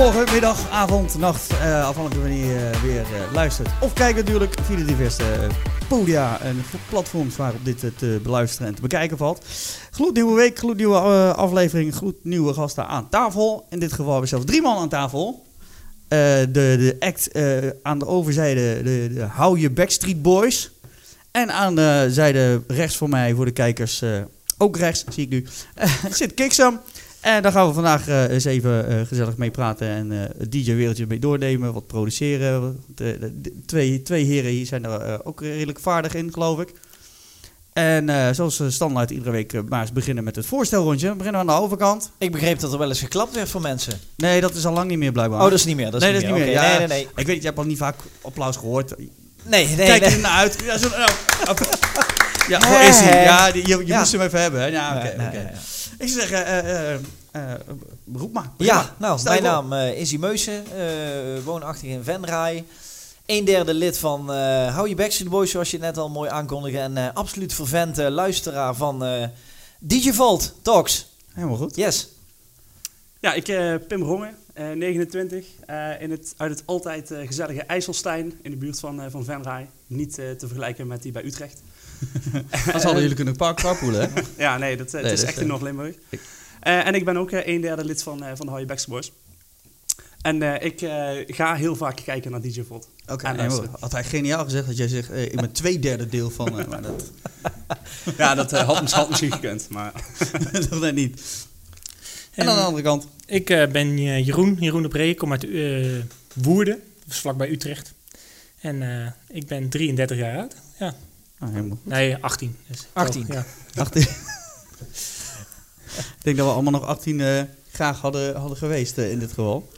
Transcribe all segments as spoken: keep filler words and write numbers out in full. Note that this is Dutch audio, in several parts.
morgen, middag, avond, nacht, uh, afhankelijk wanneer je uh, weer uh, luistert. Of kijkt natuurlijk via de diverse uh, podia en platforms waarop dit uh, te beluisteren en te bekijken valt. Gloednieuwe week, gloednieuwe uh, aflevering, gloednieuwe gasten aan tafel. In dit geval hebben we zelfs drie man aan tafel. Uh, de, de act uh, aan de overzijde, de, de Howie Backstreet Boys. En aan de zijde rechts voor mij, voor de kijkers, uh, ook rechts, zie ik nu, uh, zit Kiksem. En daar gaan we vandaag uh, eens even uh, gezellig mee praten en uh, het D J-wereldje mee doornemen, wat produceren. Wat, uh, de, twee, twee heren hier zijn er uh, ook redelijk vaardig in, geloof ik. En uh, zoals standaard iedere week uh, maar eens beginnen met het voorstelrondje. We beginnen aan de overkant. Ik begreep dat er wel eens geklapt werd voor mensen. Nee, dat is al lang niet meer blijkbaar. Oh, dat is niet meer. Dat is nee, niet dat is niet meer. meer. Okay. Ja, nee, nee, nee. Ik weet, je hebt al niet vaak applaus gehoord. Nee, nee, Kijk nee. er naar uit. Ja, zo, uh, ja, nee. Voor Izzy. Ja, die, je, je ja. moest hem even hebben. Hè? Ja, oké. Okay, nee, okay. nee, ja. Ik zou zeggen, uh, uh, uh, roep maar. Roep ja, maar. nou, Stel mijn naam uh, Izzy Meusen, uh, woonachtig in Venray. Een derde lid van uh, Howie Backstreet Boys, zoals je net al mooi aankondigde. En uh, absoluut vervent uh, luisteraar van uh, D J Volt Talks. Helemaal goed. Yes. Ja, ik uh, Pim Rongen, uh, negenentwintig, uh, in het, uit het altijd uh, gezellige IJsselstein in de buurt van, uh, van Venray. Niet uh, te vergelijken met die bij Utrecht. Dan hadden jullie kunnen carpoolen, hè? Ja, nee, dat, nee, het is dat echt is, in Noord-Limburg. Ik... Uh, en ik ben ook uh, een derde lid van, uh, van de Howie Backstreet Boys. En uh, ik uh, ga heel vaak kijken naar D J Volt. Oké, okay, had hij geniaal gezegd dat jij zegt, uh, ik ben twee derde deel van... Uh, maar dat... ja, dat uh, had, had misschien gekund, maar dat net niet. En, en aan de andere kant? Ik uh, ben uh, Jeroen, Jeroen de Bree, kom uit uh, Woerden, dat is vlakbij Utrecht. En uh, ik ben drieëndertig jaar oud, ja. Ah, helemaal goed. Nee, achttien. Dus achttien. Toch, ja. achttien. Ik denk dat we allemaal nog achttien uh, graag hadden, hadden geweest uh, in dit geval.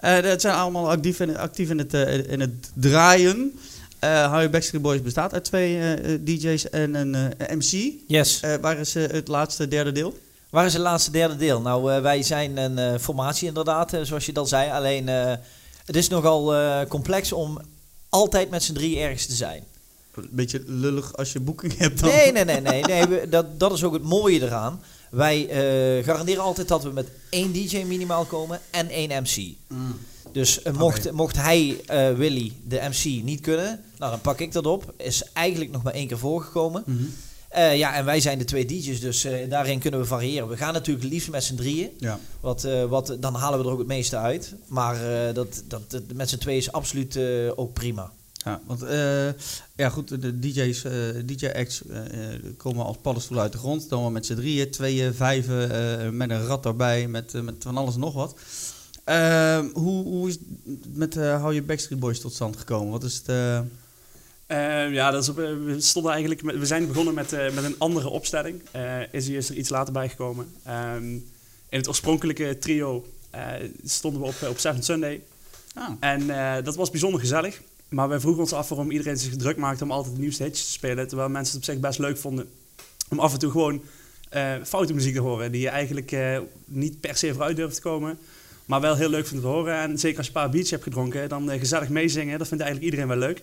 Uh, het zijn allemaal actief in, actief in, het, uh, in het draaien. Uh, Howie Backstreet Boys bestaat uit twee uh, D J's en een uh, M C. Yes. Uh, waar is uh, het laatste derde deel? Waar is het laatste derde deel? Nou, uh, wij zijn een uh, formatie inderdaad, uh, zoals je dat zei. Alleen, uh, het is nogal uh, complex om altijd met z'n drie ergens te zijn. Een beetje lullig als je boeking hebt dan. Nee, nee, nee, nee, nee we, dat, dat is ook het mooie eraan. Wij uh, garanderen altijd dat we met één D J minimaal komen en één M C. Mm. Dus uh, mocht, okay. mocht hij, uh, Willy, de M C niet kunnen, nou, dan pak ik dat op. Is eigenlijk nog maar één keer voorgekomen. Mm-hmm. uh, ja, en wij zijn de twee D J's, dus uh, daarin kunnen we variëren. We gaan natuurlijk liefst met z'n drieën. Ja. Wat, uh, wat, dan halen we er ook het meeste uit. Maar uh, dat, dat, dat, met z'n tweeën is absoluut uh, ook prima. Ja, want uh, ja goed, de D J's, uh, D J-acts uh, komen als paddenstoelen uit de grond. Dan wel met z'n drieën, tweeën, vijven, uh, met een rat daarbij, met, uh, met van alles en nog wat. Uh, hoe, hoe is het met uh, Howie Backstreet Boys tot stand gekomen? Wat is het... Uh... Uh, ja, dat is op, uh, we, stonden eigenlijk met, we zijn begonnen met, uh, met een andere opstelling. Uh, Izzy is er iets later bijgekomen. Um, in het oorspronkelijke trio uh, stonden we op, op Seventh Sunday. Ah. En uh, dat was bijzonder gezellig. Maar wij vroegen ons af waarom iedereen zich druk maakte om altijd de nieuwste hitjes te spelen. Terwijl mensen het op zich best leuk vonden om af en toe gewoon uh, foute muziek te horen. Die je eigenlijk uh, niet per se vooruit durft te komen. Maar wel heel leuk vindt te horen. En zeker als je een paar biertjes hebt gedronken, dan uh, gezellig meezingen. Dat vindt eigenlijk iedereen wel leuk.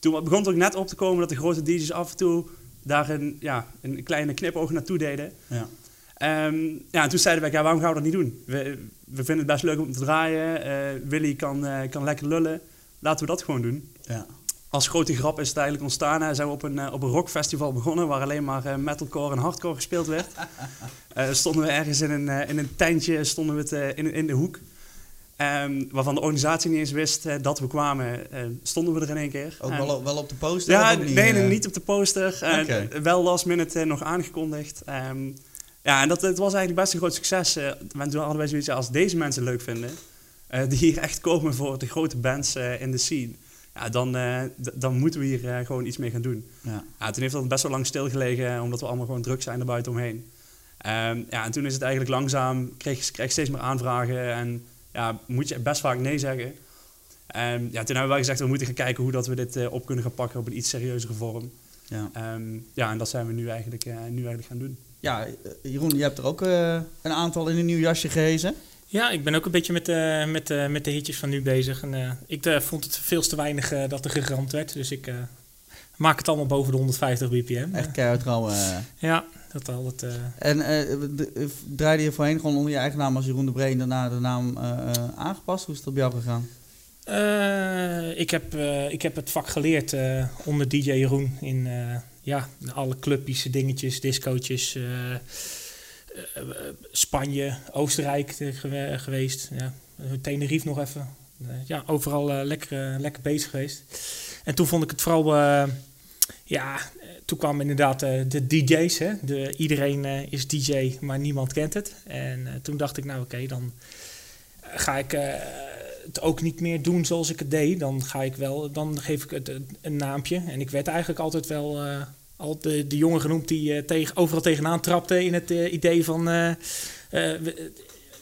Toen begon het ook net op te komen dat de grote D J's af en toe daar een, ja, een kleine knipoog naartoe deden. Ja. Um, ja, en toen zeiden wij, ja, waarom gaan we dat niet doen? We, we vinden het best leuk om te draaien. Uh, Willy kan, uh, kan lekker lullen. Laten we dat gewoon doen. Ja. Als grote grap is het eigenlijk ontstaan. Hè. Zijn we op een, uh, op een rockfestival begonnen waar alleen maar uh, metalcore en hardcore gespeeld werd. uh, stonden we ergens in een, uh, in een tentje, stonden we te, in, in de hoek. Um, waarvan de organisatie niet eens wist uh, dat we kwamen, uh, stonden we er in één keer. Ook wel op, wel op de poster? Ja, niet, nee, uh... niet op de poster. Uh, okay. Wel last minute uh, nog aangekondigd. Um, ja, en dat het was eigenlijk best een groot succes. Uh, want toen hadden wij zoiets als deze mensen leuk vinden... Uh, die hier echt komen voor de grote bands uh, in de scene. Ja, dan, uh, d- dan moeten we hier uh, gewoon iets mee gaan doen. Ja. Ja, toen heeft dat best wel lang stilgelegen, omdat we allemaal gewoon druk zijn er buitenomheen. Um, ja, en toen is het eigenlijk langzaam, kreeg ik steeds meer aanvragen en ja, moet je best vaak nee zeggen. Um, ja, toen hebben we wel gezegd, we moeten gaan kijken hoe dat we dit uh, op kunnen gaan pakken op een iets serieuzere vorm. Ja, um, ja en dat zijn we nu eigenlijk, uh, nu eigenlijk gaan doen. Ja, Jeroen, je hebt er ook uh, een aantal in een nieuw jasje gehezen. Ja, ik ben ook een beetje met, uh, met, uh, met de hitjes van nu bezig. En, uh, ik uh, vond het veel te weinig uh, dat er geramd werd. Dus ik uh, maak het allemaal boven de honderdvijftig B P M. Echt keihard trouwen. Ja, dat altijd. Uh... En uh, draaide je voorheen gewoon onder je eigen naam als Jeroen de Bree en daarna de naam uh, uh, aangepast? Hoe is dat bij jou gegaan? Uh, ik, heb, uh, ik heb het vak geleerd uh, onder D J Jeroen in uh, ja, alle clubjes, dingetjes, discootjes. Uh, uh, Spanje, Oostenrijk uh, gewe- geweest. Ja. Tenerife nog even. Uh, ja, overal uh, lekker, uh, lekker bezig geweest. En toen vond ik het vooral... Uh, ja, toen kwamen inderdaad uh, de D J's. Hè? De, iedereen uh, is D J, maar niemand kent het. En uh, toen dacht ik, nou oké, okay, dan ga ik... Uh, het ook niet meer doen zoals ik het deed, dan ga ik wel, dan geef ik het een naampje. En ik werd eigenlijk altijd wel uh, al de, de jongen genoemd die uh, tegen, overal tegenaan trapte in het uh, idee van uh, uh,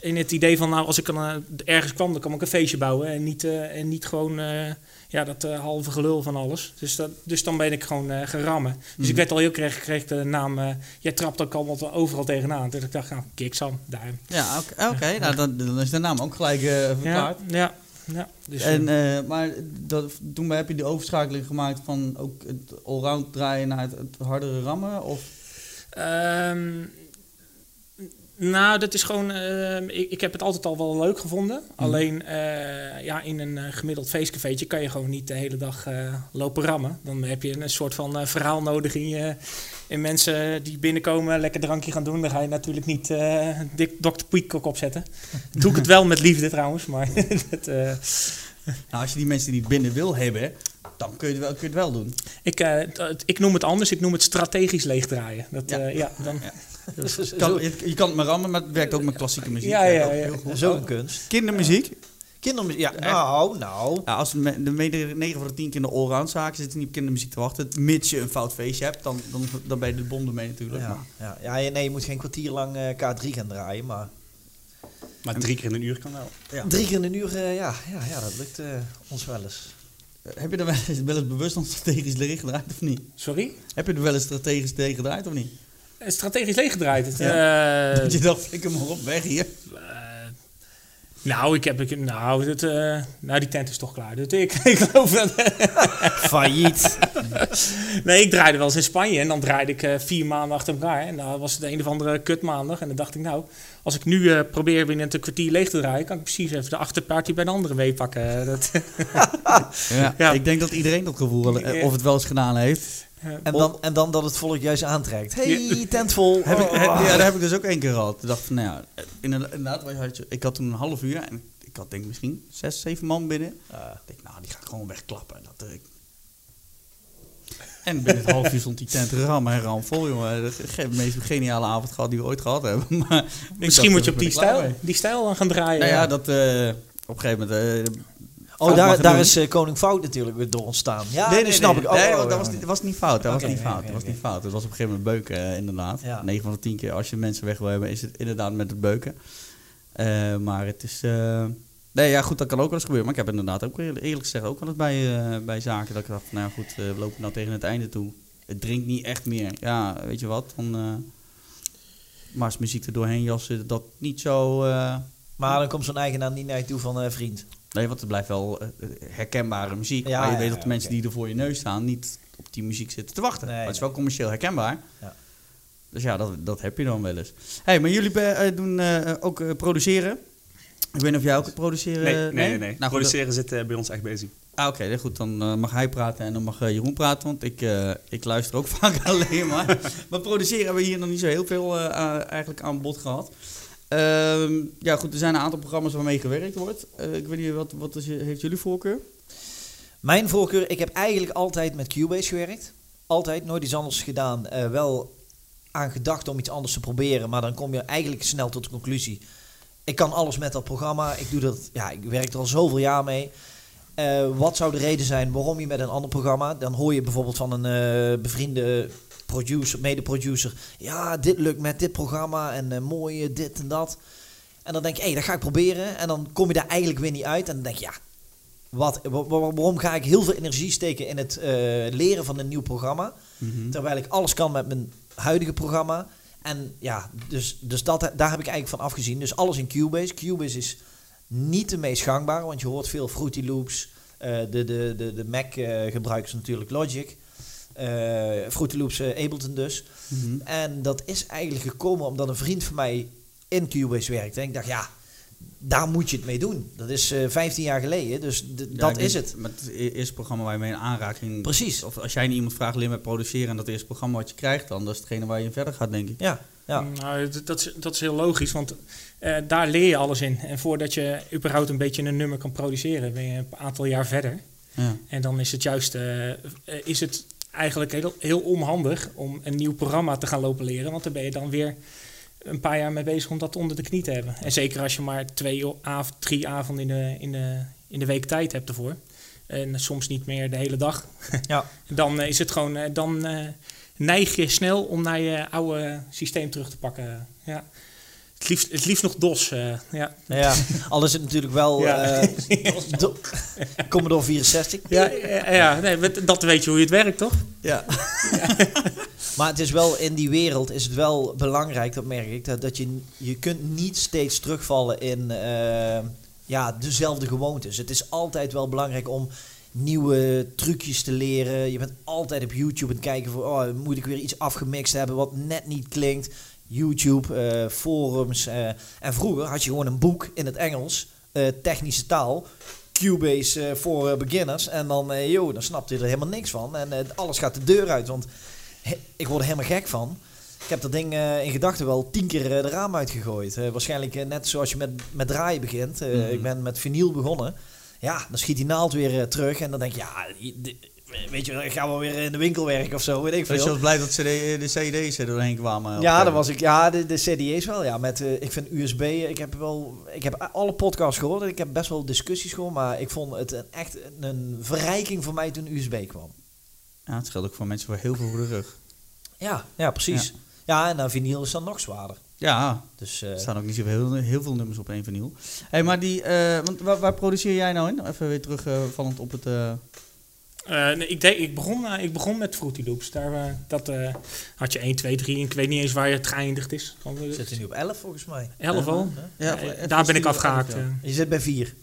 in het idee van nou als ik uh, ergens kwam, dan kan ik een feestje bouwen en niet, uh, en niet gewoon uh, ja, dat uh, halve gelul van alles. Dus, dat, dus dan ben ik gewoon uh, gaan rammen. Dus mm. ik werd al heel kreeg, kreeg de naam, uh, jij trapt ook allemaal overal tegenaan. Dus ik dacht, nou, Kiksem, duim. Ja, oké, okay, okay. uh, nou, dan, dan is de naam ook gelijk uh, verklaard. Ja, ja, ja. Dus, en, uh, maar dat, toen heb je de overschakeling gemaakt van ook het allround draaien naar het, het hardere rammen? Of? Um, Nou, dat is gewoon... Uh, ik, ik heb het altijd al wel leuk gevonden. Mm. Alleen, uh, ja, in een uh, gemiddeld feestcafeetje kan je gewoon niet de hele dag uh, lopen rammen. Dan heb je een soort van uh, verhaal nodig in je... En mensen die binnenkomen, lekker drankje gaan doen, dan ga je natuurlijk niet uh, dokter Peacock opzetten. Doe ik het wel met liefde trouwens, maar... dat, uh... nou, als je die mensen niet binnen wil hebben... Dan kun je het wel, kun je het wel doen. Ik, uh, t- ik noem het anders, ik noem het strategisch leegdraaien. Dat, ja. Uh, ja, dan... ja. Dus, dus, kan, je, je kan het maar rammen, maar het werkt ook met klassieke muziek. Ja, ja, ja, ja. Heel goed. Zo'n oh. kunst. Kindermuziek? Kindermuziek, ja. Nou, nou. Ja, als me, de mede negen van de tien keer in de allround zaken zitten niet op kindermuziek te wachten. Mits je een fout feestje hebt, dan, dan, dan ben je de bom ermee natuurlijk. Ja, ja. Ja, nee, je moet geen kwartier lang uh, K drie gaan draaien, maar... Maar drie keer in een uur kan wel. Ja. Drie keer in een uur, uh, ja, ja, ja, dat lukt uh, ons wel eens. Heb je er wel eens, wel eens bewust om strategisch leeg gedraaid of niet? Sorry? Heb je er wel eens strategisch leeg gedraaid of niet? Strategisch leeg gedraaid? Ja. Uh, dat je dacht, ik hem maar op, weg hier. Uh, nou, ik heb... Ik, nou, dat, uh, nou, die tent is toch klaar. Dat ik, ik geloof dat... Failliet. Nee, ik draaide wel eens in Spanje. En dan draaide ik uh, vier maanden achter elkaar. En dan was het een of andere kutmaandag. En dan dacht ik, nou... Als ik nu uh, probeer binnen een kwartier leeg te draaien... kan ik precies even de achterparty bij een andere meepakken. Dat ja, ja. Ik denk dat iedereen dat gevoel uh, of het wel eens gedaan heeft. Uh, en, dan, en dan dat het volk juist aantrekt. Hé, hey, tent vol. Oh. Heb ik, heb, ja, dat heb ik dus ook één keer gehad. Ik dacht van, nou ja, inderdaad, ik had toen een half uur... en ik had denk ik misschien zes, zeven man binnen. Uh, ik denk, nou, die ga ik gewoon wegklappen. En dat... Uh, en binnen het half uur stond die tent ram en ram vol, jongen. Dat is de meest geniale avond gehad die we ooit gehad hebben. Maar misschien moet je op die stijl, die stijl aan gaan draaien. Nou ja, ja. Dat uh, op een gegeven moment... Uh, oh, daar, daar is uh, Koning Fout natuurlijk weer door ontstaan. Ja, nee, nee, nee, snap nee, ik. Oh, nee, oh, nee, dat, was, dat was niet fout. Dat okay, was niet fout. Okay, dat was niet fout. Het was op een gegeven moment beuken, uh, inderdaad. Ja. negen van de tien keer als je mensen weg wil hebben, is het inderdaad met het beuken. Uh, maar het is... Uh, nee, ja, goed, dat kan ook wel eens gebeuren. Maar ik heb inderdaad ook eerlijk gezegd ook wel eens bij, uh, bij zaken dat ik dacht, nou goed, uh, we lopen nou tegen het einde toe. Het drinkt niet echt meer. Ja, weet je wat, dan... Uh, maar als muziek er doorheen jassen, dat niet zo... Uh, maar dan komt zo'n eigenaar niet naar je toe van uh, vriend. Nee, want het blijft wel uh, herkenbare muziek. Ja, maar je ja, weet ja, dat de ja, mensen okay. die er voor je neus staan niet op die muziek zitten te wachten. Nee, maar het is wel commercieel herkenbaar. Ja. Dus ja, dat, dat heb je dan wel eens. Hey, maar jullie be- doen uh, ook uh, produceren. Ik weet niet of jij ook het produceren... Nee, nee, nee. nee. Nou, produceren goed, dat... zit uh, bij ons echt bezig. Ah, oké. Okay, goed, dan uh, mag hij praten en dan mag uh, Jeroen praten. Want ik, uh, ik luister ook vaak alleen maar. Maar produceren hebben we hier nog niet zo heel veel uh, uh, eigenlijk aan bod gehad. Um, ja, goed. Er zijn een aantal programma's waarmee gewerkt wordt. Uh, ik weet niet, wat, wat is, heeft jullie voorkeur? Mijn voorkeur? Ik heb eigenlijk altijd met Cubase gewerkt. Altijd. Nooit iets anders gedaan. Uh, wel aan gedacht om iets anders te proberen. Maar dan kom je eigenlijk snel tot de conclusie... Ik kan alles met dat programma. Ik doe dat, ja, ik werk er al zoveel jaar mee. Uh, wat zou de reden zijn waarom je met een ander programma... Dan hoor je bijvoorbeeld van een uh, bevriende producer, mede-producer... Ja, dit lukt met dit programma en uh, mooi dit en dat. En dan denk je, hé, hey, dat ga ik proberen. En dan kom je daar eigenlijk weer niet uit. En dan denk je, ja, wat, waar, waarom ga ik heel veel energie steken... in het uh, leren van een nieuw programma? Mm-hmm. Terwijl ik alles kan met mijn huidige programma... En ja, dus, dus dat, daar heb ik eigenlijk van afgezien. Dus alles in Cubase. Cubase is niet de meest gangbare, want je hoort veel Fruity Loops. Uh, de de, de, de Mac-gebruikers uh, natuurlijk Logic. Uh, Uh, Fruity Loops uh, Ableton dus. Mm-hmm. En dat is eigenlijk gekomen omdat een vriend van mij in Cubase werkt. En ik dacht, ja, daar moet je het mee doen. Dat is uh, vijftien jaar geleden, dus d- ja, dat is het. Maar het eerste programma waar je mee in aanraking... Precies. Of als jij naar iemand vraagt, leer me produceren... en dat eerste programma wat je krijgt dan... dat is hetgene waar je verder gaat, denk ik. Ja, ja. Nou, dat, dat, is, dat is heel logisch, want uh, daar leer je alles in. En voordat je überhaupt een beetje een nummer kan produceren... ben je een aantal jaar verder. Ja. En dan is het juist... Uh, is het eigenlijk heel, heel onhandig om een nieuw programma te gaan lopen leren... want dan ben je dan weer... een paar jaar mee bezig om dat onder de knie te hebben. En zeker als je maar twee av- drie avonden in de, in, de, in de week tijd hebt ervoor. En soms niet meer de hele dag. Ja. Dan is het gewoon, dan uh, neig je snel om naar je oude systeem terug te pakken. Ja. Het liefst, het liefst nog DOS. Uh, ja. Ja, al is het natuurlijk wel ja. uh, do- Commodore vierenzestig. Ja, ja, ja nee, dat weet je hoe je het werkt, toch? Ja. Ja. Maar het is wel in die wereld is het wel belangrijk, dat merk ik, dat, dat je, je kunt niet steeds terugvallen in uh, ja, dezelfde gewoontes. Het is altijd wel belangrijk om nieuwe trucjes te leren. Je bent altijd op YouTube aan het kijken voor, oh, moet ik weer iets afgemixt hebben wat net niet klinkt. YouTube, uh, forums. Uh, en vroeger had je gewoon een boek in het Engels, uh, technische taal, Cubase voor uh, uh, beginners. En dan, uh, joh, dan snapte je er helemaal niks van. En uh, alles gaat de deur uit, want he, ik word er helemaal gek van. Ik heb dat ding uh, in gedachten wel tien keer uh, de raam uitgegooid. Uh, waarschijnlijk uh, net zoals je met, met draaien begint. Uh, mm-hmm. Ik ben met vinyl begonnen. Ja, dan schiet die naald weer uh, terug en dan denk je, ja... Die, weet je, ik ga wel weer in de winkel werken of zo, weet ik veel. Dus je was blij dat de C D's er doorheen kwamen? Ja, dat was ik, ja de, de C D's wel, ja. Met, uh, ik vind U S B, ik heb wel, ik heb alle podcasts gehoord, ik heb best wel discussies gehoord, maar ik vond het echt een verrijking voor mij toen U S B kwam. Ja, het scheelt ook voor mensen voor heel veel voor de rug. Ja, ja precies. Ja, ja en dan vinyl is dan nog zwaarder. Ja, dus, uh, er staan ook niet zo heel, heel veel nummers op één vinyl. Hé, hey, maar die, uh, want waar, waar produceer jij nou in? Even weer terugvallend uh, op het... Uh, Uh, nee, ik, de, ik, begon, uh, ik begon met Fruity Loops. Daar uh, dat, uh, had je één, twee, drie. Ik weet niet eens waar het geëindigd is. Zit je nu op elf volgens mij? elf al? Ja, ja, ja, daar ben ik afgehaakt. elf, ja. Je zit bij vier.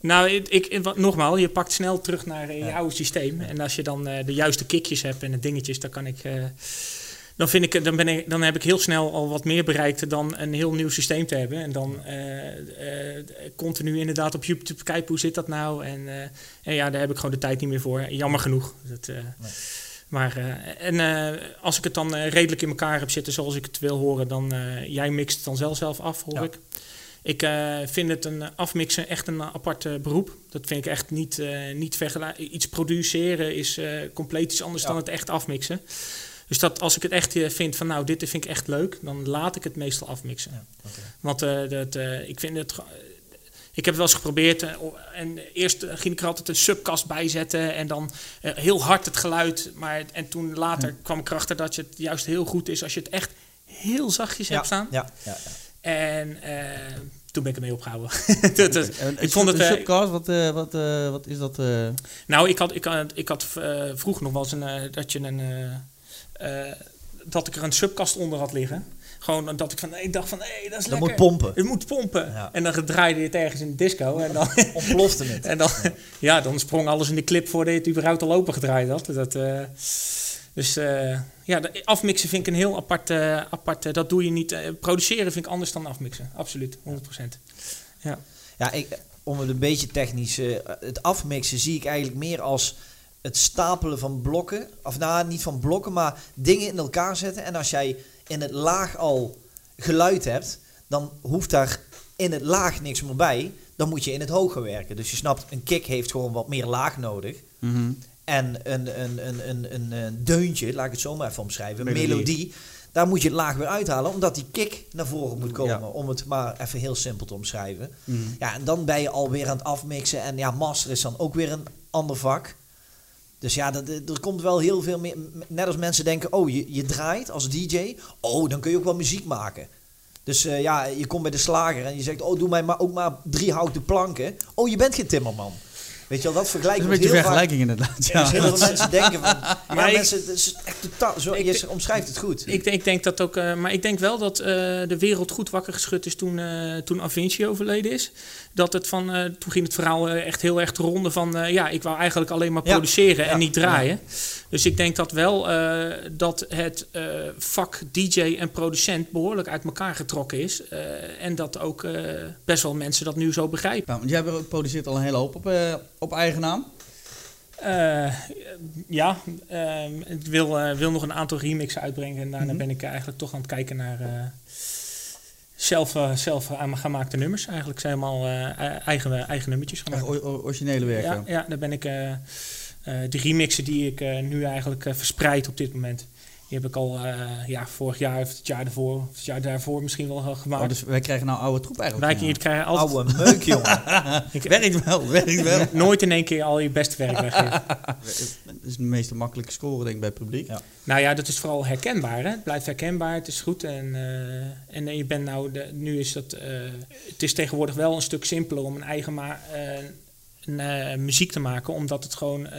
Nou, ik, ik, wat, nogmaal, je pakt snel terug naar uh, je ja. oude systeem. En als je dan uh, de juiste kickjes hebt en de dingetjes, dan kan ik... Uh, Dan, vind ik, dan, ben ik, dan heb ik heel snel al wat meer bereikt dan een heel nieuw systeem te hebben. En dan uh, uh, continu inderdaad op YouTube kijken hoe zit dat nou. En, uh, en ja, daar heb ik gewoon de tijd niet meer voor. Jammer genoeg. Dat, uh, nee. Maar, uh, en uh, als ik het dan uh, redelijk in elkaar heb zitten zoals ik het wil horen, dan uh, jij mixt het dan zelf, zelf af, hoor ja. ik. Ik uh, vind het een afmixen echt een apart uh, beroep. Dat vind ik echt niet, uh, niet vergelijkbaar. Iets produceren is uh, compleet iets anders ja. dan het echt afmixen. Dus dat als ik het echt vind van nou, dit vind ik echt leuk, dan laat ik het meestal afmixen. Ja, okay. Want uh, dat, uh, ik vind het... Uh, ik heb het wel eens geprobeerd. Uh, en eerst ging ik er altijd een subkast bij zetten en dan uh, heel hard het geluid. Maar, en toen later hmm. kwam ik erachter dat het juist heel goed is als je het echt heel zachtjes ja, hebt staan. Ja, ja, ja. En uh, toen ben ik ermee opgehouden. dat, dat, okay. ik vond het, een subcast, wat, uh, wat, uh, wat is dat? Uh? Nou, ik had, ik had, ik had uh, vroeg nog wel eens een, uh, dat je een... Uh, Uh, dat ik er een subkast onder had liggen. Gewoon dat ik van, ik dacht van, hé, hey, dat is dat lekker. Het moet pompen. Het moet pompen. Ja. En dan draaide je het ergens in de disco. En dan ontplofte het. En dan, ja. ja, dan sprong alles in de clip voordat je het überhaupt al open gedraaid had. Dat, uh, dus uh, ja, afmixen vind ik een heel apart, uh, apart uh, dat doe je niet. Uh, produceren vind ik anders dan afmixen. Absoluut, honderd procent. Ja, ja ik, om het een beetje technisch, uh, het afmixen zie ik eigenlijk meer als... het stapelen van blokken, of nou niet van blokken, maar dingen in elkaar zetten. En als jij in het laag al geluid hebt, dan hoeft daar in het laag niks meer bij. Dan moet je in het hoog gaan werken. Dus je snapt, een kick heeft gewoon wat meer laag nodig. Mm-hmm. En een, een, een, een, een, een deuntje, laat ik het zo maar even omschrijven, een melodie. melodie. Daar moet je het laag weer uithalen, omdat die kick naar voren moet komen. Ja. Om het maar even heel simpel te omschrijven. Mm-hmm. Ja, en dan ben je alweer aan het afmixen. En ja, master is dan ook weer een ander vak. Dus ja, dat, er komt wel heel veel meer... Net als mensen denken, oh, je, je draait als D J. Oh, dan kun je ook wel muziek maken. Dus uh, ja, je komt bij de slager en je zegt... Oh, doe mij maar ook maar drie houten planken. Oh, je bent geen timmerman. Weet je wel, dat vergelijkt met heel vaak... Dat is een beetje vergelijking inderdaad. Ja. Dus heel veel mensen denken van... Maar ja, ik, mensen, het is echt totaal... Zo, je denk, omschrijft het goed. Ik denk, ik denk dat ook... Uh, maar ik denk wel dat uh, de wereld goed wakker geschud is toen, uh, toen Avinci overleden is. Dat het van... Uh, toen ging het verhaal echt heel erg te ronden van... Uh, ja, ik wou eigenlijk alleen maar produceren ja. en ja. niet draaien. Ja. Dus ik denk dat wel uh, dat het uh, vak D J en producent behoorlijk uit elkaar getrokken is. Uh, en dat ook uh, best wel mensen dat nu zo begrijpen. Nou, want jij produceert al een hele hoop op, uh, op eigen naam. Uh, ja, uh, ik wil, uh, wil nog een aantal remixen uitbrengen. En daarna mm-hmm. ben ik eigenlijk toch aan het kijken naar... Uh, Zelf, uh, zelf aangemaakte nummers eigenlijk. Zijn helemaal uh, eigen, eigen nummertjes gemaakt. Echt originele werken. Ja, ja, daar ben ik... Uh, uh, de remixen die ik uh, nu eigenlijk uh, verspreid op dit moment... die heb ik al uh, ja, vorig jaar of het jaar daarvoor... of het jaar daarvoor misschien wel uh, gemaakt. Oh, dus wij krijgen nou oude troep eigenlijk. Wij nou. krijgen altijd... Oude meuk, jongen. Werkt wel, werkt wel. Nooit in één keer al je beste werk weggeven. Dat is de meest makkelijke score, denk ik, bij het publiek. Ja. Nou ja, dat is vooral herkenbaar, hè. Het blijft herkenbaar, het is goed. En, uh, en je bent nou... De, nu is dat... Uh, het is tegenwoordig wel een stuk simpeler om een eigen ma- uh, een, uh, muziek te maken. Omdat het gewoon... Uh,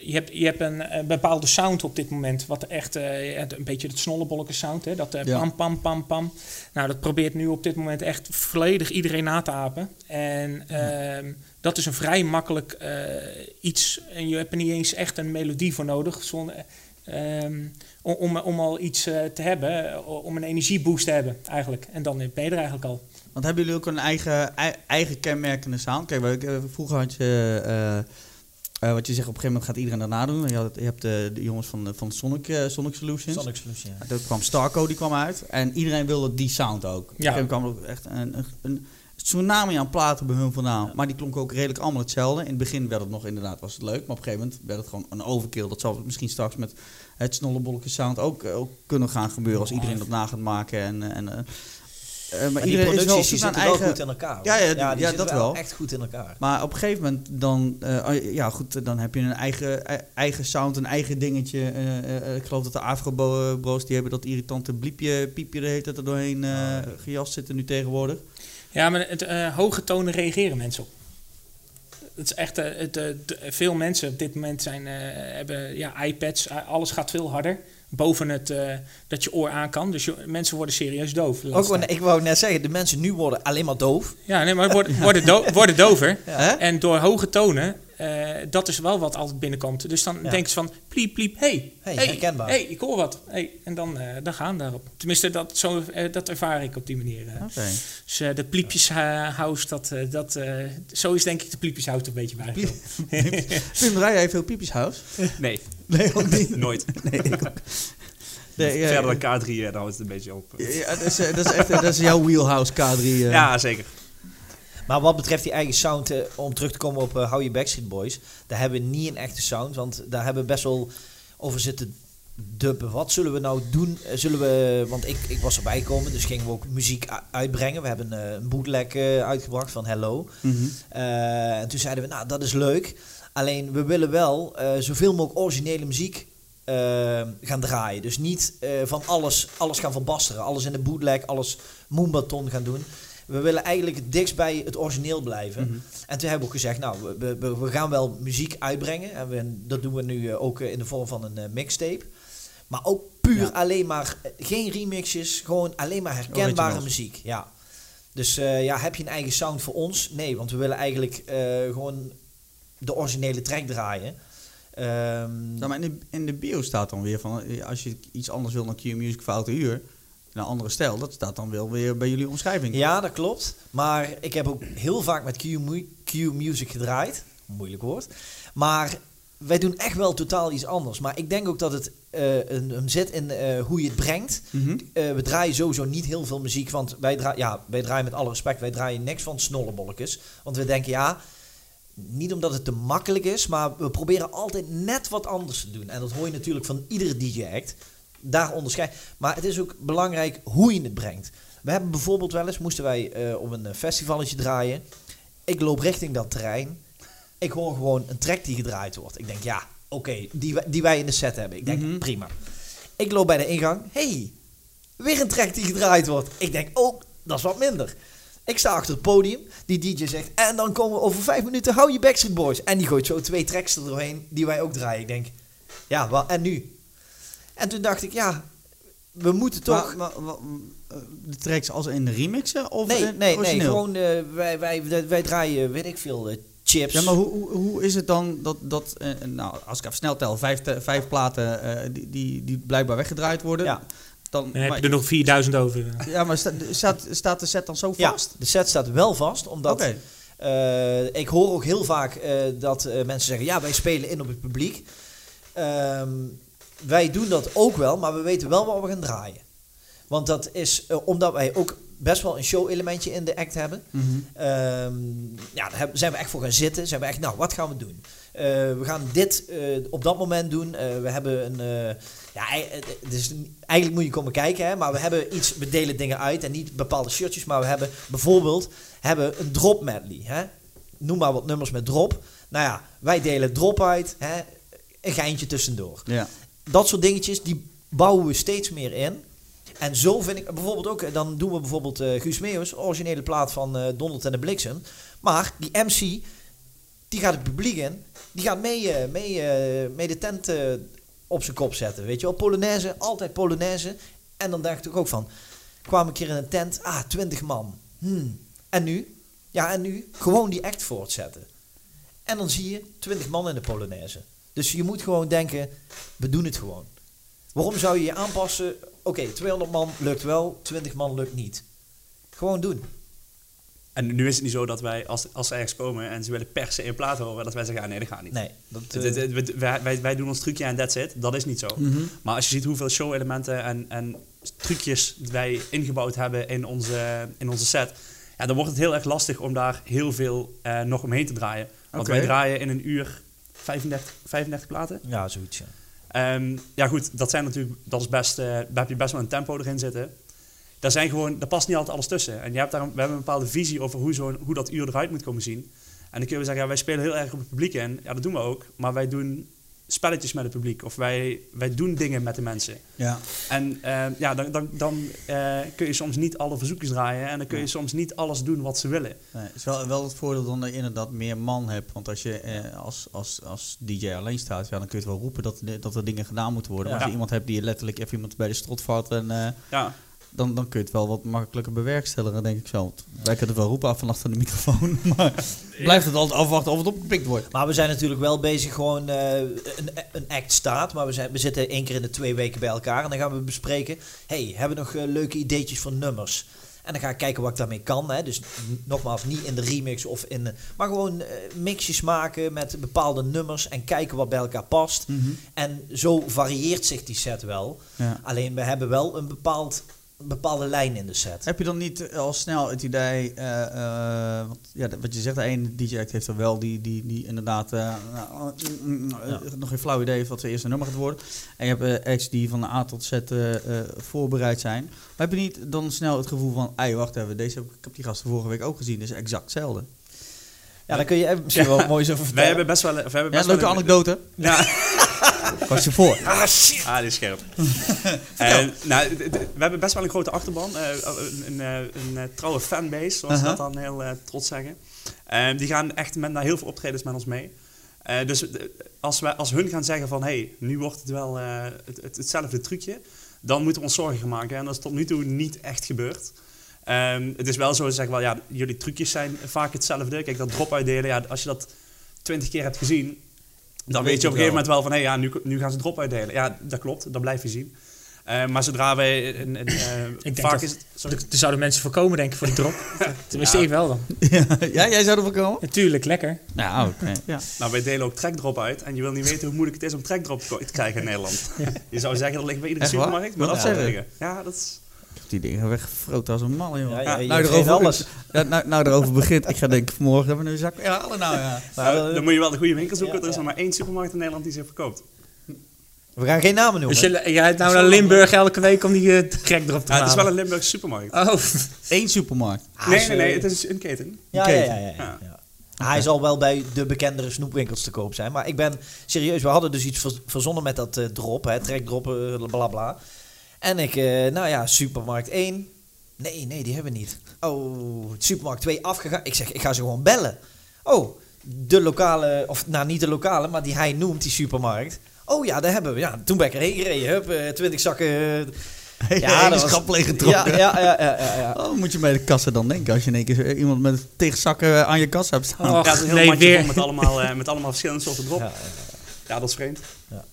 Je hebt, je hebt een, een bepaalde sound op dit moment, wat echt uh, een beetje het Snollebollekes sound, hè? Dat uh, ja. pam, pam, pam, pam. Nou, dat probeert nu op dit moment echt volledig iedereen na te apen. En uh, ja. dat is een vrij makkelijk uh, iets. En je hebt er niet eens echt een melodie voor nodig zonder, um, om, om al iets uh, te hebben, om een energieboost te hebben eigenlijk. En dan ben je er eigenlijk al. Want hebben jullie ook een eigen, eigen kenmerkende sound? Kijk, vroeger had je... Uh, Uh, wat je zegt, op een gegeven moment gaat iedereen daarna doen. Je, had, je hebt de, de jongens van, van Sonic, uh, Sonic Solutions. Sonic Solutions, ja. Toen kwam Starco, die kwam uit. En iedereen wilde die sound ook. Ja. Er kwam ook echt een, een tsunami aan platen bij hun vandaan. Ja. Maar die klonken ook redelijk allemaal hetzelfde. In het begin werd het nog inderdaad, was het leuk. Maar op een gegeven moment werd het gewoon een overkill. Dat zal misschien straks met het Snollebollekes sound ook, ook kunnen gaan gebeuren. Als iedereen dat na gaat maken en... en uh, Uh, maar, maar die producties zitten wel eigen... goed in elkaar. Ja, ja, ja, ja, die ja, dat wel, wel echt goed in elkaar. Maar op een gegeven moment dan, uh, ja goed, dan heb je een eigen, eigen sound, een eigen dingetje. Uh, uh, ik geloof dat de Afro Bros, die hebben dat irritante bliepje, piepje, de hele tijd er doorheen uh, gejast zitten nu tegenwoordig. Ja, maar het, uh, hoge tonen reageren mensen op. Het is echt, uh, het, uh, veel mensen op dit moment zijn, uh, hebben ja, iPads, uh, alles gaat veel harder. Boven het uh, dat je oor aan kan. Dus je, mensen worden serieus doof. Ook, nee, ik wou net zeggen, de mensen nu worden alleen maar doof. Ja, nee, maar worden, worden, do, worden dover. Ja. En door hoge tonen, uh, dat is wel wat altijd binnenkomt. Dus dan ja. denken ze van, pliep, pliep, hey, hey, hey, herkenbaar. Hey, ik hoor wat. Hey. En dan, uh, dan gaan we daarop. Tenminste, dat, zo, uh, dat ervaar ik op die manier. Uh. Okay. Dus uh, de pliepjeshouse, uh, dat, uh, dat, uh, zo is denk ik de pliepjeshouse een beetje bij. Venray, jij veel pliepjeshouse? Nee. Nee, ook niet. Nooit. Nee, ik ook. Nee, ja, verder dan K drie, ja, dan houdt het een beetje op. Ja, dat, is, dat, is echt, dat is jouw wheelhouse, K drie. Uh. Ja, zeker. Maar wat betreft die eigen sound, uh, om terug te komen op uh, Howie Backstreet Boys... daar hebben we niet een echte sound, want daar hebben we best wel over zitten dubben. Wat zullen we nou doen? Zullen we, want ik, ik was erbij komen, dus gingen we ook muziek a- uitbrengen. We hebben uh, een bootleg uh, uitgebracht van Hello. Mm-hmm. Uh, en toen zeiden we, nou, dat is leuk... Alleen, we willen wel uh, zoveel mogelijk originele muziek uh, gaan draaien. Dus niet uh, van alles, alles gaan verbasteren. Alles in de bootleg, alles moonbaton gaan doen. We willen eigenlijk het dichtst bij het origineel blijven. Mm-hmm. En toen hebben we ook gezegd, nou, we, we, we gaan wel muziek uitbrengen. En we, dat doen we nu ook in de vorm van een uh, mixtape. Maar ook puur ja. alleen maar, geen remixjes. Gewoon alleen maar herkenbare Originals. muziek. Ja. Dus uh, ja, heb je een eigen sound voor ons? Nee, want we willen eigenlijk uh, gewoon... de originele track draaien. Um, nou, maar in de, in de bio staat dan weer van... als je iets anders wil dan Q-Music voor Oud en Uur... een andere stijl, dat staat dan wel weer bij jullie omschrijving. Ja, dat klopt. Maar ik heb ook heel vaak met Q-Music gedraaid. Moeilijk woord. Maar wij doen echt wel totaal iets anders. Maar ik denk ook dat het uh, een, een zit in uh, hoe je het brengt. Mm-hmm. Uh, we draaien sowieso niet heel veel muziek. Want wij, draa- ja, wij draaien met alle respect... wij draaien niks van Snollebollekes. Want we denken, ja... niet omdat het te makkelijk is, maar we proberen altijd net wat anders te doen. En dat hoor je natuurlijk van iedere D J-act. Daar onderscheid. Maar het is ook belangrijk hoe je het brengt. We hebben bijvoorbeeld wel eens, moesten wij uh, op een festivalletje draaien. Ik loop richting dat terrein. Ik hoor gewoon een track die gedraaid wordt. Ik denk, ja, oké, okay, die, die wij in de set hebben. Ik denk, mm-hmm. prima. Ik loop bij de ingang. Hey, weer een track die gedraaid wordt. Ik denk, oh, dat is wat minder. Ik sta achter het podium, die D J zegt... en dan komen we over vijf minuten, hou je Backstreet Boys. En die gooit zo twee tracks er doorheen, die wij ook draaien. Ik denk, ja, wat, en nu? En toen dacht ik, ja, we moeten toch... Maar, maar, maar, de tracks als in remixen of nee, nee, origineel? Nee, gewoon uh, wij, wij, wij draaien, weet ik veel... Uh, chips. Ja, maar hoe, hoe is het dan dat, dat uh, nou, als ik even snel tel, vijf, te, vijf platen uh, die, die, die blijkbaar weggedraaid worden... Ja. Dan, dan heb maar, je er nog vierduizend over. Ja, maar sta, staat, staat de set dan zo vast? Ja, de set staat wel vast, omdat... Okay. Uh, ik hoor ook heel vaak uh, dat uh, mensen zeggen... ja, wij spelen in op het publiek. Uh, wij doen dat ook wel, maar we weten wel waar we gaan draaien. Want dat is uh, omdat wij ook best wel een show-elementje in de act hebben. Mm-hmm. Uh, ja, daar zijn we echt voor gaan zitten. Zijn we echt, nou, wat gaan we doen? Uh, we gaan dit uh, op dat moment doen. Uh, we hebben een... Uh, ja, dus eigenlijk moet je komen kijken, hè, maar we hebben iets, we delen dingen uit en niet bepaalde shirtjes, maar we hebben bijvoorbeeld hebben een drop medley. Hè. Noem maar wat nummers met drop. Nou ja, wij delen drop uit, hè, een geintje tussendoor. Ja. Dat soort dingetjes, die bouwen we steeds meer in. En zo vind ik bijvoorbeeld ook, dan doen we bijvoorbeeld uh, Guus Meeuwis, originele plaat van uh, Donald en de Bliksem. Maar die M C, die gaat het publiek in, die gaat mee, uh, mee, uh, mee de tent... Uh, op zijn kop zetten, weet je wel. Polonaise, altijd Polonaise. En dan dacht ik ook van... kwam ik hier in een tent, ah, twintig man. Hmm. En nu? Ja, en nu? Gewoon die act voortzetten. En dan zie je twintig man in de Polonaise. Dus je moet gewoon denken, we doen het gewoon. Waarom zou je je aanpassen? Oké, okay, tweehonderd man lukt wel, twintig man lukt niet. Gewoon doen. En nu is het niet zo dat wij, als, als ze ergens komen en ze willen per se in plaat horen, dat wij zeggen, ah, nee, dat gaat niet. Nee, dat, uh... het, het, het, wij, wij, wij doen ons trucje en that's it. Dat is niet zo. Mm-hmm. Maar als je ziet hoeveel show-elementen en, en trucjes wij ingebouwd hebben in onze, in onze set, ja, dan wordt het heel erg lastig om daar heel veel uh, nog omheen te draaien. Want okay. Wij draaien in een uur vijfendertig platen. Ja, zoiets. Ja, um, ja goed, dat zijn natuurlijk, dat is best, uh, daar heb je best wel een tempo erin zitten. Daar, zijn gewoon, daar past niet altijd alles tussen. En je hebt daar, we hebben een bepaalde visie over hoe, zo'n, hoe dat uur eruit moet komen zien. En dan kun je zeggen, ja, wij spelen heel erg op het publiek in. Ja, dat doen we ook. Maar wij doen spelletjes met het publiek. Of wij, wij doen dingen met de mensen. Ja. En uh, ja, dan, dan, dan uh, kun je soms niet alle verzoekjes draaien. En dan kun je soms niet alles doen wat ze willen. Nee, het is wel, wel het voordeel dan dat je inderdaad meer man hebt. Want als je uh, als, als, als D J alleen staat, ja, dan kun je het wel roepen dat, dat er dingen gedaan moeten worden. Maar ja. Als je iemand hebt die je letterlijk even iemand bij de strot valt en... Uh, ja. Dan, dan kun je het wel wat makkelijker bewerkstelligen, denk ik zo. Wij kunnen het wel roepen af en achter de microfoon. Maar blijft het altijd afwachten of het opgepikt wordt. Maar we zijn natuurlijk wel bezig, gewoon uh, een, een act staat. Maar we, zijn, we zitten één keer in de twee weken bij elkaar. En dan gaan we bespreken, hey, hebben we nog uh, leuke ideetjes voor nummers? En dan ga ik kijken wat ik daarmee kan. Hè? Dus nogmaals, niet in de remix of in... Maar gewoon uh, mixjes maken met bepaalde nummers en kijken wat bij elkaar past. Mm-hmm. En zo varieert zich die set wel. Ja. Alleen we hebben wel een bepaald... een bepaalde lijn in de set. Heb je dan niet al snel het idee... Uh, uh, wat, ja, wat je zegt, de ene D J act heeft er wel... die, die, die inderdaad uh, nou, uh, ja. nog geen flauw idee heeft... wat zijn eerste nummer gaat worden. En je hebt uh, acts die van de A tot Z uh, uh, voorbereid zijn. Maar heb je niet dan snel het gevoel van... ei, wacht even, deze heb ik, ik heb die gasten vorige week ook gezien. Dat is exact hetzelfde. Ja, daar kun je misschien ja. wel mooi zo vertellen. Wij hebben best wel... Wij hebben best ja, leuke wel anekdote. De... Ja. Was je voor? Ah, shit. Ah, die is scherp. uh, nou, d- d- we hebben best wel een grote achterban. Uh, een, een, een, een trouwe fanbase, zoals uh-huh. we dat dan heel uh, trots zeggen. Uh, die gaan echt met, naar heel veel optredens met ons mee. Uh, dus d- als, we, als hun gaan zeggen van... hé, hey, nu wordt het wel uh, het, het, hetzelfde trucje... dan moeten we ons zorgen gaan maken. En dat is tot nu toe niet echt gebeurd. Um, het is wel zo, zeg wel, ja, jullie trucjes zijn vaak hetzelfde. Kijk, dat drop uitdelen, ja, als je dat twintig keer hebt gezien... dan weet je op een gegeven moment wel van, hé, ja, nu, nu gaan ze drop uitdelen. Ja, dat klopt, dat blijf je zien. Uh, maar zodra wij... Uh, uh, ik vaak denk is het, sorry. Er zouden mensen voorkomen, denk ik, voor die drop. Tenminste, ja. Ik wel dan. Ja, jij zou er voorkomen? Natuurlijk, lekker. Ja, ook. Okay. Ja. Nou, wij delen ook trackdrop uit. En je wil niet weten hoe moeilijk het is om trackdrop te krijgen in Nederland. Ja. Je zou zeggen, dat ligt bij iedere supermarkt. Maar dat zou ja. liggen. Ja, dat is... die dingen weggefroten als een mal, joh. Ja, ja, nou, erover, alles. Ja, nou, nou erover begint. Ik ga denken, vanmorgen hebben we een zak. Ja, alle nou, ja. Nou, dan moet je wel de goede winkel zoeken. Ja, ja. Er is nog maar één supermarkt in Nederland die ze verkoopt. We gaan geen namen noemen. Dus je, je gaat nou naar Limburg elke week om die uh, crack erop te halen. Ja, het is wel een Limburgse supermarkt. Oh, één supermarkt? Nee, nee, nee. Het is een keten. Ja, een keten. Ja, ja, ja, ja. Ja. Okay. Hij zal wel bij de bekendere snoepwinkels te koop zijn. Maar ik ben serieus. We hadden dus iets ver, verzonnen met dat uh, drop, hè. Trekdroppen, uh, blabla. En ik, euh, nou ja, supermarkt één. Nee, nee, die hebben we niet. Oh, supermarkt twee afgegaan. Ik zeg, ik ga ze gewoon bellen. Oh, de lokale, of nou niet de lokale, maar die hij noemt, die supermarkt. Oh ja, daar hebben we. Ja, toen ben ik erheen gereden. Hup, twintig zakken. Ja, dat is grappig getrokken. Ja, ja, ja, ja, ja, ja. Oh, moet je bij de kassa dan denken als je in één keer iemand met tegenzakken aan je kassa hebt staan. Oh, ja, het is een heel nee, weer. Met allemaal, uh, met allemaal verschillende soorten drop. Ja, ja, ja. Ja, dat is vreemd. Ja.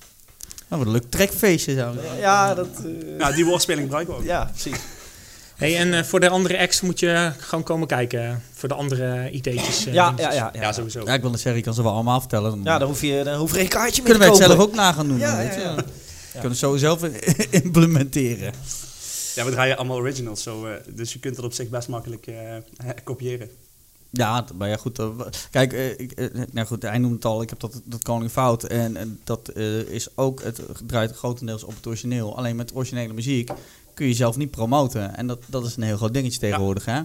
Nou, wat een leuk trekfeestje zou zijn. Ja, dat... Uh... Nou, die woordspeling gebruiken we ook. Ja, precies. Hey, en uh, voor de andere acts moet je gewoon komen kijken. Voor de andere ideetjes. Uh, ja, ja, ja, ja, ja, sowieso. Ja, ik wil het zeggen, ik kan ze wel allemaal vertellen. Ja, dan hoef je, dan hoef je geen kaartje meer te kopen. Kunnen wij het zelf ook na gaan doen. Ja, weet ja, ja. Ja. Ja. Kunnen we sowieso implementeren. Ja, we draaien allemaal originals. Zo, uh, dus je kunt het op zich best makkelijk uh, kopiëren. Ja, maar ja, goed. Uh, kijk, uh, uh, nou goed, hij noemt het al. Ik heb dat, dat Koning Fout. En, en dat uh, is ook, het draait grotendeels op het origineel. Alleen met originele muziek kun je zelf niet promoten. En dat, dat is een heel groot dingetje tegenwoordig, ja. Hè?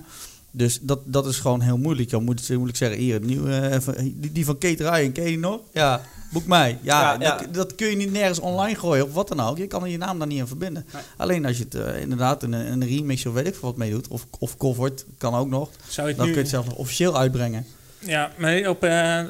Dus dat, dat is gewoon heel moeilijk. Je moet, moet ik zeggen, hier, het nieuwe, uh, die, die van Kate Ryan, ken je nog? Ja, boek mij. Ja, ja, ja. Dat, dat kun je niet nergens online gooien of wat dan ook. Je kan er je naam daar niet aan verbinden. Nee. Alleen als je het uh, inderdaad in een, een remix of weet ik veel wat meedoet, of, of covert, kan ook nog. Zou je dan nu... kun je het zelf nog officieel uitbrengen. Ja, maar op uh,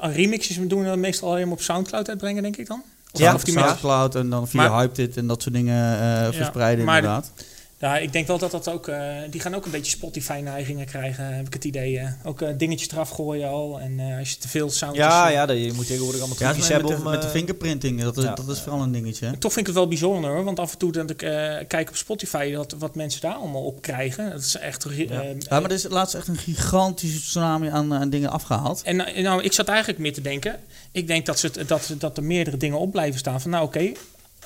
remixes doen we meestal alleen op SoundCloud uitbrengen, denk ik dan? Of ja, of die SoundCloud en dan via maar, Hype It en dat soort dingen uh, verspreiden ja, inderdaad. D- ja, ik denk wel dat dat ook... Uh, die gaan ook een beetje Spotify-neigingen krijgen, heb ik het idee. Uh, ook uh, dingetjes eraf gooien al. En uh, als je te veel sound... Ja, is, ja, dat, je moet tegenwoordig allemaal trucjes ja, hebben met de, om... Met de fingerprinting, dat is, ja, dat is vooral een dingetje. Hè? Toch vind ik het wel bijzonder, hoor. Want af en toe dat ik uh, kijk op Spotify dat, wat mensen daar allemaal op krijgen. Dat is echt... Uh, ja. Ja, maar er is laatst echt een gigantische tsunami aan, aan dingen afgehaald. En nou, ik zat eigenlijk meer te denken. Ik denk dat, ze het, dat, dat er meerdere dingen op blijven staan. Van nou, oké, okay,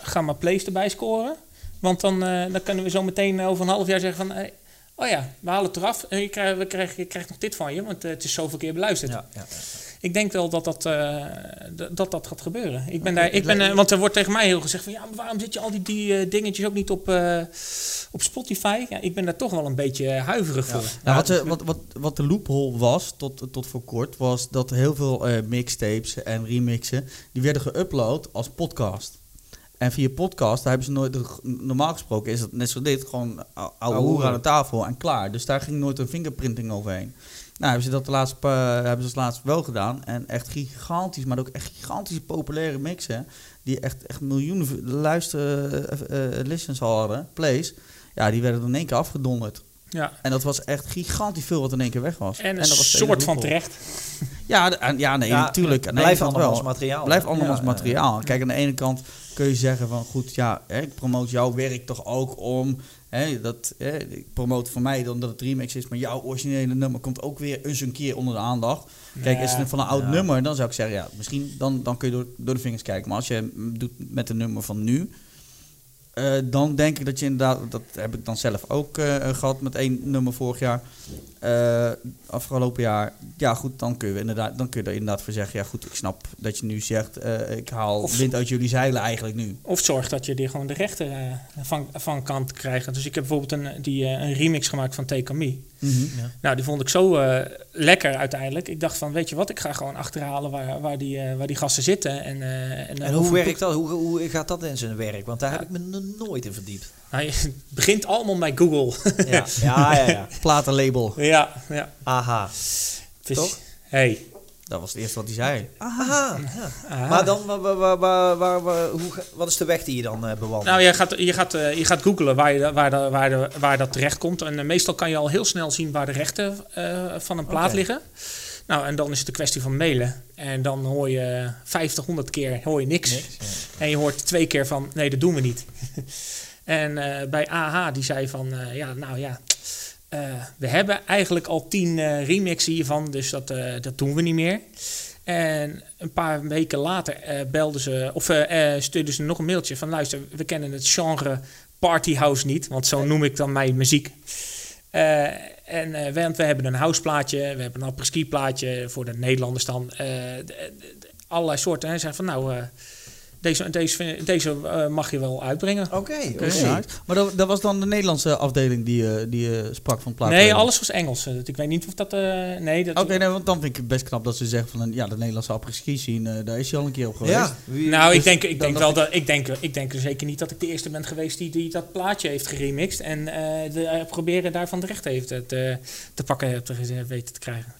ga maar plays erbij scoren. Want dan, uh, dan kunnen we zo meteen over een half jaar zeggen van... Hey, oh ja, we halen het eraf. Je krijgt, we krijgen, je krijgt nog dit van je, want uh, het is zoveel keer beluisterd. Ja, ja, ja. Ik denk wel dat dat, uh, d- dat, dat gaat gebeuren. Ik ben ja, daar, ik ben, uh, want er wordt tegen mij heel gezegd van... ja, maar waarom zit je al die, die uh, dingetjes ook niet op, uh, op Spotify? Ja, ik ben daar toch wel een beetje huiverig ja. voor. Nou, ja, wat, dus, wat, wat, wat de loophole was, tot, tot voor kort... was dat heel veel uh, mixtapes en remixen... die werden geüpload als podcast. En via podcast, daar hebben ze nooit... Normaal gesproken is dat net zo dit... gewoon ouwe hoer aan de tafel en klaar. Dus daar ging nooit een fingerprinting overheen. Nou, hebben ze dat de laatste, uh, hebben ze het laatst wel gedaan. En echt gigantisch, maar ook echt gigantische populaire mixen... die echt, echt miljoenen luister, uh, uh, listens al hadden, plays... ja, die werden in één keer afgedonderd. Ja. En dat was echt gigantisch veel wat in één keer weg was. En een en dat was soort van terecht. Ja, de, ja nee, ja, natuurlijk. Aan blijf andermans materiaal. Blijf andermans ja, materiaal. Ja. Kijk, aan de ene kant... kun je zeggen van, goed, ja, hè, ik promote jouw werk toch ook om... Hè, dat, hè, ik promote voor mij dan dat het remix is... maar jouw originele nummer komt ook weer eens een keer onder de aandacht. Kijk, ja, is het van een oud ja. nummer, dan zou ik zeggen... ja, misschien dan, dan kun je door, door de vingers kijken. Maar als je doet met een nummer van nu... Uh, dan denk ik dat je inderdaad... dat heb ik dan zelf ook uh, gehad met één nummer vorig jaar... Uh, afgelopen jaar, ja goed, dan kun je inderdaad, dan kun je er inderdaad voor zeggen... ja goed, ik snap dat je nu zegt... Uh, ik haal of, wind uit jullie zeilen eigenlijk nu. Of zorg dat je er gewoon de rechten uh, van, van kant krijgt. Dus ik heb bijvoorbeeld een, die, uh, een remix gemaakt van Take On Me. Mm-hmm. Ja. Nou, die vond ik zo uh, lekker uiteindelijk. Ik dacht van, weet je wat, ik ga gewoon achterhalen... waar, waar, die, uh, waar die gasten zitten. En, uh, en, uh, en hoe werkt dat? Hoe, hoe gaat dat in zijn werk? Want daar ja. heb ik me nooit in verdiept. Nou, het begint allemaal bij Google. Ja, ja, ja, ja. Platenlabel. Ja, ja. A-ha. Dus, toch? Hey. Dat was het eerste wat hij zei. A-ha. Ja. A-ha. Maar dan, waar, waar, waar, waar, waar, hoe, wat is de weg die je dan uh, bewandelt? Nou, je gaat, je gaat, uh, je gaat googlen waar, je, waar, de, waar, de, waar dat terecht komt. En uh, meestal kan je al heel snel zien waar de rechten uh, van een plaat okay. liggen. Nou, en dan is het een kwestie van mailen. En dan hoor je vijftig, honderd keer hoor je niks. niks ja. En je hoort twee keer van, nee, dat doen we niet. En uh, bij a-ha, die zei van, uh, ja, nou ja, uh, we hebben eigenlijk al tien uh, remixen hiervan, dus dat, uh, dat doen we niet meer. En een paar weken later uh, belden ze, of uh, uh, stuurden ze nog een mailtje van, luister, we kennen het genre partyhouse niet, want zo noem ik dan mijn muziek. Uh, en uh, want we hebben een houseplaatje, we hebben een apres-ski plaatje voor de Nederlanders dan, uh, d- d- allerlei soorten. En ze zeiden van, nou... Uh, Deze, deze, deze uh, mag je wel uitbrengen. Oké. Okay, okay. ja. Maar dat, dat was dan de Nederlandse afdeling die je uh, uh, sprak van plaat. Nee, alles was Engels. Ik weet niet of dat... Uh, nee, dat Oké, okay, nee, want dan vind ik het best knap dat ze zeggen van... ja, de Nederlandse apres-ski scene, uh, daar is je al een keer op geweest. Ja. Wie, nou, dus ik denk, ik denk wel dat... Ik denk, ik denk zeker niet dat ik de eerste ben geweest die, die dat plaatje heeft geremixt... en uh, de, uh, proberen daarvan de rechten heeft te, te pakken, te weten te krijgen.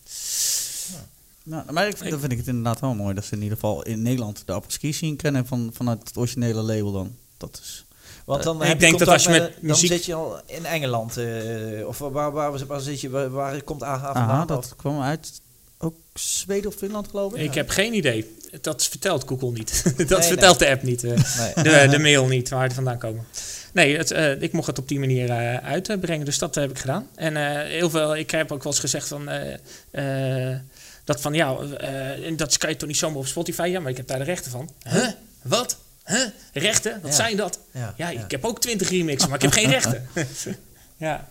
Nou, maar ik vind, dan vind ik het inderdaad wel mooi dat ze in ieder geval in Nederland de apres-ski scene kennen van, vanuit het originele label dan. Dat is, Want dan uh, heb ik je denk dat als je met, met muziek... Dan zit je al in Engeland. Uh, of waar, waar, waar, waar zit je? Waar, waar komt a-ha vandaan? Dat of? kwam uit ook Zweden of Finland, geloof ik. Ik ja. heb geen idee. Dat vertelt Google niet. dat nee, vertelt nee. de app niet. Uh, nee. de, de mail niet, waar het vandaan komen. Nee, het, uh, ik mocht het op die manier uh, uitbrengen. Dus dat heb ik gedaan. En uh, heel veel... Ik heb ook wel eens gezegd van... Uh, uh, dat van, ja, uh, dat kan je toch niet zomaar op Spotify? Ja, maar ik heb daar de rechten van. Huh? Wat? Huh? Rechten? Wat ja. zijn dat? Ja, ja ik ja. heb ook twintig remixen, maar ik heb geen rechten. ja.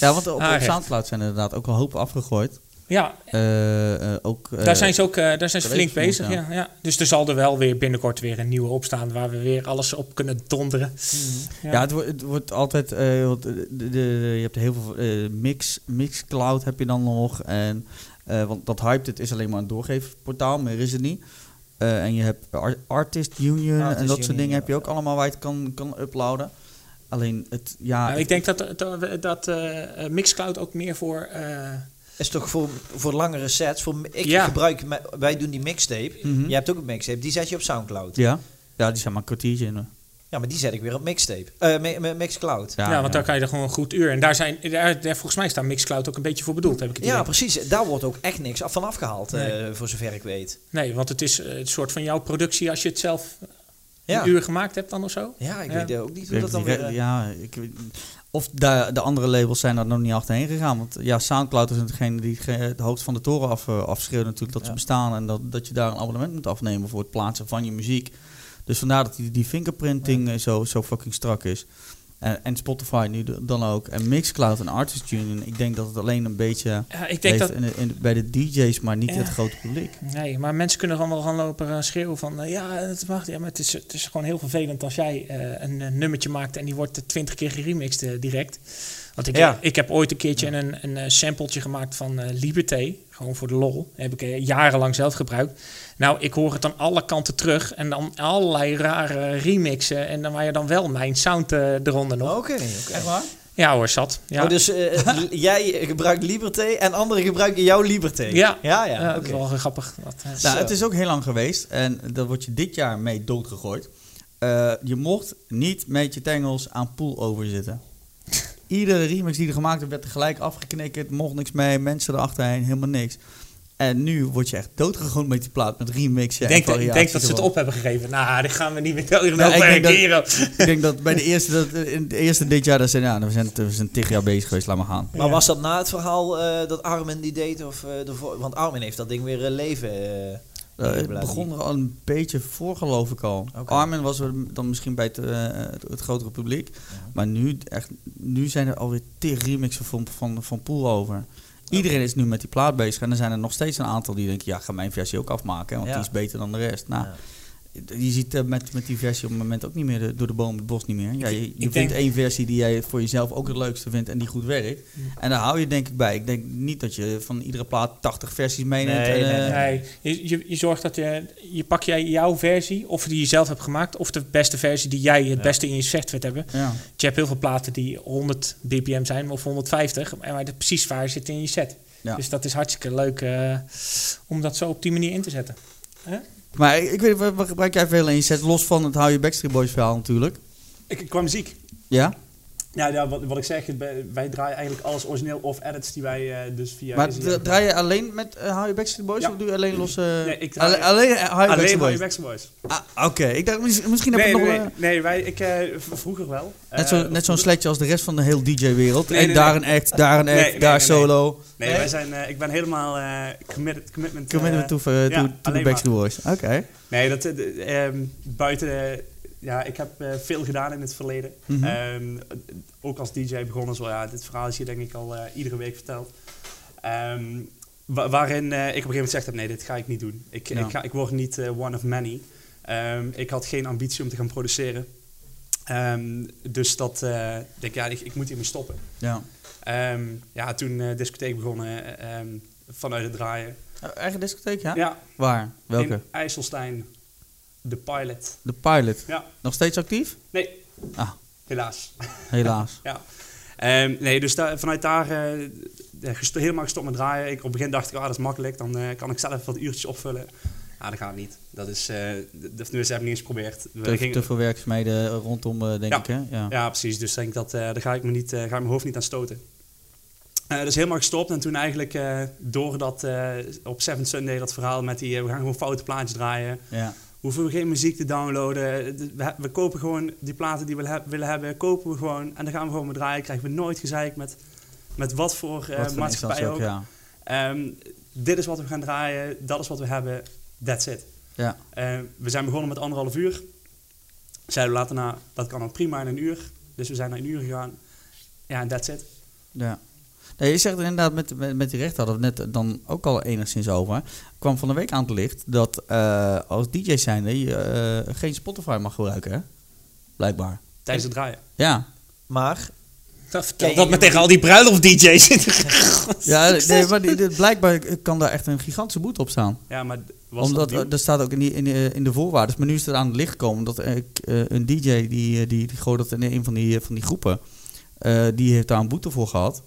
ja, want op, op SoundCloud zijn er inderdaad ook een hoop afgegooid. Ja. Uh, uh, ook, uh, daar zijn ze ook uh, daar zijn ze flink bezig. Ja. Ja, ja. Dus er zal er wel weer binnenkort weer een nieuwe opstaan waar we weer alles op kunnen donderen. Mm. Ja. ja, het wordt, het wordt altijd... Uh, wat, de, de, de, je hebt heel veel... Uh, mix, Mixcloud heb je dan nog en... Uh, want dat hyped, het is alleen maar een doorgeefportaal, meer is het niet. Uh, en je hebt Ar- Artist Union Artist en dat Union, soort dingen heb je ook ja. allemaal waar je het kan, kan uploaden. Alleen het, ja... Nou, het, ik denk dat, dat, dat uh, Mixcloud ook meer voor... Uh, is toch voor, voor langere sets. Voor, ik ja. gebruik, wij doen die mixtape. Mm-hmm. Je hebt ook een mixtape, die zet je op SoundCloud. Ja, ja die zijn maar een kwartiertje in. Ja, maar die zet ik weer op mixtape. Uh, Mixcloud. Ja, ja, want daar kan je er gewoon een goed uur. En daar zijn, daar, volgens mij staat Mixcloud ook een beetje voor bedoeld. Heb ik het ja, idee. Precies. Daar wordt ook echt niks van afgehaald, nee. uh, voor zover ik weet. Nee, want het is uh, een soort van jouw productie als je het zelf ja. een uur gemaakt hebt dan of zo. Ja, ik ja. weet ook niet hoe dat dan weer... Uh, ja, ik weet, of de, de andere labels zijn daar nog niet achterheen gegaan. Want ja, SoundCloud is degene die het hoofd van de toren af, uh, afschreeuwt natuurlijk dat ja. ze bestaan. En dat, dat je daar een abonnement moet afnemen voor het plaatsen van je muziek. Dus vandaar dat die, die fingerprinting ja. zo, zo fucking strak is. En, en Spotify nu dan ook. En Mixcloud en Artist Union. Ik denk dat het alleen een beetje... Ja, ik denk dat... in de, in de, bij de D J's, maar niet ja. het grote publiek. Nee, maar mensen kunnen gewoon wel gaan lopen en schreeuwen van... Uh, ja, het, mag, ja maar het, is, het is gewoon heel vervelend als jij uh, een, een nummertje maakt... en die wordt twintig keer geremixed uh, direct. Want ik, ja. ik heb ooit een keertje ja. een, een, een sampletje gemaakt van uh, Liberté... Gewoon voor de lol. Heb ik jarenlang zelf gebruikt. Nou, ik hoor het aan alle kanten terug. En dan allerlei rare remixen. En dan waar je dan wel mijn sound uh, eronder nog. Oké, okay, okay. Echt waar? Ja hoor, zat. Ja. Oh, dus uh, jij gebruikt Liberté en anderen gebruiken jouw Liberté. Ja, ja, ja. Uh, okay. Dat is wel grappig. Wat, uh, nou, het is ook heel lang geweest. En daar word je dit jaar mee doodgegooid. Uh, je mocht niet met je tangels aan pullover zitten. Iedere remix die er gemaakt werd, werd tegelijk afgeknikkerd. Mocht niks mee, mensen erachterheen, helemaal niks. En nu word je echt doodgegooid met die plaat, met remixen. Ik denk, ik denk dat ze het op hebben gegeven. Nou, dit gaan we niet meer tegen nou, elkaar. Ik denk dat bij de eerste, dat, in de eerste dit jaar, dat zijn, ja, we zijn, we zijn tig jaar bezig geweest, laat maar gaan. Maar ja. was dat na het verhaal uh, dat Armin die deed? Of, uh, de, want Armin heeft dat ding weer uh, leven. Uh, Uh, het begon er al een beetje voor, geloof ik al. Okay. Armin was er dan misschien bij het, uh, het, het grotere publiek. Ja. Maar nu, echt, nu zijn er alweer tig remixen van, van, van Poel over. Iedereen is nu met die plaat bezig. En er zijn er nog steeds een aantal die denken... ja, ga mijn versie ook afmaken, want ja. die is beter dan de rest. Nou, ja. Je ziet uh, met, met die versie op het moment ook niet meer de, door de boom het bos niet meer. Ja, je je ik vindt denk... één versie die jij voor jezelf ook het leukste vindt en die goed werkt. Mm. En daar hou je denk ik bij. Ik denk niet dat je van iedere plaat tachtig versies meeneemt. Nee, en, uh... nee, nee. Je, je, je zorgt dat je... Je pak jij jouw versie, of die je zelf hebt gemaakt... of de beste versie die jij het ja. beste in je set wilt hebben. Ja. Je hebt heel veel platen die honderd B P M zijn of honderdvijftig... maar de, precies waar zit in je set. Ja. Dus dat is hartstikke leuk uh, om dat zo op die manier in te zetten. Huh? Maar ik weet, wat gebruik jij veel in je set? Los van het Howie Backstreet Boys verhaal natuurlijk. Ik, ik kwam muziek. Ja? Nou, ja, wat, wat ik zeg, wij draaien eigenlijk alles origineel of edits die wij uh, dus via... Maar d- draai je alleen met uh, Howie Backstreet Boys? Ja. Of doe je alleen los... Uh, nee, ik draai... Alleen, alleen Howie Backstreet Boys? Alleen Howie Backstreet Boys. Ah, oké. Okay. Ik dacht, misschien nee, heb je nee, nog... Nee, nee wij, ik, uh, vroeger wel. Net, zo, uh, net zo'n sletje als de rest van de hele D J-wereld. Nee, nee, nee, daar een act, daar een act, nee, nee, daar nee, solo. Nee, nee, wij zijn... Uh, ik ben helemaal uh, committed, commitment... Commitment uh, to, uh, to, ja, to the Backstreet Boys. Oké. Okay. Nee, dat... Uh, um, buiten... de Ja, ik heb uh, veel gedaan in het verleden. Mm-hmm. Um, ook als D J begonnen. Zo, ja, dit verhaal is hier denk ik al uh, iedere week verteld. Um, wa- waarin uh, ik op een gegeven moment gezegd heb, nee, dit ga ik niet doen. Ik, ja. ik, ga, ik word niet uh, one of many. Um, ik had geen ambitie om te gaan produceren. Um, dus dat uh, denk ja, ik, ik moet hiermee stoppen. Ja, um, ja toen uh, discotheek begonnen um, vanuit het draaien. Eigen discotheek, ja? Ja. Waar? Welke? In IJsselstein. De Pilot. De Pilot? Ja. Nog steeds actief? Nee. Ah. Helaas. Helaas. ja. Um, nee, dus da- vanuit daar uh, gesto- helemaal gestopt met draaien. Ik, op het begin dacht ik, ah, dat is makkelijk. Dan uh, kan ik zelf wat uurtjes opvullen. ah, dat gaat niet. Dat is, uh, dat hebben we niet eens geprobeerd. We te, gingen... te veel werkzaamheden rondom, uh, denk ja. ik, hè? Ja. Ja, precies. Dus denk dat, uh, daar ga ik, me niet, uh, ga ik mijn hoofd niet aan stoten. Uh, dus helemaal gestopt. En toen eigenlijk uh, door dat uh, op Seven Sunday dat verhaal met die... Uh, we gaan gewoon foute plaatjes draaien. Ja. We hoeven geen muziek te downloaden. We, we kopen gewoon die platen die we he- willen hebben. Kopen we gewoon. En dan gaan we gewoon mee draaien. Krijgen we nooit gezeik met, met wat voor uh, wat maatschappij ook. ook ja. um, dit is wat we gaan draaien. Dat is wat we hebben. That's it. Ja. Uh, we zijn begonnen met anderhalf uur. Zeiden we later na, dat kan ook prima in een uur. Dus we zijn naar een uur gegaan. Ja, en that's it. Ja. Je zegt inderdaad, met, met, met die recht hadden we net dan ook al enigszins over. Kwam van de week aan het licht dat uh, als D J zijnde je uh, geen Spotify mag gebruiken, hè? Blijkbaar. Tijdens het draaien. Ja. Maar... Dat vertel dat maar tegen al die bruiloft D J's. Ja, nee, maar die, die, blijkbaar kan daar echt een gigantische boete op staan. Ja, maar... Was Omdat dat, dat staat ook in, die, in, de, in de voorwaarden. Maar nu is het aan het licht gekomen dat uh, een D J die, die, die, die gooit dat in een van die, van die groepen, uh, die heeft daar een boete voor gehad.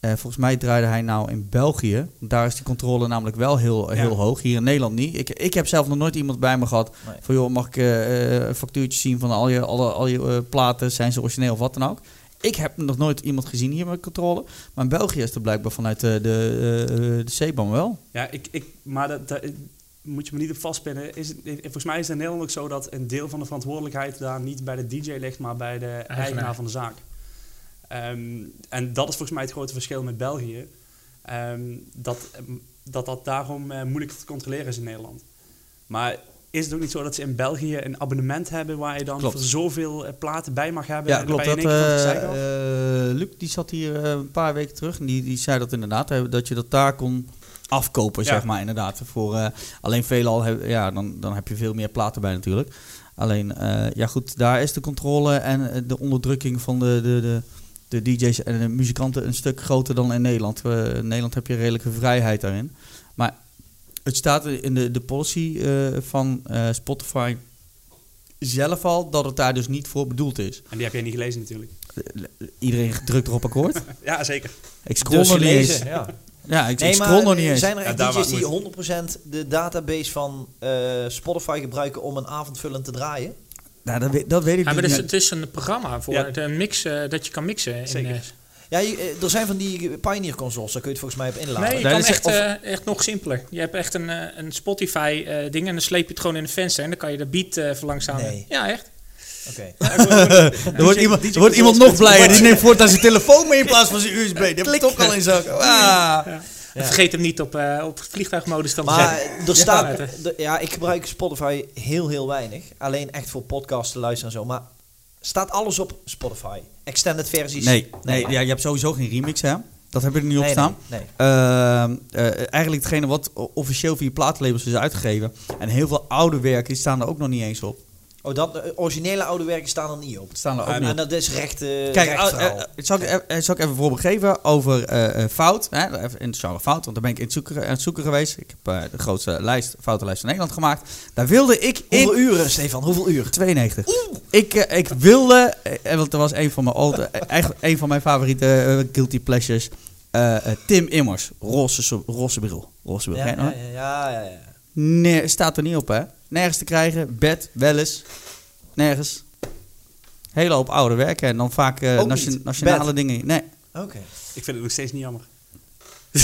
Uh, volgens mij draaide hij nou in België. Daar is die controle namelijk wel heel, heel ja. hoog. Hier in Nederland niet. Ik, ik heb zelf nog nooit iemand bij me gehad. Nee. Van joh, mag ik uh, een factuurtje zien van al je, alle, al je uh, platen? Zijn ze origineel of wat dan ook? Ik heb nog nooit iemand gezien hier met controle. Maar in België is er blijkbaar vanuit de, de, de, de C-ban wel. Ja, ik, ik, maar dat... dat moet je me niet op vastpinnen. Is, volgens mij is het in Nederland ook zo dat een deel van de verantwoordelijkheid daar niet bij de D J ligt, maar bij de eigenaar, eigenaar van de zaak. Um, en dat is volgens mij het grote verschil met België. Um, dat, dat dat daarom uh, moeilijk te controleren is in Nederland. Maar is het ook niet zo dat ze in België een abonnement hebben waar je dan klopt. voor zoveel uh, platen bij mag hebben? Ja, en klopt. Dat, uh, uh, Luc die zat hier uh, een paar weken terug en die, die zei dat inderdaad, dat je dat daar kon... afkopen, ja. zeg maar, inderdaad. Voor, uh, alleen veelal, he, ja, dan, dan heb je veel meer platen bij natuurlijk. Alleen, uh, ja goed, daar is de controle en de onderdrukking van de, de, de, de D J's en de muzikanten een stuk groter dan in Nederland. Uh, in Nederland heb je redelijke vrijheid daarin. Maar het staat in de, de policy uh, van uh, Spotify zelf al, dat het daar dus niet voor bedoeld is. En die heb jij niet gelezen natuurlijk. Iedereen drukt erop akkoord? Ja, zeker. Ik scroll dus lezen, ja. Ja, ik, nee, ik scroll nog niet eens. Zijn er echt ja, D J's die honderd procent de database van uh, Spotify gebruiken om een avondvullend te draaien? Nou, dat, weet, dat weet ik ja, niet. Maar het, is, het is een programma voor ja. het, een mix, uh, dat je kan mixen. Zeker. In, uh, ja, je, er zijn van die Pioneer consoles, daar kun je het volgens mij op inladen. Nee, je kan echt, uh, echt nog simpeler. Je hebt echt een, een Spotify uh, ding en dan sleep je het gewoon in een venster en dan kan je de beat uh, verlangzamen. Nee. Ja, echt. Okay. er wordt iemand, er wordt iemand nog blijer. Die neemt voortaan zijn telefoon mee in plaats van zijn U S B. Die heb ik toch al in zak. Ah. Ja. Ja. Vergeet hem niet op, uh, op vliegtuigmodus dan maar te zetten. Er staat, d- ja, ik gebruik Spotify heel, heel weinig. Alleen echt voor podcasts te luisteren en zo. Maar staat alles op Spotify? Extended versies? Nee, nee, nee. Ja, je hebt sowieso geen remix, hè? Dat heb ik er niet op nee, staan. Nee, nee. Uh, uh, eigenlijk hetgene wat officieel via plaatlabels is uitgegeven. En heel veel oude werken staan er ook nog niet eens op. Oh, dat originele oude werken staan er niet op. Staan er ook en, niet op. En dat is recht. Uh, Kijk, recht uh, uh, zal, ik, uh, zal ik even voorbeeld geven over uh, fout. Hè? In het genre fout, want daar ben ik in het zoeken, aan het zoeken geweest. Ik heb uh, de grootste lijst, foutenlijst van Nederland gemaakt. Daar wilde ik in. Hoeveel uren, Stefan? Hoeveel uur? tweeënnegentig. Oeh. Ik, uh, ik wilde, uh, want dat was een van mijn, oude, uh, een van mijn favoriete uh, guilty pleasures. Uh, uh, Tim Immers, roze, roze bril. Roze bril. Ja, ja, ja, ja, ja. Nee, staat er niet op, hè? Nergens te krijgen, bed, wel eens, nergens. Hele hoop oude werken en dan vaak uh, nation- nationale bed. dingen. Nee. Oké. Okay. Ik vind het nog steeds niet jammer. Nee?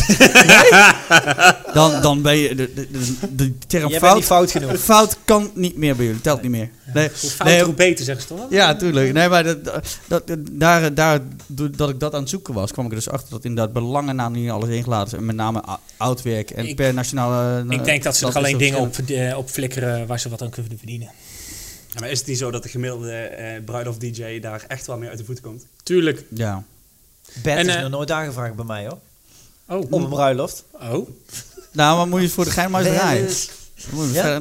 Dan, dan ben je de, de, de, de term Jij fout. fout genoeg. Fout kan niet meer bij jullie, telt nee. niet meer. Nee. Hoe fout, nee, hoe beter, zeggen ze toch? Ja, tuurlijk. Nee, maar dat, dat, daar, daar, dat ik dat aan het zoeken was, kwam ik er dus achter dat inderdaad belangen naam niet alles ingeladen is. En met name oud werk en ik, per nationale. Ik denk dat ze nog alleen dingen op, uh, op flikkeren waar ze wat aan kunnen verdienen. Ja, maar is het niet zo dat de gemiddelde uh, bruiloft D J daar echt wel mee uit de voet komt? Tuurlijk. Ja. Bert en, is uh, nog nooit aangevraagd bij mij, hoor. Oh. Op een bruiloft. Oh. Nou, maar moet je het voor de gein maar eens draaien.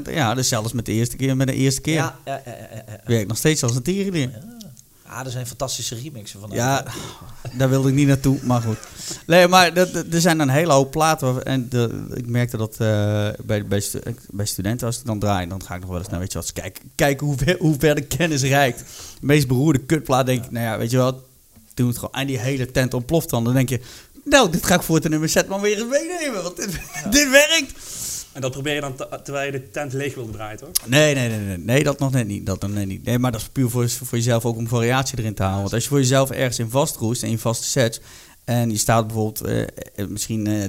Ja, ja dus zelfs met de eerste keer. Met de eerste keer. Ja, ja, ja, ja, ja. Werkt nog steeds als een tierenlier. Ja. Ah, er zijn fantastische remixen vandaag. Ja, daar wilde ik niet naartoe, maar goed. Nee, maar dat, er zijn een hele hoop platen. En de, ik merkte dat uh, bij, bij, stu, bij studenten, als ik dan draai, dan ga ik nog wel eens naar, weet je wat, kijken kijk hoe, hoe ver de kennis reikt. De meest beroerde kutplaat, denk ik, nou ja, weet je wat, doen we het gewoon. En die hele tent ontploft dan. Dan denk je... Nou, dit ga ik voor het nummer zet maar weer eens meenemen, want dit, ja. dit werkt. En dat probeer je dan te, terwijl je de tent leeg wil draaien, toch? Nee, nee, nee, nee, nee, dat nog net niet. Dat nog net niet. Nee, maar dat is puur voor, voor jezelf ook om variatie erin te halen. Want als je voor jezelf ergens in vastroest en je vaste sets... en je staat bijvoorbeeld uh, misschien uh,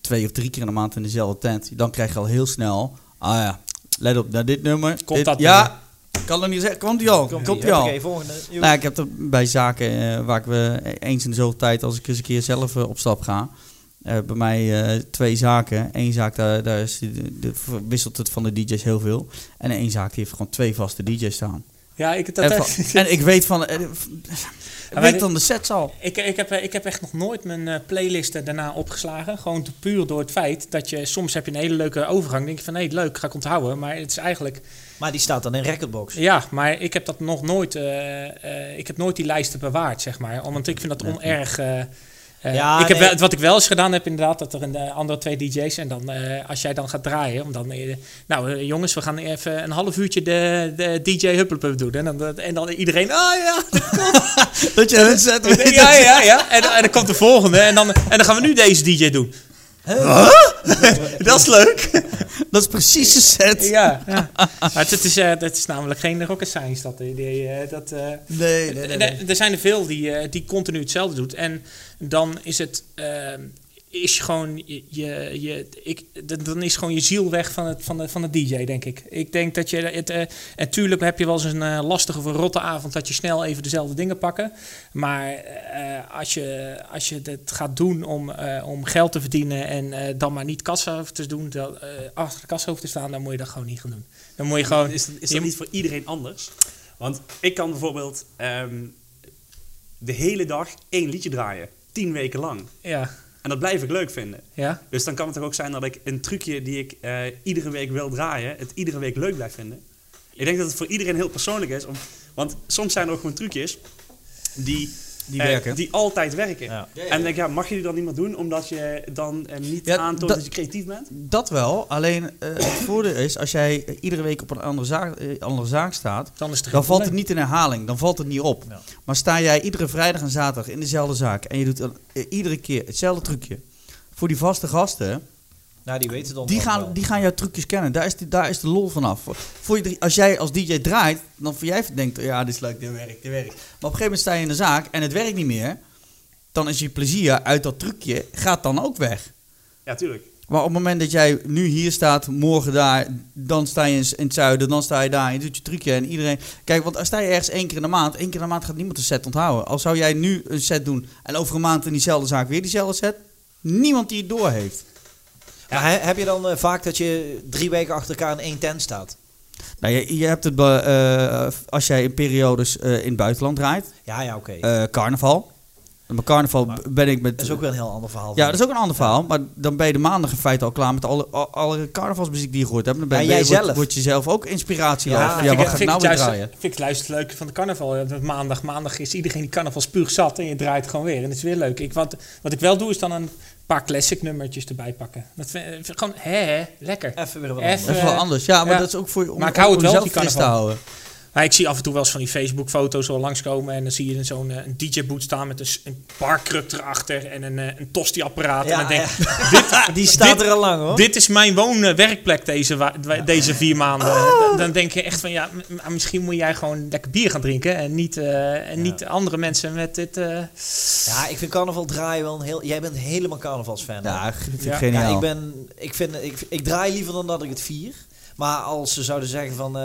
twee of drie keer in de maand in dezelfde tent... dan krijg je al heel snel... ah ja, let op naar dit nummer. Komt dit, dat ja, nummer? Kan er niet zeggen. Komt die al? Komt, komt die al? Oké, volgende. Nou, ik heb er bij zaken uh, waar ik we eens in de zoveel tijd... als ik eens een keer zelf uh, op stap ga... Uh, bij mij uh, twee zaken. Eén zaak, daar, daar is, de, de, wisselt het van de D J's heel veel. En één zaak, die heeft gewoon twee vaste D J's staan. Ja, ik heb dat en, echt... van, en ik weet van... Uh, ik weet dan de sets al. Ik, ik, heb, ik heb echt nog nooit mijn uh, playlisten daarna opgeslagen. Gewoon te puur door het feit dat je... Soms heb je een hele leuke overgang. Denk je van, hé, hey, leuk, ga ik onthouden. Maar het is eigenlijk... Maar die staat dan in Recordbox. Ja, maar ik heb dat nog nooit... Uh, uh, ik heb nooit die lijsten bewaard, zeg maar. Want ik vind dat onerg... Uh, Uh, ja, ik heb nee. wel, wat ik wel eens gedaan heb inderdaad, dat er een uh, andere twee D J's en dan uh, als jij dan gaat draaien, om dan uh, nou uh, jongens, we gaan even een half uurtje de, de D J Hupplepup doen en dan, en dan iedereen, ah oh, ja, dat komt. Dat je hun zet. Ja, ja, ja, ja. En, en dan komt de volgende en dan, en dan gaan we nu deze D J doen. Huh? Dat is leuk. Dat is precies de set. Ja, ja. Maar het is, uh, het is namelijk geen rocket science, dat idee. Uh, dat, uh, nee, nee, nee, nee. Er zijn er veel die, uh, die continu hetzelfde doet. En dan is het... Uh, is gewoon je, je, je, ik, dan is gewoon je ziel weg van het, van de, van de D J, denk ik. Ik denk dat je... Het, uh, en tuurlijk heb je wel eens een uh, lastige of een rotte avond... dat je snel even dezelfde dingen pakken. Maar uh, als je als je het gaat doen om, uh, om geld te verdienen... en uh, dan maar niet kassahoofd te doen, dat, uh, achter de kassahoofd te staan... dan moet je dat gewoon niet gaan doen. Dan moet je gewoon... Is dat, is dat niet voor iedereen anders? Want ik kan bijvoorbeeld um, de hele dag één liedje draaien. Tien weken lang. Ja. En dat blijf ik leuk vinden. Ja? Dus dan kan het toch ook zijn dat ik een trucje die ik uh, iedere week wil draaien... het iedere week leuk blijf vinden. Ik denk dat het voor iedereen heel persoonlijk is. Om, want soms zijn er ook gewoon trucjes die, die, uh, werken. die altijd werken. Ja. En dan denk ik, ja, mag je die dan niet meer doen... omdat je dan uh, niet ja, aantoont dat, dat je creatief bent? Dat wel. Alleen uh, het voordeel is, als jij uh, iedere week op een andere zaak, uh, andere zaak staat... dan, is het dan valt het niet in herhaling. Dan valt het niet op. Ja. Maar sta jij iedere vrijdag en zaterdag in dezelfde zaak... en je doet een, uh, iedere keer hetzelfde trucje... voor die vaste gasten... Nou, die weten dan die, gaan, die gaan jouw trucjes kennen. Daar is, die, daar is de lol vanaf. Voor je, als jij als D J draait, dan voor jij denkt... ja, dit is leuk, dit werkt, dit werkt. Maar op een gegeven moment sta je in de zaak en het werkt niet meer. Dan is je plezier uit dat trucje gaat dan ook weg. Ja, tuurlijk. Maar op het moment dat jij nu hier staat, morgen daar... dan sta je in het zuiden, dan sta je daar... je doet je trucje en iedereen... Kijk, want als sta je ergens één keer in de maand... één keer in de maand gaat niemand een set onthouden. Al zou jij nu een set doen en over een maand in diezelfde zaak weer diezelfde set... niemand die het door heeft. Ja, heb je dan uh, vaak dat je drie weken achter elkaar in één tent staat? Nou, je, je hebt het be, uh, als jij in periodes uh, in het buitenland draait. Ja, ja, oké. Okay. Uh, carnaval. Bij carnaval maar, ben ik met... Dat is ook wel een heel ander verhaal. Ja, dat is ook een ander verhaal. Maar dan ben je de maandag in feite al klaar met alle, alle carnavalsmuziek die je gehoord hebt. Dan ben je, ja, jij zelf. Word, word je zelf ook inspiratie. Ja, ja, ja, wat ga ik nou weer draaien? Ik vind het luisteren leuk van de carnaval. Maandag, maandag is iedereen die carnaval spuug zat en je draait gewoon weer. En het is weer leuk. Ik, wat, wat ik wel doe is dan een... paar classic nummertjes erbij pakken. Dat vind ik gewoon, hè, lekker. Even weer wat anders. Even, Even anders. Ja, maar ja. dat is ook voor je om, maar ik hou het wel, die kan te houden. Maar ik zie af en toe wel eens van die Facebook-foto's al langskomen... en dan zie je zo'n uh, D J-boot staan met een, een barkruk erachter... en een, uh, een tosti-apparaat. Ja, en dan denk ik, ja. dit, die staat dit, er al lang, hoor. Dit is mijn woonwerkplek deze, wa- deze vier maanden. Oh. Dan, dan denk je echt van, ja, m- misschien moet jij gewoon lekker bier gaan drinken... en niet, uh, en ja. niet andere mensen met dit... Uh... Ja, ik vind carnaval draaien wel een heel... Jij bent helemaal carnavalsfan. Ja, ik vind ja. geniaal. Ja, ik, ben, ik, vind, ik, ik draai liever dan dat ik het vier... Maar als ze zouden zeggen van uh,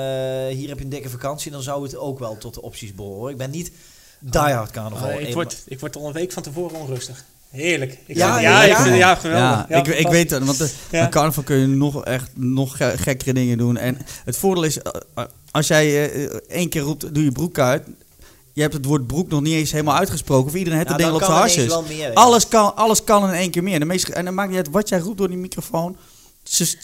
hier heb je een dikke vakantie... dan zou het ook wel tot de opties behoren. Ik ben niet diehard carnaval. Oh, ik, word, ik word al een week van tevoren onrustig. Heerlijk. Ik ja, vind, ja, ja, ik vind, ja, geweldig. Ja, ja, ik, ik weet het, want met ja. carnaval kun je nog echt nog gekkere dingen doen. En het voordeel is, als jij uh, één keer roept, doe je broek uit... Je hebt het woord broek nog niet eens helemaal uitgesproken. Of iedereen heeft nou, het ding op zijn harsjes. Ja. Alles, kan, alles kan in één keer meer. De meeste, en dan maakt niet uit wat jij roept door die microfoon... Ze,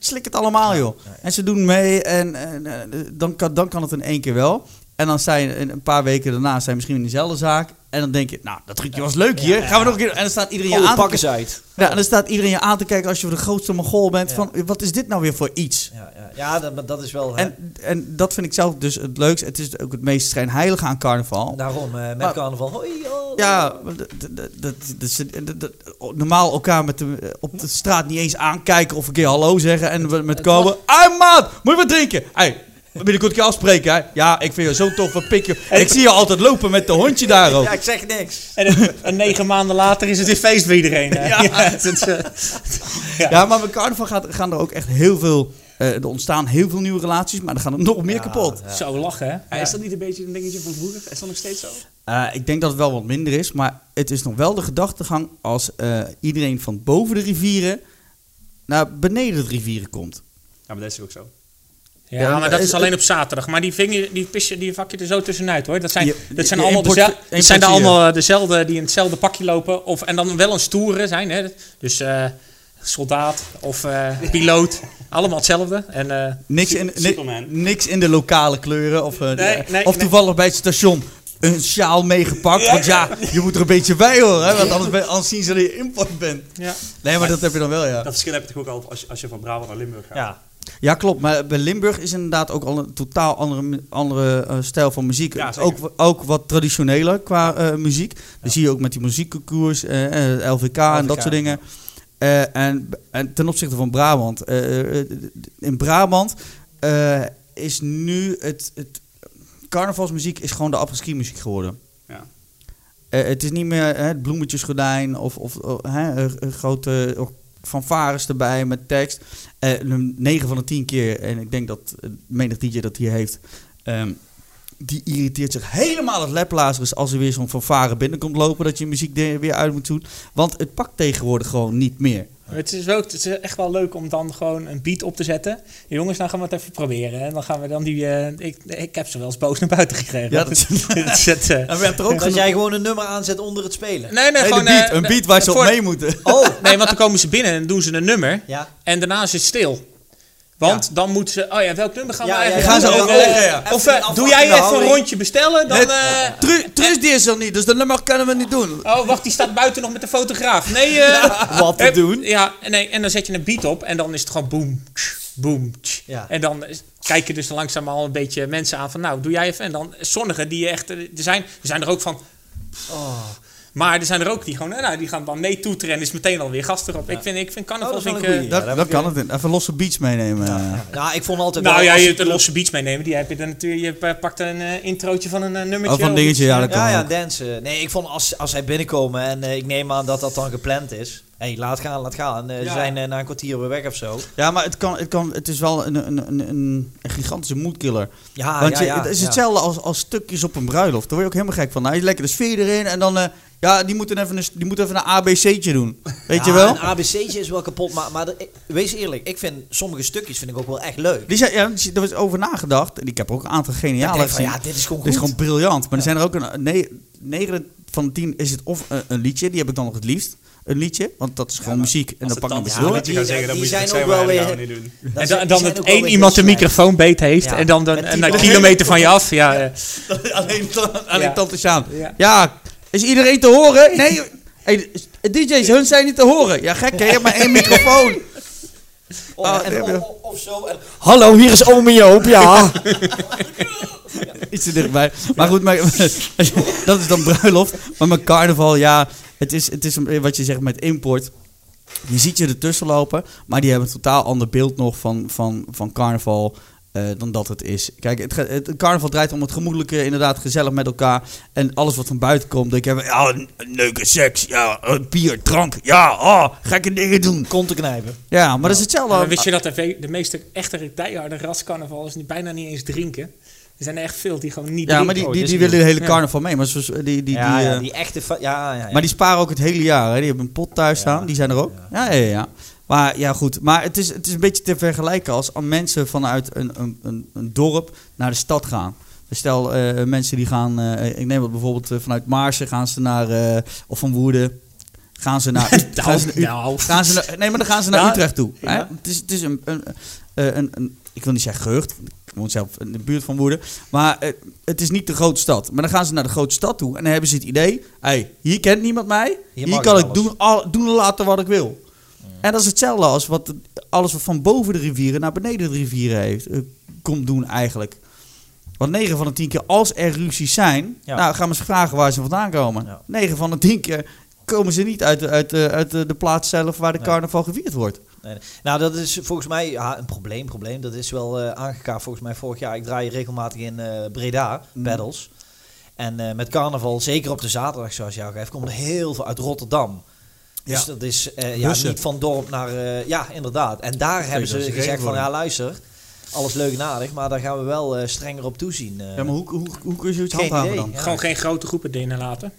slik het allemaal, joh. En ze doen mee en, en, en dan, kan, dan kan het in één keer wel. En dan zijn een paar weken daarna zijn misschien in dezelfde zaak. En dan denk je, nou, dat trucje was leuk hier. Gaan we nog een keer. En dan staat iedereen je oh, aan pakken te kijken. Ja, en dan staat iedereen je aan te kijken als je voor de grootste Mongool bent. Ja. Van, wat is dit nou weer voor iets? Ja, ja. ja dat, dat is wel... En, en dat vind ik zelf dus het leukste. Het is ook het meest schijnheilige aan carnaval. Daarom, eh, met maar, carnaval. Hoi, oh. Ja, dat, dat, dat, dat, dat, normaal elkaar met de, op de straat niet eens aankijken of een keer hallo zeggen. En het, met komen, hé maat, moet je wat drinken? Hey. Binnenkort kan je afspreken, hè? Ja, ik vind je zo'n toffe pikje. En ik zie je altijd lopen met de hondje daarop. Ja, ik zeg niks. En, het, en negen maanden later is het weer feest voor iedereen. Hè? Ja. Ja, het is, uh, ja. ja, maar bij carnaval gaat, gaan er ook echt heel veel... Uh, er ontstaan heel veel nieuwe relaties, maar er gaan er nog meer ja, kapot. Ja. Zo lachen, hè? Ja. Is dat niet een beetje een dingetje van vroeger? Is dat nog steeds zo? Uh, ik denk dat het wel wat minder is, maar het is nog wel de gedachtegang... als uh, iedereen van boven de rivieren naar beneden de rivieren komt. Ja, maar dat is ook zo. Ja, ja, maar dat is alleen op zaterdag. Maar die vinger, die pisje, die vak je er zo tussenuit, hoor. Dat zijn, je, dat zijn allemaal, import, dezelfde, dat zijn allemaal dezelfde die in hetzelfde pakje lopen. Of, en dan wel een stoere zijn, hè. Dus uh, soldaat of uh, piloot. Allemaal hetzelfde. En, uh, niks, in, ni- niks in de lokale kleuren. Of, uh, nee, nee, of toevallig nee. bij het station een sjaal meegepakt. Ja. Want ja, je moet er een beetje bij, hoor. Hè, want anders, anders zien ze dat je import bent. Ja. Nee, maar dat heb je dan wel, ja. Dat verschil heb je toch ook al als je, als je van Brabant naar Limburg gaat. Ja. Ja, klopt. Maar bij Limburg is inderdaad ook al een totaal andere, andere uh, stijl van muziek. Ja, ook, ook wat traditioneler qua uh, muziek. Ja. Dat zie je ook met die muziekconcours, uh, uh, L V K, L V K en dat soort dingen. Uh, en, en ten opzichte van Brabant. Uh, in Brabant uh, is nu het, het... carnavalsmuziek is gewoon de après-ski muziek geworden. Ja. Uh, het is niet meer uh, het bloemetjesgordijn of, of uh, uh, uh, grote... Uh, fanfares erbij met tekst. negen uh, van de tien keer, en ik denk dat uh, menig D J dat hier heeft, um, die irriteert zich helemaal het leplazers als er weer zo'n fanfare binnenkomt lopen, dat je muziek er weer uit moet doen. Want het pakt tegenwoordig gewoon niet meer. Maar het is, ook, het is echt wel leuk om dan gewoon een beat op te zetten. Jongens, nou gaan we het even proberen. En dan gaan we dan die... Uh, ik, ik heb ze wel eens boos naar buiten gekregen. Ja, dat, dat zet, uh, nou, er ook dat jij gewoon een nummer aanzet onder het spelen. Nee, nee, nee gewoon... Beat, uh, een beat waar ze voor, op mee moeten. Oh, nee, want dan komen ze binnen en doen ze een nummer. Ja. En daarna is het stil. Want ja. dan moeten ze... Oh ja, welk nummer gaan ja, we eigenlijk... Ja, gaan ze overleggen, ja. Of uh, doe jij even een rondje bestellen, dan... Uh, Truus tru- die is er niet, dus dat nummer kunnen we niet doen. Oh, wacht, die staat buiten nog met de fotograaf. Nee, uh, ja, wat te uh, doen? Ja, nee, en dan zet je een beat op en dan is het gewoon boom, tsch, boom, tsch. Ja. En dan kijken dus langzaam al een beetje mensen aan van... Nou, doe jij even... En dan sommigen die echt... Er zijn, er zijn er ook van... Oh... Maar er zijn er ook die gewoon, nou, die gaan dan mee toeteren en is meteen alweer gast erop. Ja. Ik vind, ik vind carnaval... Oh, uh, dat, ja, dat kan het. Even losse beats meenemen. Ja. Ja. Nou, ik vond altijd... Nou wel, ja, je de losse beats meenemen, die heb je dan natuurlijk... Je pakt een uh, introotje van een uh, nummertje. Oh, van een dingetje, ja, dat kan Ja, ja, dansen. Nee, ik vond als, als zij binnenkomen en uh, ik neem aan dat dat dan gepland is... Hé, hey, laat gaan, laat gaan. Uh, ja. Ze zijn uh, na een kwartier weer weg of zo. Ja, maar het, kan, het, kan, het is wel een, een, een, een gigantische moodkiller. Ja, Want ja, ja, je, het is ja. hetzelfde als, als stukjes op een bruiloft. Daar word je ook helemaal gek van. Nou, je lekker de sfeer erin en dan... Uh, ja, die moeten even een, die moeten even een A B C'tje doen. Weet ja, je wel? Een A B C'tje is wel kapot, maar, maar de, wees eerlijk. Ik vind sommige stukjes vind ik ook wel echt leuk. Die zijn, ja, daar is over nagedacht. En ik heb er ook een aantal geniale gezien. Ja, dit is gewoon goed. Dit is gewoon briljant. Maar ja. er zijn er ook... een ne- negen van de tien is het of een, een liedje. Die heb ik dan nog het liefst. Een liedje, want dat is gewoon ja, muziek en dat pak ik ja, door. Die, die, zeggen, die zijn ook wel weer... Niet doen. Dan en dan, dan dat één iemand de microfoon beet heeft ja. en dan, dan en een kilometer van je af. Ja, ja. Ja. Alleen, alleen ja. Tante Sjaan. Ja. ja, is iedereen te horen? Nee, hey, D J's, hun zijn niet te horen. Ja, gek, hè? Maar één microfoon. Of, ah, en, of, of zo. En... Hallo, hier is Ome Joop, ja. Iets te dichtbij. Maar goed, maar, dat is dan bruiloft. Maar mijn carnaval, ja... Het is, het is wat je zegt met import. Je ziet je ertussen lopen, maar die hebben een totaal ander beeld nog van, van, van carnaval uh, dan dat het is. Kijk, het, het carnaval draait om het gemoedelijke, inderdaad gezellig met elkaar. En alles wat van buiten komt, denk je, ja, een, een leuke seks, ja, een bier, drank, ja, oh, gekke dingen doen. Konten knijpen. Ja, maar nou, dat is hetzelfde. Maar wist je dat de, de meeste echte diehard rascarnaval is bijna niet eens drinken? Er zijn er echt veel die gewoon niet... Ja, maar die, die, die, die willen de hele carnaval ja. mee. Maar die, die, die, ja, ja, die echte... Fa- ja, ja, ja. Maar die sparen ook het hele jaar. Hè. Die hebben een pot thuis staan. Ja, die zijn er ook. Ja, ja, ja. ja. Maar ja, goed. Maar het is, het is een beetje te vergelijken als mensen vanuit een, een, een, een dorp naar de stad gaan. Stel, uh, mensen die gaan... Uh, ik neem het bijvoorbeeld uh, vanuit Maarsen gaan ze naar... Uh, of van Woerden. Gaan ze naar... nou, gaan ze, nou. gaan ze naar nee, maar dan gaan ze naar nou, Utrecht toe. Ja. Hè? Het is, het is een, een, een, een, een... Ik wil niet zeggen gehucht... woont zelf in de buurt van Woerden. Maar uh, het is niet de grote stad. Maar dan gaan ze naar de grote stad toe. En dan hebben ze het idee, hey, hier kent niemand mij. Hier, hier kan ik doen, al, doen en laten wat ik wil. Ja. En dat is hetzelfde als wat alles wat van boven de rivieren naar beneden de rivieren heeft, uh, komt doen eigenlijk. Want negen van de tien keer, als er ruzies zijn... Ja. Nou, gaan we eens vragen waar ze vandaan komen. Ja. negen van de tien keer komen ze niet uit, uit, uit, uit de plaats zelf waar de nee. carnaval gevierd wordt. Nee, nee. Nou, dat is volgens mij ja, een probleem. probleem. Dat is wel uh, aangekaart volgens mij vorig jaar. Ik draai regelmatig in uh, Breda, battles. Mm. En uh, met carnaval, zeker op de zaterdag zoals jou geeft, komt er heel veel uit Rotterdam. Ja. Dus dat is uh, ja, niet van dorp naar... Uh, ja, inderdaad. En daar Kijk, hebben ze gezegd van, ja, luister... Alles leuk en aardig, maar daar gaan we wel uh, strenger op toezien. Uh. Ja, maar hoe, hoe, hoe kun je zoiets handhaven dan? Ja. Gewoon geen grote groepen binnen laten.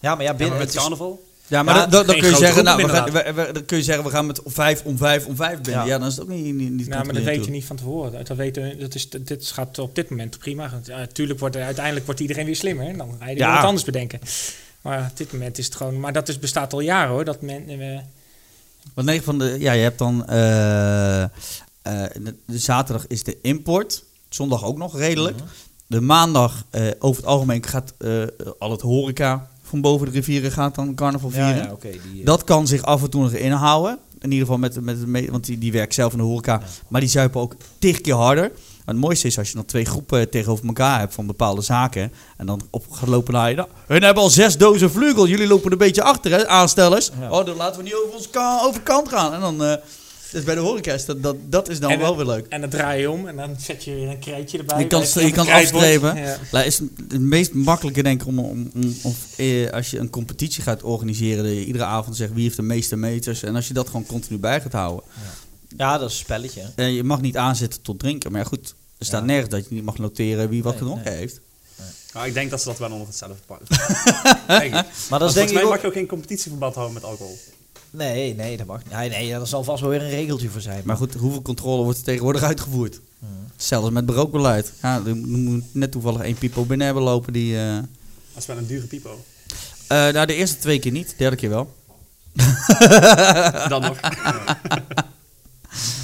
Ja, maar ja, binnen ja, maar met het carnaval. Ja, maar ja, dan, dan, dan, kun je zeggen, nou, we gaan, we, we, dan kun je zeggen, we gaan met vijf om vijf om vijf binnen. Ja, ja dan is het ook niet... niet, niet ja, maar dat weet toe. je niet van tevoren. Dat weten, dat is, dit gaat op dit moment prima. Natuurlijk uh, wordt er, uiteindelijk wordt iedereen weer slimmer. En dan ga je ja. wat anders bedenken. Maar op dit moment is het gewoon... Maar dat is, bestaat al jaren, hoor. Dat men... Uh, Want negen van de... Ja, je hebt dan... Uh, Uh, de, de zaterdag is de import. Zondag ook nog redelijk. Mm-hmm. De maandag, uh, over het algemeen, gaat uh, al het horeca van boven de rivieren gaat dan carnaval vieren. Ja, ja, okay, die, uh... Dat kan zich af en toe nog inhouden. In ieder geval, met, met, met, want die, die werkt zelf in de horeca. Ja. Maar die zuipen ook tig keer harder. Maar het mooiste is als je dan twee groepen tegenover elkaar hebt van bepaalde zaken. En dan op gaat lopen naar je. Nou, hun hebben al zes dozen vleugel. Jullie lopen een beetje achter, hè, aanstellers. Ja. Oh, dan laten we niet over ons ka- overkant gaan. En dan... Uh, Dus bij de horeca is dat, dat, dat is dan en, wel weer leuk. En dan draai je om en dan zet je weer een kreetje erbij. Je kan, je kan afstrepen. Ja. Het is het meest makkelijke, denk ik, om, om, om, om als je een competitie gaat organiseren. Dat je iedere avond zegt wie heeft de meeste meters. En als je dat gewoon continu bij gaat houden. Ja, ja dat is een spelletje. En je mag niet aanzetten tot drinken. Maar ja, goed, er staat ja. nergens dat je niet mag noteren wie wat nee, gedronken nee. heeft. Nou, ik denk dat ze dat wel onder hetzelfde pakken. Maar dat is denk ik mij ook... mag je ook geen competitieverband houden met alcohol. Nee, nee, dat mag niet. Nee, nee, daar zal vast wel weer een regeltje voor zijn. Maar goed, hoeveel controle wordt er tegenwoordig uitgevoerd? Ja. Zelfs met rookbeleid. Ja, er moet net toevallig één pipo binnen hebben lopen. Die, uh... Dat is wel een dure pipo. Uh, nou, de eerste twee keer niet. De derde keer wel. Dan nog.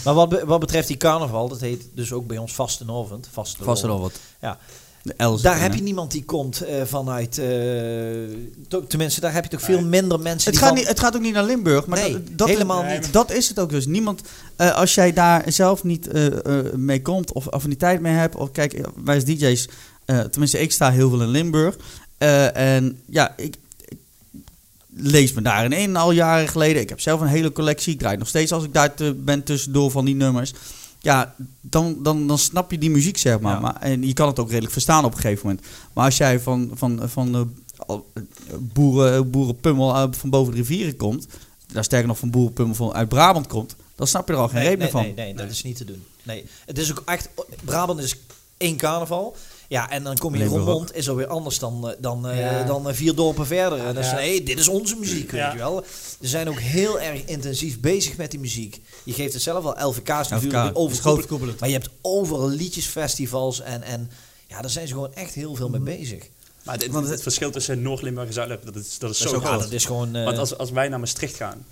Maar wat, be- wat betreft die carnaval, dat heet dus ook bij ons vastenavond. Vastenavond. Ja. Elze, daar heb je niemand die komt uh, vanuit... Uh, to, tenminste, daar heb je toch veel minder mensen... Het, die gaat, niet, het gaat ook niet naar Limburg. Maar nee, dat, dat helemaal is, niet. Dat is het ook dus. Niemand, uh, als jij daar zelf niet uh, uh, mee komt of affiniteit mee hebt... Of kijk, wij als D J's... Uh, tenminste, ik sta heel veel in Limburg. Uh, en ja, ik, ik lees me daarin in al jaren geleden. Ik heb zelf een hele collectie. Ik draai nog steeds als ik daar te, ben tussendoor van die nummers... Ja, dan, dan, dan snap je die muziek, zeg maar. Ja. maar. En je kan het ook redelijk verstaan op een gegeven moment. Maar als jij van, van, van uh, boeren, boerenpummel uh, van boven de rivieren komt... daar sterker nog van boerenpummel van uit Brabant komt... dan snap je er al geen nee, reet nee, meer nee, van. Nee, nee, dat nee. is niet te doen. Nee. Het is ook echt... Brabant is één carnaval... Ja, en dan kom je in Roermond, is alweer anders dan, dan, ja. uh, dan vier dorpen verder. En dan ja. nee, dit is onze muziek, ja. weet je wel. Ze zijn ook heel erg intensief bezig met die muziek. Je geeft het zelf wel, L V K's natuurlijk, overkoepelend. Maar je hebt overal liedjesfestivals en, en ja, daar zijn ze gewoon echt heel veel mee bezig. Maar dit, want het verschil tussen Noord-Limburg en Zuid-Limburg, dat is, dat is dat zo groot. Ja, uh, want als, als wij naar Maastricht gaan,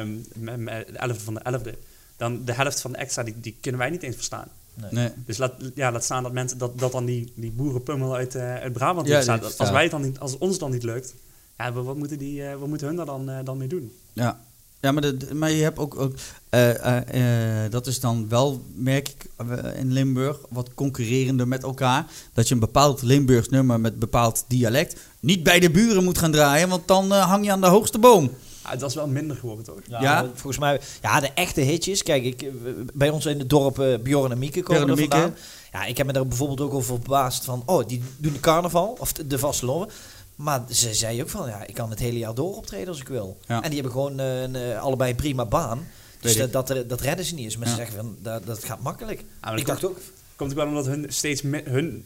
um, met, met de elfde van de elfde, dan de helft van de extra, die, die kunnen wij niet eens verstaan. Nee. Nee. Dus laat, ja, laat staan dat mensen dat, dat dan die, die boerenpummel uit, uh, uit Brabant ja, staat. Als wij het dan niet, als ons dan niet lukt, ja, wat moeten die, uh, wat moeten hun daar dan, uh, dan mee doen? Ja, ja maar, de, maar je hebt ook, ook uh, uh, uh, dat is dan wel merk ik uh, in Limburg wat concurrerender met elkaar, dat je een bepaald Limburgs nummer met bepaald dialect niet bij de buren moet gaan draaien, want dan uh, hang je aan de hoogste boom. Ah, dat is wel minder geworden, toch? Ja, ja, volgens mij. Ja, de echte hitjes. Kijk, ik, bij ons in het dorp uh, Bjorn en Mieke komen er vandaan. Ja, ik heb me daar bijvoorbeeld ook over verbaasd van... Oh, die doen de carnaval, of de vastelovend. Maar ze zei ook van... Ja, ik kan het hele jaar door optreden als ik wil. Ja. En die hebben gewoon uh, een, uh, allebei een prima baan. Dus dat, dat, dat redden ze niet eens. Maar ja. ze zeggen van, dat, dat gaat makkelijk. Ja, ik dacht komt, ook... Komt ook wel omdat hun steeds... Me, hun,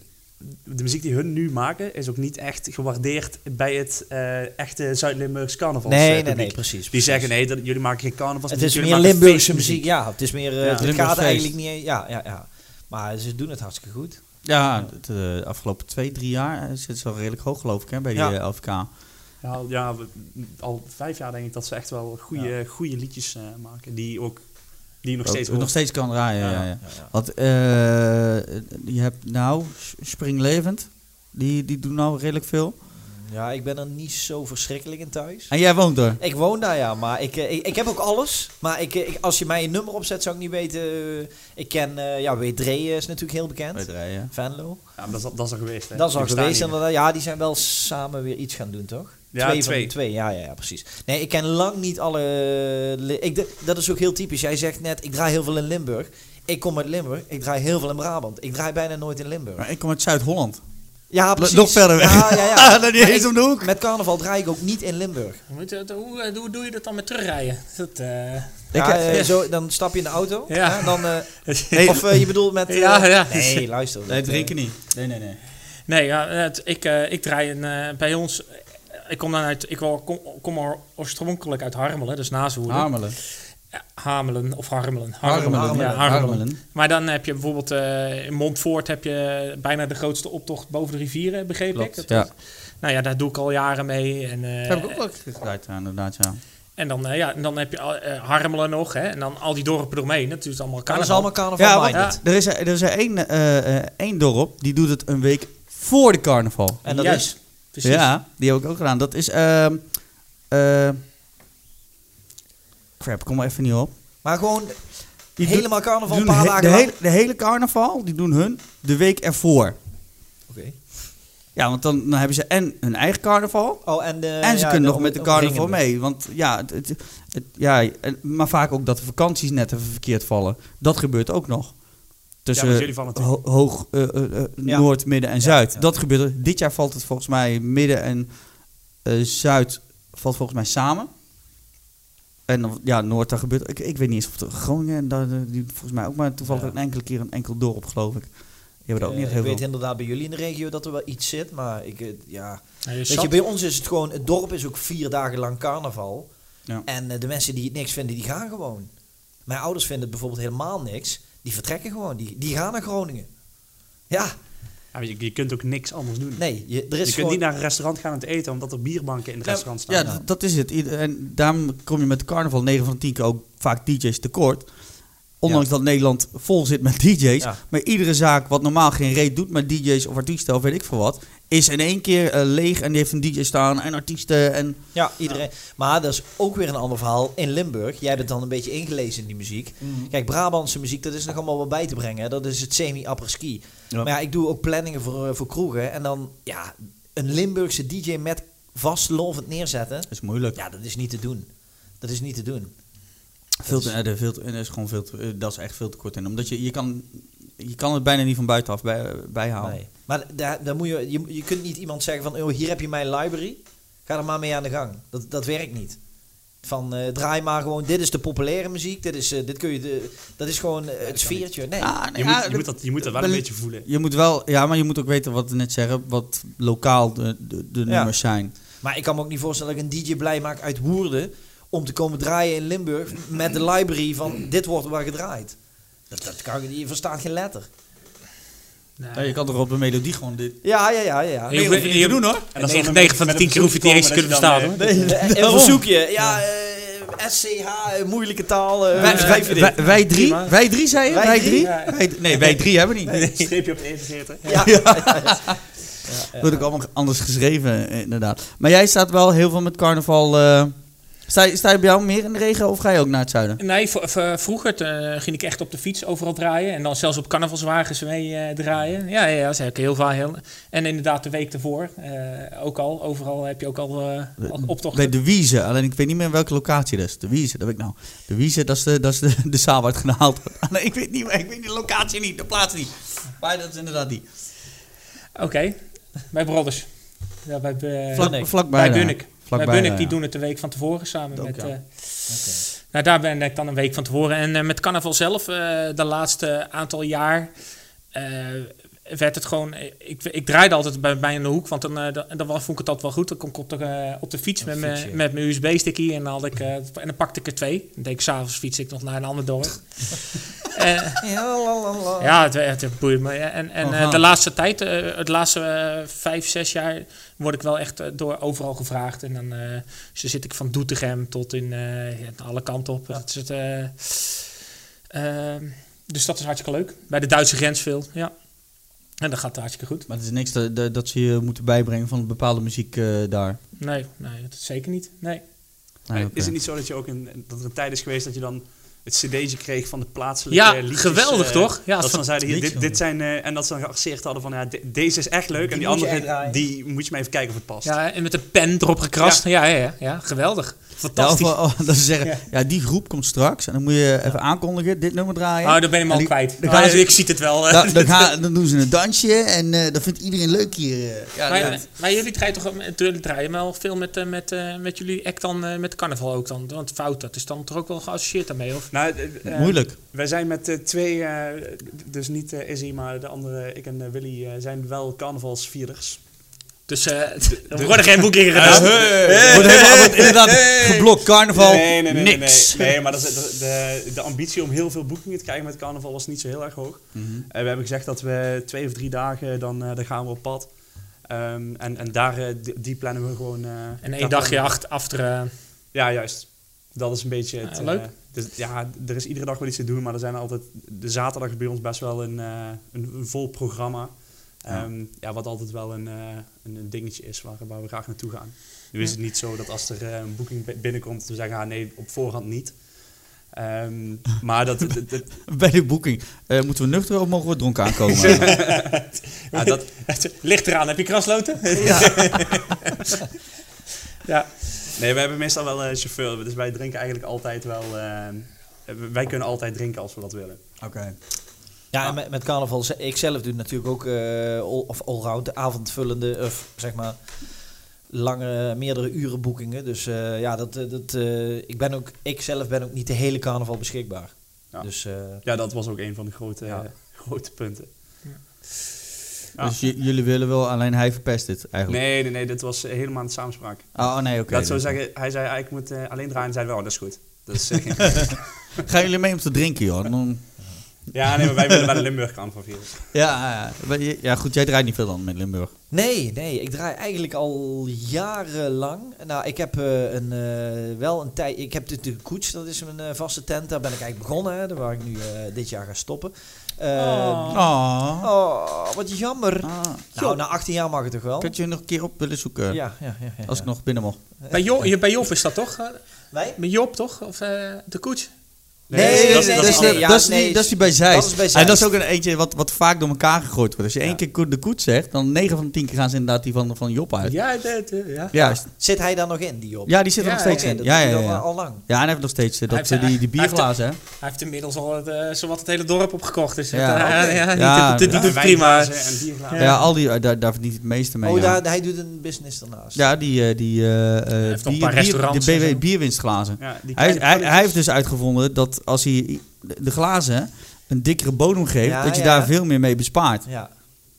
de muziek die hun nu maken is ook niet echt gewaardeerd bij het uh, echte Zuid-Limburgs carnavals. Nee, nee, nee, nee, precies. Die precies. zeggen, nee, dat, jullie maken geen carnavals. Het is meer Limburgse muziek, ja. Het is meer, uh, ja, het gaat eigenlijk niet, ja, ja, ja. Maar ze doen het hartstikke goed. Ja, de afgelopen twee, drie jaar zitten ze wel redelijk hoog, geloof ik, hè, bij die ja. L F K. Ja, ja, al vijf jaar denk ik dat ze echt wel goede, ja. goede liedjes uh, maken, die ook Die je nog steeds, nog steeds kan draaien, ja. ja, ja. ja, ja. Want, uh, je hebt nou Springlevend. Die, die doen nou redelijk veel. Ja, ik ben er niet zo verschrikkelijk in thuis. En jij woont er? Ik woon daar, ja. Maar ik, ik, ik heb ook alles. Maar ik, ik, als je mij een nummer opzet, zou ik niet weten. Ik ken, uh, ja, Wedré is natuurlijk heel bekend. Wedré, ja. Venlo. Ja, maar dat, dat is er geweest, hè? Dat is er geweest. En, ja, die zijn wel samen weer iets gaan doen, toch? Ja, twee. twee. Van twee. Ja, ja, ja, precies. Nee, ik ken lang niet alle... Ik d- dat is ook heel typisch. Jij zegt net, ik draai heel veel in Limburg. Ik kom uit Limburg. Ik draai heel veel in Brabant. Ik draai bijna nooit in Limburg. Maar ik kom uit Zuid-Holland. Ja, precies. Nog verder weg. Ja, ja, ja. Dan niet eens om de hoek. Met carnaval draai ik ook niet in Limburg. Hoe, hoe doe je dat dan met terugrijden? Dat, uh... ja, ik, uh, zo, dan stap je in de auto. Ja. Ja, dan, uh, of uh, je bedoelt met... Uh, ja, ja. Nee, luister. Nee, drinken niet. Nee, nee, nee. Nee, ja, het, ik, uh, ik draai een, uh, bij ons... Ik kom dan uit, ik kom, kom oorspronkelijk uit Harmelen, dus naast Woerden. Harmelen. Ja, Hamelen of Harmelen. Harmelen, Harmelen, ja, Harmelen. Harmelen. Maar dan heb je bijvoorbeeld uh, in Montfort heb je bijna de grootste optocht boven de rivieren, begreep Klopt, ik. Dat ja. Nou ja, daar doe ik al jaren mee. En, uh, dat heb ik ook gedraaid, inderdaad, ja. En dan, uh, ja, en dan heb je uh, Harmelen nog, hè, en dan al die dorpen eromheen. Dat is allemaal carnaval. Dat is allemaal carnaval. Ja, want, ja. Er is er, er is er één, uh, één dorp, die doet het een week voor de carnaval. En dat Juist. is... Precies. Ja, die heb ik ook gedaan. Dat is... Uh, uh, crap, kom maar even niet op. Maar gewoon die helemaal carnaval, een paar he- dagen de, he- de hele carnaval, die doen hun de week ervoor. Oké. Okay. Ja, want dan, dan hebben ze en hun eigen carnaval... Oh, en, de, en ze ja, kunnen de, nog met de carnaval mee. Want ja, het, het, het, ja en, maar vaak ook dat de vakanties net even verkeerd vallen. Dat gebeurt ook nog. Tussen ja, ho- hoog, uh, uh, uh, ja. noord, midden en ja, zuid. Ja. Dat gebeurt er. Dit jaar valt het volgens mij midden en uh, zuid valt volgens mij samen. En ja, noord, daar gebeurt... Ik, ik weet niet eens of het Groningen... En daar, die, volgens mij ook maar toevallig ja. een enkele keer een enkel dorp, geloof ik. Die hebben uh, ook niet heel ik veel. Weet inderdaad bij jullie in de regio dat er wel iets zit, maar ik... Ja. Ja, je weet zat... je, bij ons is het gewoon... Het dorp is ook vier dagen lang carnaval. Ja. En uh, de mensen die het niks vinden, die gaan gewoon. Mijn ouders vinden het bijvoorbeeld helemaal niks... Die vertrekken gewoon, die, die gaan naar Groningen. Ja. ja je, je kunt ook niks anders doen. Nee, je, er is je kunt gewoon... niet naar een restaurant gaan om te eten... omdat er bierbanken in het ja, restaurant staan. Ja, d- dat is het. Ieder, en daarom kom je met de carnaval negen van de tien keer ook vaak D J's tekort. Ondanks ja. dat Nederland vol zit met D J's. Ja. Maar iedere zaak wat normaal geen reet doet met D J's of artiesten... of weet ik veel wat... is in één keer uh, leeg en die heeft een D J staan en artiesten en... Ja, iedereen. Ja. Maar dat is ook weer een ander verhaal. In Limburg, jij bent dan een beetje ingelezen in die muziek. Mm. Kijk, Brabantse muziek, dat is nog allemaal wel bij te brengen. Dat is het semi-apres-ski. Ja. Maar ja, ik doe ook planningen voor, uh, voor kroegen. En dan, ja, een Limburgse D J met vastlovend neerzetten... Dat is moeilijk. Ja, dat is niet te doen. Dat is niet te doen. Veel te, is... Veel te, is gewoon veel te, dat is echt veel te kort in. Omdat je, je kan... Je kan het bijna niet van buitenaf bij, bijhouden. Nee. Maar daar, daar moet je, je, je kunt niet iemand zeggen van... Oh, hier heb je mijn library, ga er maar mee aan de gang. Dat, dat werkt niet. Van uh, draai maar gewoon, dit is de populaire muziek. Dit is, uh, dit kun je de, dat is gewoon uh, het sfeertje. Nee. Ah, nee, je, ja, moet, je, de, moet dat, je moet dat wel de, een beetje voelen. Je moet wel, ja, maar je moet ook weten wat we net zeggen... wat lokaal de, de, de ja. nummers zijn. Maar ik kan me ook niet voorstellen dat ik een D J blij maak uit Woerden... om te komen draaien in Limburg met de library van... dit wordt waar gedraaid. Dat, dat kan, je verstaat geen letter. Nee. Ja, je kan toch op een melodie gewoon dit... Ja, ja, ja. ja. Je, je, je, je doen hoor. En negen, negen van de tien keer hoef je het niet eens te kunnen verstaan. Hoor. Nee, nee. En verzoek je. Ja, uh, S C H, moeilijke taal. Uh, wij, schrijf je wij, wij drie? Wij drie, zei je? Wij, wij drie? Ja, ja. Wij, nee, wij drie hebben we niet. Nee. Streepje op de eerste ja. ja. ja, ja, ja. Dat wordt ook allemaal anders geschreven, inderdaad. Maar jij staat wel heel veel met carnaval... Uh, Sta je, sta je bij jou meer in de regen of ga je ook naar het zuiden? Nee, v- v- vroeger t- uh, ging ik echt op de fiets overal draaien. En dan zelfs op carnavalswagens mee uh, draaien. Ja, ja, ja, dat is ook heel vaak. Heel... En inderdaad de week ervoor uh, ook al. Overal heb je ook al uh, optochten. Bij de Wiese, alleen ik weet niet meer welke locatie dat is. De Wiese, dat weet ik nou. De Wiese, dat is de, dat is de, de zaal waar het gehaald wordt. Nee, ik weet niet, ik weet de locatie niet, de plaats niet. Maar dat is inderdaad die. Oké, okay. Bij Brodders. Ja, bij uh, vlak, vlak bij Bunnik. Bij Bunnik, die ja. doen het een week van tevoren samen. Dat met. Ja. Uh, okay. Nou, daar ben ik dan een week van tevoren. En uh, met carnaval zelf, uh, de laatste aantal jaar... Uh, werd het gewoon... Ik, ik draaide altijd bij mij in de hoek, want dan, uh, dan, dan vond ik het altijd wel goed. Dan kom ik op de, uh, op de fiets met, fiets, me, ja. met mijn U S B-stickie en dan, had ik, uh, en dan pakte ik er twee. Dan deed ik s'avonds fiets ik nog naar een ander dorp. uh, ja, het, het, het boeit me. Ja. En, en uh, de laatste tijd, uh, het laatste uh, vijf, zes jaar... word ik wel echt door overal gevraagd. En dan uh, dus zit ik van Doetinchem tot in uh, alle kanten op. Ja. Dat is het, uh, Uh, dus dat is hartstikke leuk. Bij de Duitse grens veel, ja. En dat gaat hartstikke goed. Maar het is niks dat, dat, dat ze je moeten bijbrengen van bepaalde muziek uh, daar? Nee, nee, dat is zeker niet. Nee. Nee, okay. Is het niet zo dat je ook in, dat er een tijd is geweest dat je dan het cd'tje kreeg van de plaatselijke ja, liedjes? Ja, geweldig uh, toch? Ja, dat ze dan zeiden, hier, dit, dit zijn... Uh, en dat ze dan gearresteerd hadden van, ja, de, deze is echt leuk. Die en die andere, die moet je maar even kijken of het past. Ja, en met een pen erop gekrast. Ja, ja, ja, ja, ja, geweldig. Fantastisch. Ja, of, oh, dat ze zeggen, ja. ja, die groep komt straks. En dan moet je even aankondigen, dit nummer draaien. Oh, dan ben je hem al die, kwijt. Dan dan oh, je, ik zie het wel. Da, dan, ga, dan doen ze een dansje en uh, dat vindt iedereen leuk hier. Uh, ja, maar, ja, maar jullie draaien toch jullie draaien wel veel met, uh, met, uh, met jullie act dan, uh, met carnaval ook dan? Want Fout, dat is dan toch ook wel geassocieerd daarmee? Of? Nou, uh, moeilijk. Wij zijn met uh, twee, uh, dus niet uh, Izzy, maar de andere, ik en uh, Willy, uh, zijn wel carnavalsvierders. Dus uh, er worden geen boekingen gedaan. Uh, hey, hey, wordt helemaal, wordt inderdaad hey. geblokt. Carnaval, nee, nee, nee, niks. Nee, nee, nee, maar dat is, de, de, de ambitie om heel veel boekingen te krijgen met carnaval was niet zo heel erg hoog. Mm-hmm. Uh, we hebben gezegd dat we twee of drie dagen, dan, uh, dan gaan we op pad. Um, en, en daar, uh, die plannen we gewoon... Uh, en één dagje achter... Uh, ja, juist. Dat is een beetje het... Uh, leuk. Uh, dus, ja, er is iedere dag wel iets te doen, maar er zijn altijd... De zaterdag is bij ons best wel een, uh, een, een vol programma. Ja. Um, ja, wat altijd wel een, uh, een dingetje is waar, waar we graag naartoe gaan. Nu is het niet zo dat als er uh, een boeking binnenkomt, we zeggen ah, nee, op voorhand niet. Um, maar dat, dat, dat bij de boeking, uh, moeten we nuchter of mogen we dronken aankomen? ja, dat... Ligt eraan, heb je krasloten? ja. ja. Nee, we hebben meestal wel een chauffeur, dus wij drinken eigenlijk altijd wel... Uh, wij kunnen altijd drinken als we dat willen. Oké. Okay. Ja, en met, met carnaval, ik zelf doe natuurlijk ook uh, all, of allround, avondvullende, of zeg maar lange, meerdere uren boekingen. Dus uh, ja, dat, dat, uh, ik, ben ook, ik zelf ben ook niet de hele carnaval beschikbaar. Ja, dus, uh, ja dat was ook een van de grote, ja. uh, grote punten. Ja. Ja. Dus j- jullie willen wel, alleen hij verpest dit eigenlijk? Nee, nee, nee, dit was helemaal een samenspraak. Oh, nee, oké. Okay, dat zou zeggen, hij zei, ik moet uh, alleen draaien en zei wel, oh, dat is goed. Dat is, uh, gaan jullie mee om te drinken, joh? Dan... Ja, nee, maar wij willen bij de Limburg gaan van vieren. Ja, ja, ja, goed, jij draait niet veel dan met Limburg. Nee, nee, ik draai eigenlijk al jarenlang. Nou, ik heb uh, een, uh, wel een tijd... Ik heb de, de koets, dat is mijn uh, vaste tent. Daar ben ik eigenlijk begonnen, hè, waar ik nu uh, dit jaar ga stoppen. Uh, oh. oh, wat jammer. Ah. Nou, na achttien jaar mag het toch wel? Kun je nog een keer op willen zoeken? Ja, ja, ja, ja, ja. Als ik nog binnen mag. Bij, jo- ja. bij Job is dat toch? Wij? Bij Job toch? Of uh, de koets? Nee, dat is die bij zij. En dat is ook een eentje wat, wat vaak door elkaar gegooid wordt. Als je ja. één keer de koets zegt, dan negen van de tien keer gaan ze inderdaad die van, van Job uit. Ja, dat, ja. Juist. Zit hij daar nog in, die Job? Ja, die zit er ja, nog steeds okay, in. Dat ja, ja, ja. Al lang. Ja, en hij heeft nog steeds dat, heeft, die, die bierglazen. Hij heeft, hij heeft inmiddels al het, uh, zowat het hele dorp opgekocht. Dus ja, okay. ja, ja, die doet prima. Ja, al die, daar verdient het meeste mee. Oh, hij doet een business daarnaast. Ja, die B W bierwinstglazen. Hij heeft dus uitgevonden dat als hij de glazen een dikkere bodem geeft, ja, dat je ja. daar veel meer mee bespaart. Ja,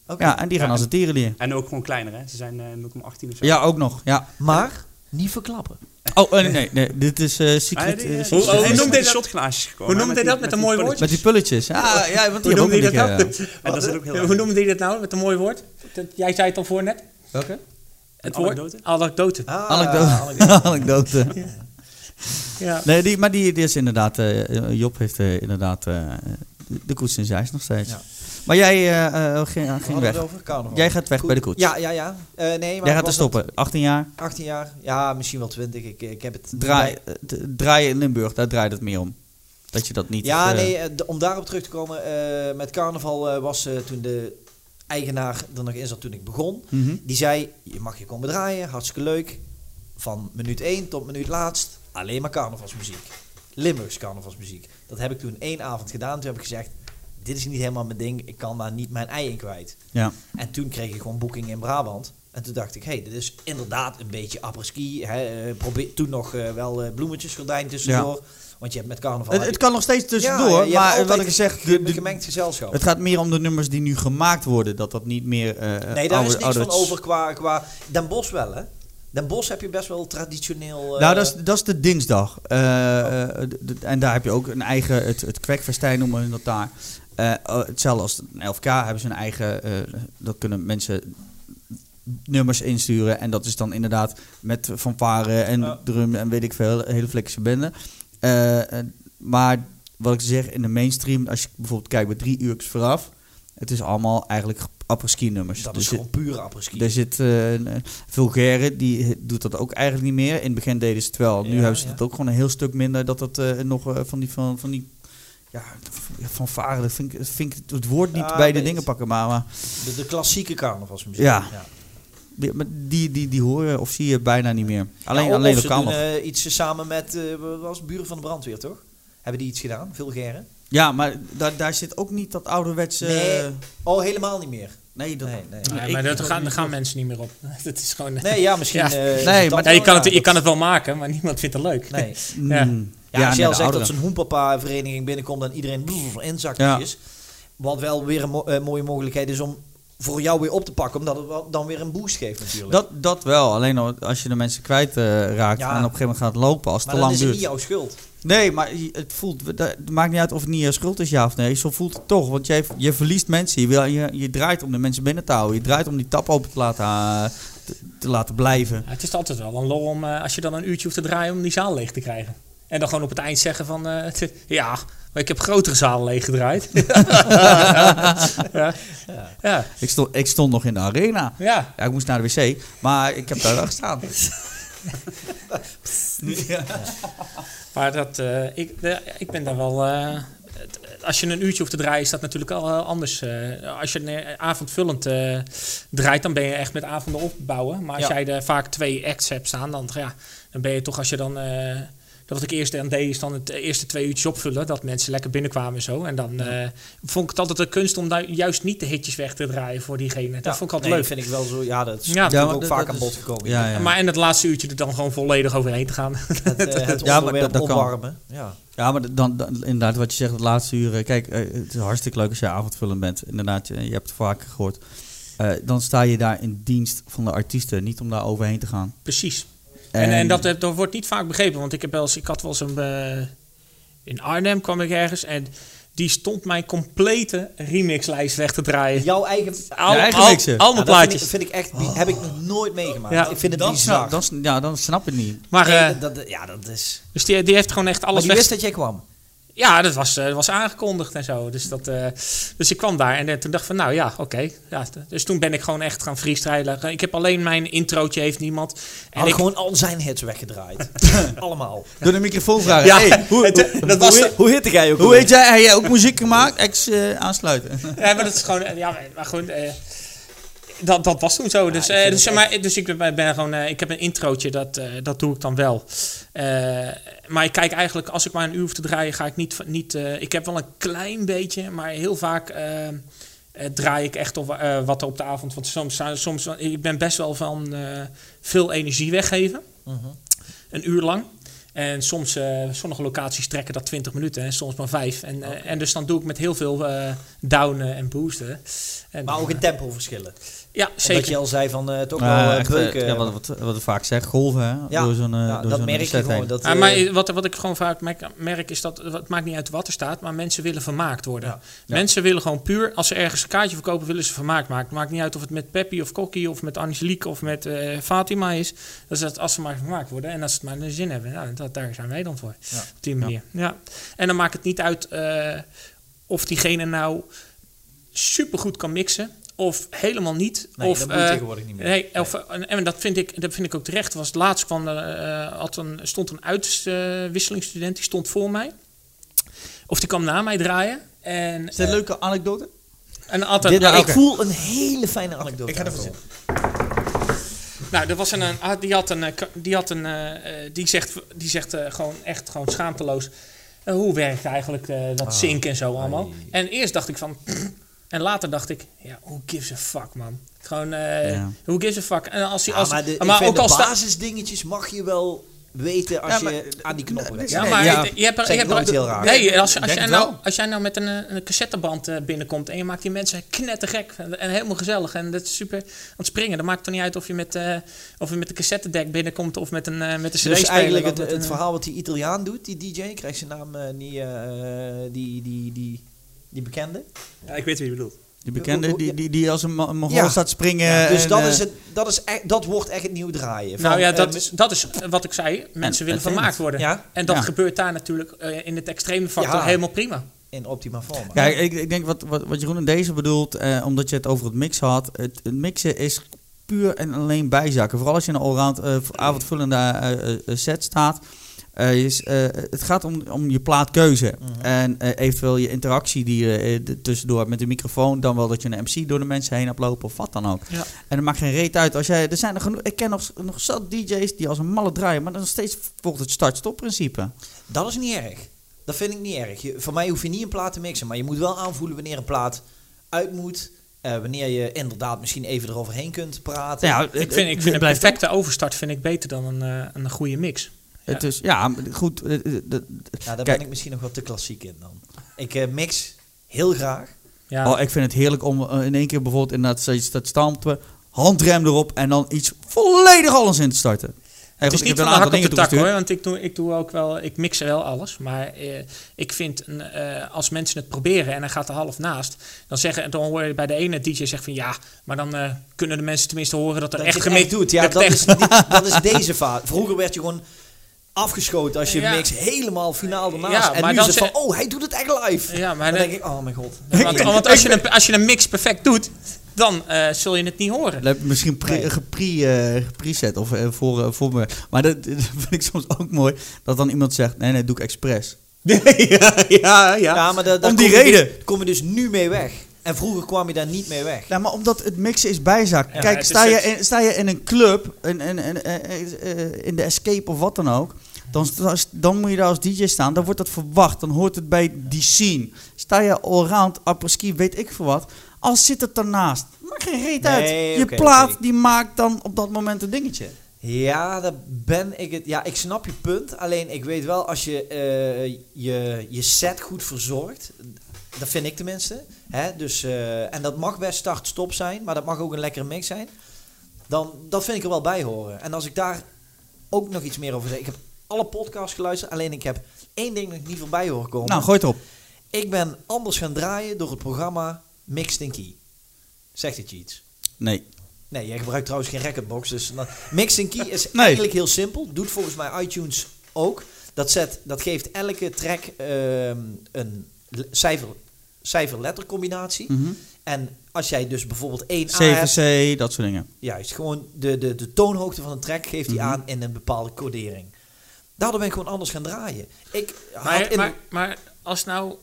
okay. ja en die gaan ja, als het teren leren. En ook gewoon kleiner, hè? Ze zijn uh, nul komma achttien of zo. Ja, ook nog. Ja. Maar niet verklappen. Oh, uh, nee, nee, dit is uh, secret. Uh, hoe hoe, hoe noemde hij shotglaasjes gekomen? Hoe noemde hij dat met een mooi woord? Met die pulletjes. Ja, ja, want die hoe noemde hij dat nou? Hoe noemde hij dat nou met een mooi woord? Jij zei het al voor net. Welke? Het woord? Anekdote. Anekdote. Ja. Nee, die, maar die, die is inderdaad, uh, Job heeft uh, inderdaad uh, de koets in zijn nog steeds. Ja. Maar jij uh, ging, uh, ging weg. Over, jij gaat weg Goed. bij de koets. Ja, ja, ja. Uh, nee, maar jij gaat er stoppen. Het? achttien jaar? achttien jaar. Ja, misschien wel twintig. Ik, ik heb het Draai, uh, draaien in Limburg, daar draait het meer om. Dat je dat niet... Ja, uh, nee, d- om daarop terug te komen. Uh, met carnaval uh, was uh, toen de eigenaar er nog in zat toen ik begon. Mm-hmm. Die zei, je mag je komen draaien, hartstikke leuk. Van minuut één tot minuut laatst. Alleen maar carnavalsmuziek. Limburgs carnavalsmuziek. Dat heb ik toen één avond gedaan. Toen heb ik gezegd, dit is niet helemaal mijn ding. Ik kan daar niet mijn ei in kwijt. Ja. En toen kreeg ik gewoon boeking in Brabant. En toen dacht ik, hé, hey, dit is inderdaad een beetje après-ski. Hè. Probeer toen nog uh, wel uh, bloemetjesgordijn tussendoor. Ja. Want je hebt met carnaval... Het, het kan nog steeds tussendoor. Ja, maar wat ik zeg... De, de, gemengd gezelschap. Het gaat meer om de nummers die nu gemaakt worden. Dat dat niet meer... Uh, nee, daar oude, is niks oude, van over qua, qua... Den Bosch wel, hè? Den Bosch heb je best wel traditioneel... Uh... Nou, dat is, dat is de dinsdag. Uh, oh. d- d- en daar heb je ook een eigen... Het, het kwekfestijn noemen we dat daar. Uh, hetzelfde als een L F K hebben ze een eigen... Uh, dat kunnen mensen nummers insturen. En dat is dan inderdaad met fanfare en oh. drum en weet ik veel. Hele flexe bende. Uh, maar wat ik zeg, in de mainstream, als je bijvoorbeeld kijkt bij drie uur vooraf, het is allemaal eigenlijk apres-ski nummers. Dat dus is gewoon pure apres-ski. Er zit uh, vulgaire, die doet dat ook eigenlijk niet meer. In het begin deden ze het wel. Ja, nu hebben ze het ja. ook gewoon een heel stuk minder. Dat dat uh, nog uh, van die... Van, van die ja, van varen, dat vind ik, vind ik het woord niet ah, bij de weet. dingen pakken, maar... maar de, de klassieke carnavalsmuziek. Ja. ja. Die, die, die, die horen of zie je bijna niet meer. Alleen, ja, alleen lokaal doen, uh, iets samen met, uh, was Buren van de Brandweer, toch? Hebben die iets gedaan? Vulgaire? Ja, maar da- daar zit ook niet dat ouderwetse... Nee, oh, helemaal niet meer. Nee, dat, nee, nee. nee, nee maar daar gaan, gaan mensen niet meer op. Dat is gewoon... Nee, ja, misschien... Ja. Uh, nee, maar, nee, je, kan het, je kan het wel maken, maar niemand vindt het leuk. Nee. ja. Mm. Ja, ja, als je al zegt dat zo'n hoenpapa-vereniging binnenkomt en iedereen inzakjes. Ja. Wat wel weer een mo- uh, mooie mogelijkheid is om voor jou weer op te pakken, omdat het dan weer een boost geeft natuurlijk. Dat, dat wel, alleen als je de mensen kwijt uh, raakt ja. en op een gegeven moment gaat lopen als het te lang duurt. Maar dat is niet jouw schuld. Nee, maar het, voelt, het maakt niet uit of het niet jouw schuld is, ja of nee. Zo voelt het toch, want je, je verliest mensen. Je, wil, je, je draait om de mensen binnen te houden. Je draait om die tap open te laten... Uh, te, te laten blijven. Ja, het is altijd wel een lol om, uh, als je dan een uurtje hoeft te draaien om die zaal leeg te krijgen. En dan gewoon op het eind zeggen van... Uh, t- ja, maar ik heb grotere zalen leeggedraaid. ja. Ja. Ja. Ik, stond, ik stond nog in de arena. Ja. ja, ik moest naar de wc. Maar ik heb daar wel gestaan. ja. Maar dat, uh, ik, uh, ik ben daar wel... Uh, t- als je een uurtje hoeft te draaien is dat natuurlijk al uh, anders. Uh, als je een avondvullend uh, draait, dan ben je echt met avonden opbouwen. Maar als ja. jij er vaak twee acts hebt staan, dan, ja, dan ben je toch als je dan... Uh, Dat ik eerst aan deed is dan het eerste twee uurtjes opvullen. Dat mensen lekker binnenkwamen en zo. En dan ja. uh, vond ik het altijd een kunst om daar juist niet de hitjes weg te draaien voor diegene. Dat ja, vond ik altijd nee, leuk. vind ik wel zo. Ja, dat is ja, ja, ook dat, vaak dat aan bod gekomen. Ja, ja. Maar en het laatste uurtje er dan gewoon volledig overheen te gaan. Het, uh, het ja, maar dat, dat opwarmen. Kan. Ja. ja, maar dan, dan inderdaad wat je zegt, het laatste uur. Kijk, uh, het is hartstikke leuk als je avondvullend bent. Inderdaad, je, je hebt het vaak gehoord. Uh, dan sta je daar in dienst van de artiesten. Niet om daar overheen te gaan. Precies. En, en, en dat, dat wordt niet vaak begrepen, want ik, heb wel eens, ik had wel eens een... Uh, in Arnhem kwam ik ergens en die stond mijn complete remixlijst weg te draaien. Jouw eigen... Al, ja, eigen al, mixen. Al, al mijn ja, plaatjes. Dat vind ik, vind ik echt, oh. heb ik nog nooit meegemaakt. Ja, ik vind het bizar. Dat, ja, dan snap ik niet. Maar, uh, nee, dat, dat, ja, dat is... Dus die, die heeft gewoon echt alles weg... Maar die wist dat jij kwam? Ja, dat was, uh, was aangekondigd en zo. Dus, dat, uh, dus ik kwam daar en uh, toen dacht ik van, nou ja, oké. Okay. Ja, t- dus toen ben ik gewoon echt gaan freestylen. Ik heb alleen mijn introotje, heeft niemand. En had ik gewoon al zijn hits weggedraaid. Allemaal. Door de microfoon vragen. Ja. Hey, hoe, het, hoe, dat was, hoe, hoe hitte jij ook? Hoe heet jij? Heb jij ook muziek gemaakt? Ex uh, aansluiten. Ja, maar dat is gewoon... Ja, maar gewoon... Uh, Dat, dat was toen zo. Ja, dus ik, uh, dus, maar, dus ik, ben gewoon, uh, ik heb een introotje, dat, uh, dat doe ik dan wel. Uh, maar ik kijk eigenlijk, als ik maar een uur hoef te draaien, ga ik niet... niet uh, ik heb wel een klein beetje, maar heel vaak uh, uh, draai ik echt op, uh, wat er op de avond... Want soms, uh, soms ik ben best wel van uh, veel energie weggeven. Uh-huh. Een uur lang. En soms, uh, sommige locaties trekken dat twintig minuten en soms maar vijf. En, okay. uh, en dus dan doe ik met heel veel uh, downen en boosten. En maar ook in tempo verschillen. Ja, zeker. Wat je al zei van uh, het ook uh, wel uh, beuken. Uh, ja, wat, wat, wat ik vaak zeg, golven. Hè? Ja, door zo'n, uh, ja door dat zo'n merk je gewoon. Dat, uh, ah, maar wat, wat ik gewoon vaak merk, merk is dat, het maakt niet uit wat er staat, maar mensen willen vermaakt worden. Ja. Ja. Mensen willen gewoon puur, als ze ergens een kaartje verkopen, willen ze vermaakt maken. Het maakt niet uit of het met Peppy of Kokkie of met Angelique of met uh, Fatima is. Dat is dat als ze maar vermaakt worden en als ze het maar een zin hebben. Nou, dat, daar zijn wij dan voor. Ja. Op die manier. Ja. Ja. En dan maakt het niet uit uh, of diegene nou supergoed kan mixen. Of helemaal niet. Nee, of, dat moet uh, tegenwoordig niet meer. Nee, of, nee. En dat vind, ik, dat vind ik ook terecht. Was het laatst kwam, uh, had een, stond een uitwisselingsstudent, die stond voor mij. Of die kwam na mij draaien. En, is dat een uh, leuke anekdote? En altijd, Dit, nou, ik okay. voel een hele fijne anekdote. Ik ga ervoor zitten. Nou, er was een, een, die had een, die had een, uh, die zegt, die zegt uh, gewoon echt gewoon schaamteloos. Uh, hoe werkt eigenlijk uh, dat ah, zink en zo allemaal? Ai. En eerst dacht ik van... En later dacht ik, ja, who gives a fuck, man. Gewoon, uh, ja. who gives a fuck. En als, die, als ja, maar de, maar ook de als basisdingetjes mag je wel weten als ja, maar, je aan die knoppen werkt. Ja, maar ja, je hebt er, je hebt er heel raar. Nee, als, als, als, jij nou, als jij nou met een, een cassetteband binnenkomt en je maakt die mensen knettergek en, en helemaal gezellig en dat is super aan het springen. Dan maakt het toch niet uit of je met, uh, of je met een cassettedek binnenkomt of met een, uh, met een cd-speler. Dus eigenlijk het, het een, verhaal wat die Italiaan doet, die D J, krijgt zijn naam uh, die, uh, die, die, die, die... Die bekende? Ja, ik weet wie je bedoelt. Die bekende, die, die, die als een mongool ja. staat springen. Ja, dus en, dat, is het, dat, is echt, dat wordt echt het nieuw draaien. Van, nou ja, dat, uh, is, dat is wat ik zei. Mensen willen vermaakt worden. Ja? En dat ja. gebeurt daar natuurlijk uh, in het extreme factor ja. helemaal prima. In optima forma. Ja, ik, ik denk wat, wat, wat Jeroen in deze bedoelt, eh, omdat je het over het mix had. Het, het mixen is puur en alleen bijzakken. Vooral als je in een allround uh, avondvullende uh, uh, set staat. Uh, is, uh, het gaat om, om je plaatkeuze. Mm-hmm. En uh, eventueel je interactie die je uh, tussendoor met de microfoon. Dan wel dat je een M C door de mensen heen hebt lopen of wat dan ook. Ja. En dat maakt geen reet uit. Als jij, er zijn er genoeg, ik ken nog, nog zat D J's die als een malle draaien. Maar dan steeds volgt het start-stop principe. Dat is niet erg. Dat vind ik niet erg. Je, voor mij hoef je niet een plaat te mixen. Maar je moet wel aanvoelen wanneer een plaat uit moet. Uh, wanneer je inderdaad misschien even eroverheen kunt praten. Ja, ik vind, ik vind een perfecte overstart vind ik beter dan een, uh, een goede mix. Ja. Het is, ja, goed. Uh, uh, uh, ja, daar ben ik misschien nog wat te klassiek in dan. Ik uh, mix heel graag. Ja. Oh, ik vind het heerlijk om uh, in één keer bijvoorbeeld inderdaad steeds dat stampen, handrem erop en dan iets volledig alles in te starten. Hey, het is goed, niet van de hak op de tak hoor, want ik doe, ik doe ook wel, ik mix wel alles. Maar eh, ik vind, een, uh, als mensen het proberen en hij gaat er half naast, dan, zeggen, dan hoor je bij de ene D J zegt van ja, maar dan uh, kunnen de mensen tenminste horen dat er dat echt gemixt doet. Ja, dat, dat, is, dit, dat is deze vaart. Vroeger werd je gewoon afgeschoten als je ja. mix helemaal finaal ernaast. Ja, en maar nu dan is het van, oh, hij doet het echt live. Ja, maar dan, dan denk ik, oh mijn god. Ja, want want als, je een, als je een mix perfect doet, dan uh, zul je het niet horen. Misschien pre, pre, uh, preset of uh, voor, uh, voor me. Maar dat, dat vind ik soms ook mooi. Dat dan iemand zegt, nee, nee, doe ik expres. ja, ja, ja. ja maar da, da, om die reden. Dus, kom je dus nu mee weg. En vroeger kwam je daar niet mee weg. Ja, maar omdat het mixen is bijzaak. Ja, kijk, sta je, in, sta je in een club, in, in, in, in de Escape of wat dan ook. Dan, dan moet je daar als D J staan. Dan wordt dat verwacht. Dan hoort het bij die scene. Sta je allround, apres-ski, weet ik veel wat. Al zit het daarnaast. Maakt geen reet nee, uit. Je okay, plaat okay. die maakt dan op dat moment een dingetje. Ja, daar ben ik het. Ja, ik snap je punt. Alleen ik weet wel, als je uh, je, je set goed verzorgt. Dat vind ik tenminste. Hè? Dus, uh, en dat mag best start-stop zijn. Maar dat mag ook een lekkere mix zijn. Dan, dat vind ik er wel bij horen. En als ik daar ook nog iets meer over zeg. Ik heb alle podcasts geluisterd. Alleen ik heb één ding dat ik niet voorbij hoor komen. Nou, gooi het op. Ik ben anders gaan draaien door het programma Mixed in Key. Zegt het je iets? Nee. Nee, jij gebruikt trouwens geen recordbox. Dus Mixed in Key is nee. eigenlijk heel simpel. Doet volgens mij iTunes ook. Dat, zet, dat geeft elke track uh, een cijfer, cijfer-lettercombinatie. Mm-hmm. En als jij dus bijvoorbeeld één A C V C, hebt, dat soort dingen. Juist, gewoon de, de, de toonhoogte van een track geeft die mm-hmm. aan in een bepaalde codering. Daardoor ben ik gewoon anders gaan draaien. Ik maar, had in maar, maar als nou,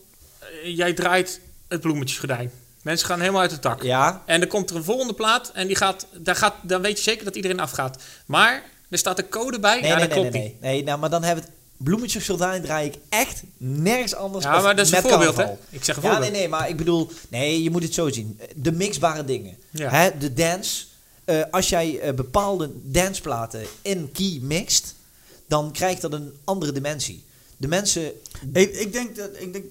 uh, jij draait het bloemetjesgordijn. Mensen gaan helemaal uit de tak. Ja. En dan komt er een volgende plaat en die gaat, daar gaat, dan weet je zeker dat iedereen afgaat. Maar er staat een code bij. Nee, ja, nee, dat nee, klopt nee, nee, nee. nee nou, maar dan hebben we het bloemetjesgordijn draai ik echt nergens anders. Ja, maar dat is een voorbeeld, hè? Ik zeg een voorbeeld. Ja, nee, nee, maar ik bedoel, nee, je moet het zo zien. De mixbare dingen. Ja. Hè, de dance. Uh, als jij uh, bepaalde danceplaten in key mixt, dan krijgt dat een andere dimensie. De mensen... Ik, ik denk dat... Ik, denk,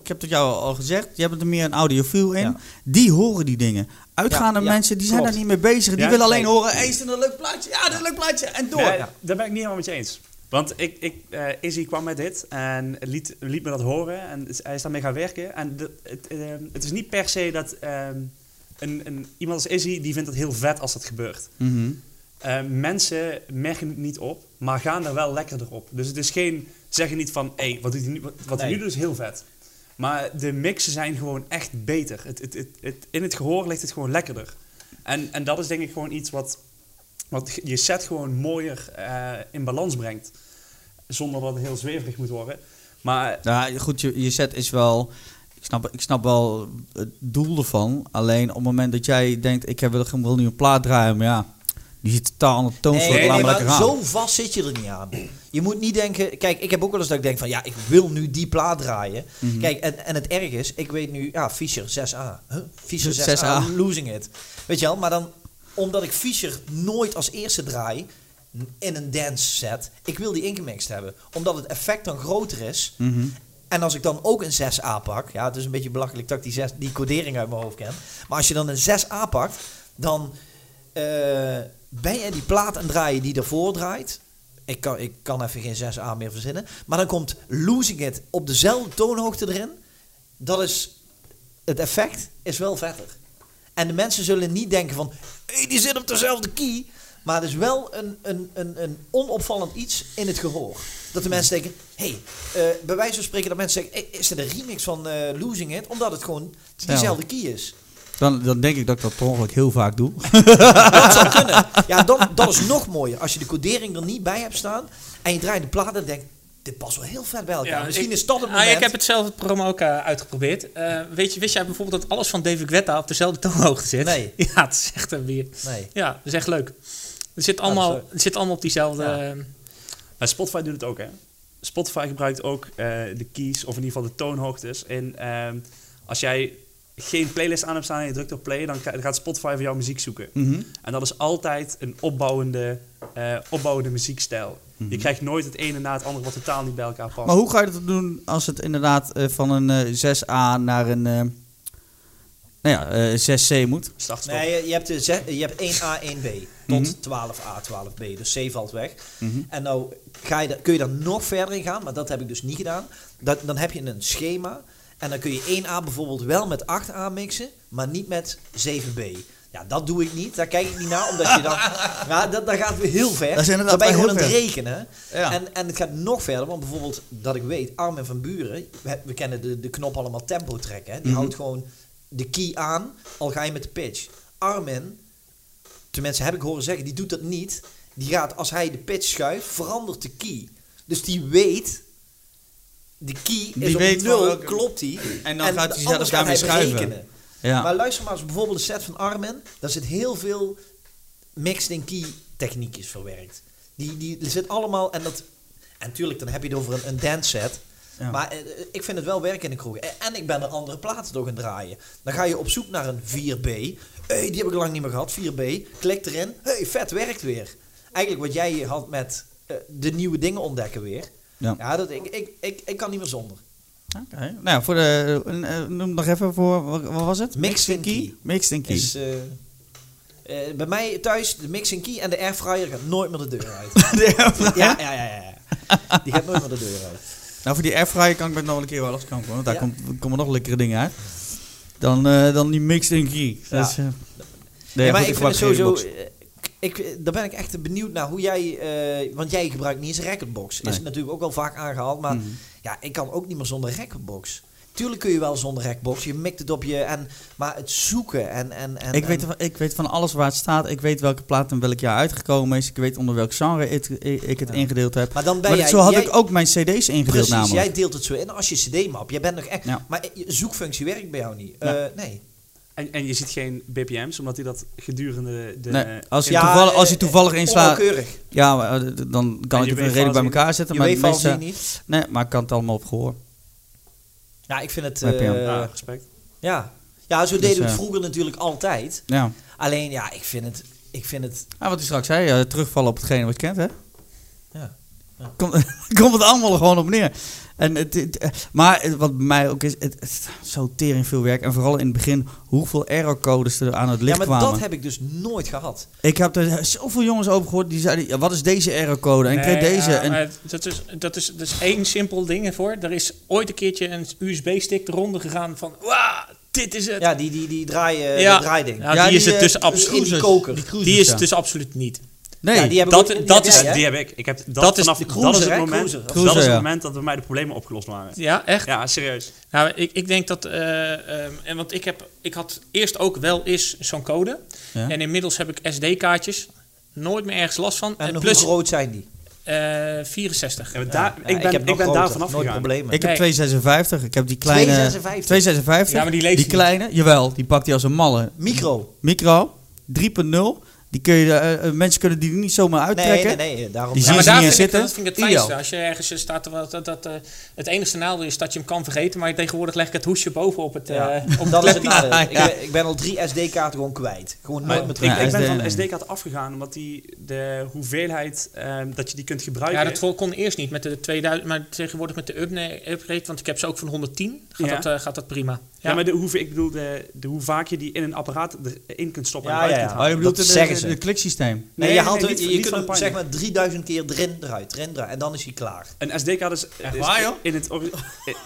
ik heb het jou al gezegd. Je hebt er meer een audiofiel in. Ja. Die horen die dingen. Uitgaande ja, ja, mensen, die klopt. zijn daar niet mee bezig. Die ja, willen alleen nee. horen... Hé, hey, is er een leuk plaatje? Ja, dat is een leuk plaatje. En door. Nee, ja. Daar ben ik niet helemaal met je eens. Want ik, ik, uh, Izzy kwam met dit en liet, liet me dat horen. En hij is daarmee gaan werken. En de, het, uh, het is niet per se dat... Uh, een, een, iemand als Izzy, die vindt het heel vet als dat gebeurt. Mm-hmm. Uh, mensen merken het niet op, maar gaan er wel lekkerder op. Dus het is geen... Zeggen niet van, hé, hey, wat hij nu, nee. nu doet is heel vet. Maar de mixen zijn gewoon echt beter. Het, het, het, het, in het gehoor ligt het gewoon lekkerder. En, en dat is denk ik gewoon iets wat, wat je set gewoon mooier uh, in balans brengt. Zonder dat het heel zweverig moet worden. Maar ja, goed, je, je set is wel... Ik snap, ik snap wel het doel ervan. Alleen op het moment dat jij denkt, ik wil, wil nu een plaat draaien, maar ja... Die zit totaal aan het toonsoort. Nee, nee, maar zo vast zit je er niet aan. Je moet niet denken... Kijk, ik heb ook wel eens dat ik denk van... Ja, ik wil nu die plaat draaien. Mm-hmm. Kijk, en, en het erg is... Ik weet nu... Ja, Fischer zes A. Huh? Fischer zes A, Losing It. Weet je wel? Maar dan... Omdat ik Fischer nooit als eerste draai... In een dance set... Ik wil die ingemixt hebben. Omdat het effect dan groter is... Mm-hmm. En als ik dan ook een zes A pak... Ja, het is een beetje belachelijk dat ik die, zes, die codering uit mijn hoofd ken. Maar als je dan een zes A pakt... Dan... Uh, ben je die plaat aan het draaien die ervoor draait? Ik kan, ik kan even geen zes A meer verzinnen. Maar dan komt Losing It op dezelfde toonhoogte erin. Dat is het effect is wel vetter. En de mensen zullen niet denken van... Hey, die zit op dezelfde key. Maar het is wel een, een, een, een onopvallend iets in het gehoor. Dat de mensen denken... Hey, uh, bij wijze van spreken dat mensen zeggen... Hey, is dit een remix van uh, Losing It? Omdat het gewoon diezelfde key is. Dan, dan denk ik dat ik dat per ongeluk heel vaak doe. Dat zou kunnen. Ja, dan, dat is nog mooier. Als je de codering er niet bij hebt staan... en je draait de plaat en denkt... dit past wel heel vet bij elkaar. Ja, misschien ik, is dat het moment. Ah, ik heb hetzelfde programma ook uh, uitgeprobeerd. Uh, weet je, wist jij bijvoorbeeld dat alles van David Guetta op dezelfde toonhoogte zit? Nee. Ja, het is echt een bier. Nee. Ja, dat is echt leuk. Het zit allemaal, ja, het zit allemaal op diezelfde... Ja. Uh, maar Spotify doet het ook, hè? Spotify gebruikt ook uh, de keys, of in ieder geval de toonhoogtes. En uh, als jij geen playlist aan hebt staan en je drukt op play... dan gaat Spotify voor jouw muziek zoeken. Mm-hmm. En dat is altijd een opbouwende, uh, opbouwende muziekstijl. Je krijgt nooit het ene na het andere wat totaal niet bij elkaar past. Maar hoe ga je dat doen als het inderdaad uh, van een uh, zes a naar een uh, nou ja, uh, zes c moet? Nee, je hebt, de zes, je hebt één a, één b tot twaalf a, twaalf b. Dus c valt weg. Mm-hmm. En nou ga je da- kun je daar nog verder in gaan, maar dat heb ik dus niet gedaan. Dat, dan heb je een schema en dan kun je één a bijvoorbeeld wel met acht a mixen, maar niet met zeven b. Ja, dat doe ik niet. Daar kijk ik niet naar, omdat je dan... Ja, dat, dat gaat heel ver. Dat dan ben je gewoon aan het rekenen. Ja. En, en het gaat nog verder, want bijvoorbeeld, dat ik weet, Armin van Buuren... We, we kennen de, de knop allemaal tempo track, hè. Die mm-hmm. houdt gewoon de key aan, al ga je met de pitch. Armin, tenminste heb ik horen zeggen, die doet dat niet. Die gaat, als hij de pitch schuift, verandert de key. Dus die weet... De key is die op nul, welke... klopt die. En dan en gaat hij zelfs daarmee schuiven. Rekenen. Ja. Maar luister maar eens, bijvoorbeeld de set van Armin, daar zit heel veel mixed in key techniekjes verwerkt. Die, die zit allemaal, en dat, en natuurlijk dan heb je het over een, een dance set, ja. Maar eh, ik vind het wel werk in de kroeg. En, en ik ben er andere platen door gaan draaien. Dan ga je op zoek naar een vier b, hey, die heb ik lang niet meer gehad, vier b, klik erin, hey, vet, werkt weer. Eigenlijk wat jij had met uh, de nieuwe dingen ontdekken weer, ja, ja dat, ik, ik, ik, ik kan niet meer zonder. Oké, okay. Nou ja, voor de, uh, noem nog even voor, wat was het? Mixed in Key. Mixed in Key. Is, uh, uh, bij mij thuis, de Mixed in Key en de airfryer gaat nooit meer de deur uit. De airfryer? Ja, ja, ja, ja. Die gaat nooit meer de deur uit. Nou, voor die airfryer kan ik met nog een keer wel eens komen, want daar ja. komen kom nog lekkere dingen uit. Dan, uh, dan die Mixed in Key. Ja. Dat is, uh, nee, ja, ja, maar goed, ik, ik vind sowieso... Ik, daar ben ik echt benieuwd naar hoe jij... Uh, want jij gebruikt niet eens een Recordbox. Nee. Is natuurlijk ook al vaak aangehaald. Maar mm-hmm. ja, ik kan ook niet meer zonder Recordbox. Tuurlijk kun je wel zonder Recordbox. Je mikt het op je... En, maar het zoeken en... en, en ik, weet, en, ik weet van alles waar het staat. Ik weet welke plaat in welk jaar uitgekomen is. Ik weet onder welk genre ik, ik het ja. ingedeeld heb. Maar, dan ben maar jij, zo had jij, ik ook mijn cd's ingedeeld precies, namelijk. Jij deelt het zo in als je cd-map. Jij bent nog echt... Ja. Maar zoekfunctie werkt bij jou niet. Ja. Uh, nee. En, en je ziet geen B P M's, omdat hij dat gedurende... de nee, als je ja, toevallig, als je toevallig eh, inslaat... Ja, maar, dan kan en ik het een reden bij elkaar zetten. Je maar weet meestal, je niet. Nee, maar ik kan het allemaal op gehoor. Ja, ik vind het... Uh, ja, respect. Ja. ja, zo deden dus, we het vroeger natuurlijk altijd. Ja. Alleen, ja, ik vind het... Ik vind het... Ja, wat u straks zei, ja, terugvallen op hetgene wat je kent, hè? Ja. ja. Komt kom het allemaal gewoon op neer. En het, het, maar wat bij mij ook is, het, het zo tering veel werk. En vooral in het begin, hoeveel errorcodes er aan het licht kwamen. Ja, maar kwamen. Dat heb ik dus nooit gehad. Ik heb er zoveel jongens over gehoord die zeiden, ja, wat is deze errorcode? En nee, kreeg deze. Ja, en maar dat, is, dat, is, dat is één simpel ding ervoor. Er is ooit een keertje een U S B-stick eronder gegaan van, wauw, dit is het. Ja, die, die, die, draai, ja. die draaiding. Ja, ja, die, die is het dus absoluut niet. Die is het dus absoluut niet. Nee, ja, die heb dat, ik, dat die is, jij, die heb ik. Ik heb dat, dat vanaf is de cruiser, dat is het moment, cruiser, cruiser, dat is het ja. moment dat bij mij de problemen opgelost waren. Ja, echt? Ja, serieus. Nou, ik, ik denk dat, uh, um, en want ik heb, ik had eerst ook wel eens zo'n code, ja. En inmiddels heb ik S D-kaartjes, nooit meer ergens last van. En, en plus, hoe groot zijn die? Uh, vierenzestig. Ja, daar, ja, ik ben, ik ik ben daar vanaf gegaan. Problemen. Ik heb tweehonderdzesenvijftig. Ik heb die kleine. tweehonderdzesenvijftig. Ja, maar die leeft die niet. Kleine, jawel, die pakt hij als een malle. Micro. Micro. drie punt nul. Die kun je, uh, mensen kunnen die niet zomaar uittrekken. Nee, nee, nee. Daarom die zien ja, ze niet in zitten. Ik, dat vind ik het fijnste. Als je ergens staat, dat, dat, uh, het enige nadeel is dat je hem kan vergeten. Maar tegenwoordig leg ik het hoesje boven op het, uh, ja. op dat het is het nadeel. Ik, ja. ik ben al drie S D-kaarten gewoon kwijt. Gewoon nooit meer terug. Ik ben van de S D-kaart afgegaan, omdat die de hoeveelheid uh, dat je die kunt gebruiken. Ja, dat kon eerst niet met de tweeduizend, maar tegenwoordig met de upgrade. Want ik heb ze ook van honderdtien. Gaat, ja. dat, uh, gaat dat prima. Ja, maar de, hoe, ik bedoel, de, de, hoe vaak je die in een apparaat in kunt stoppen. Ja, en eruit ja, ja. kunt halen. Oh, je bedoelt dat de, de, de, de kliksysteem. Nee, nee, je, haalt nee, niet, je, je kunt hem zeg maar drieduizend keer erin, eruit, erin, eruit. En dan is hij klaar. Een S D-kaart is, is waar, joh? In het ori-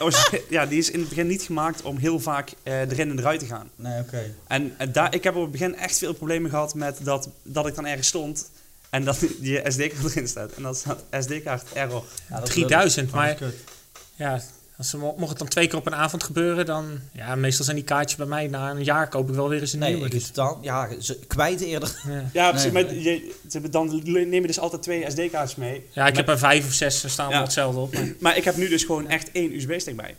ori- ja, die is in het begin niet gemaakt om heel vaak uh, erin en eruit te gaan. Nee, oké. Okay. En, en daar, ik heb op het begin echt veel problemen gehad met dat, dat ik dan ergens stond. En dat die S D-kaart erin staat. En dan staat S D-kaart error. Ja, drieduizend, oh, maar... Ja, als ze, mocht het dan twee keer op een avond gebeuren, dan... Ja, meestal zijn die kaartjes bij mij na een jaar koop ik wel weer eens een nee, nieuwe. Dus. Dan, ja, ze kwijt eerder. Ja, ja precies. Nee, maar nee. Je, dan neem je dus altijd twee S D-kaartjes mee. Ja, ik maar, heb er vijf of zes, staan ja. wel hetzelfde op. Maar. maar ik heb nu dus gewoon echt één U S B-stick bij.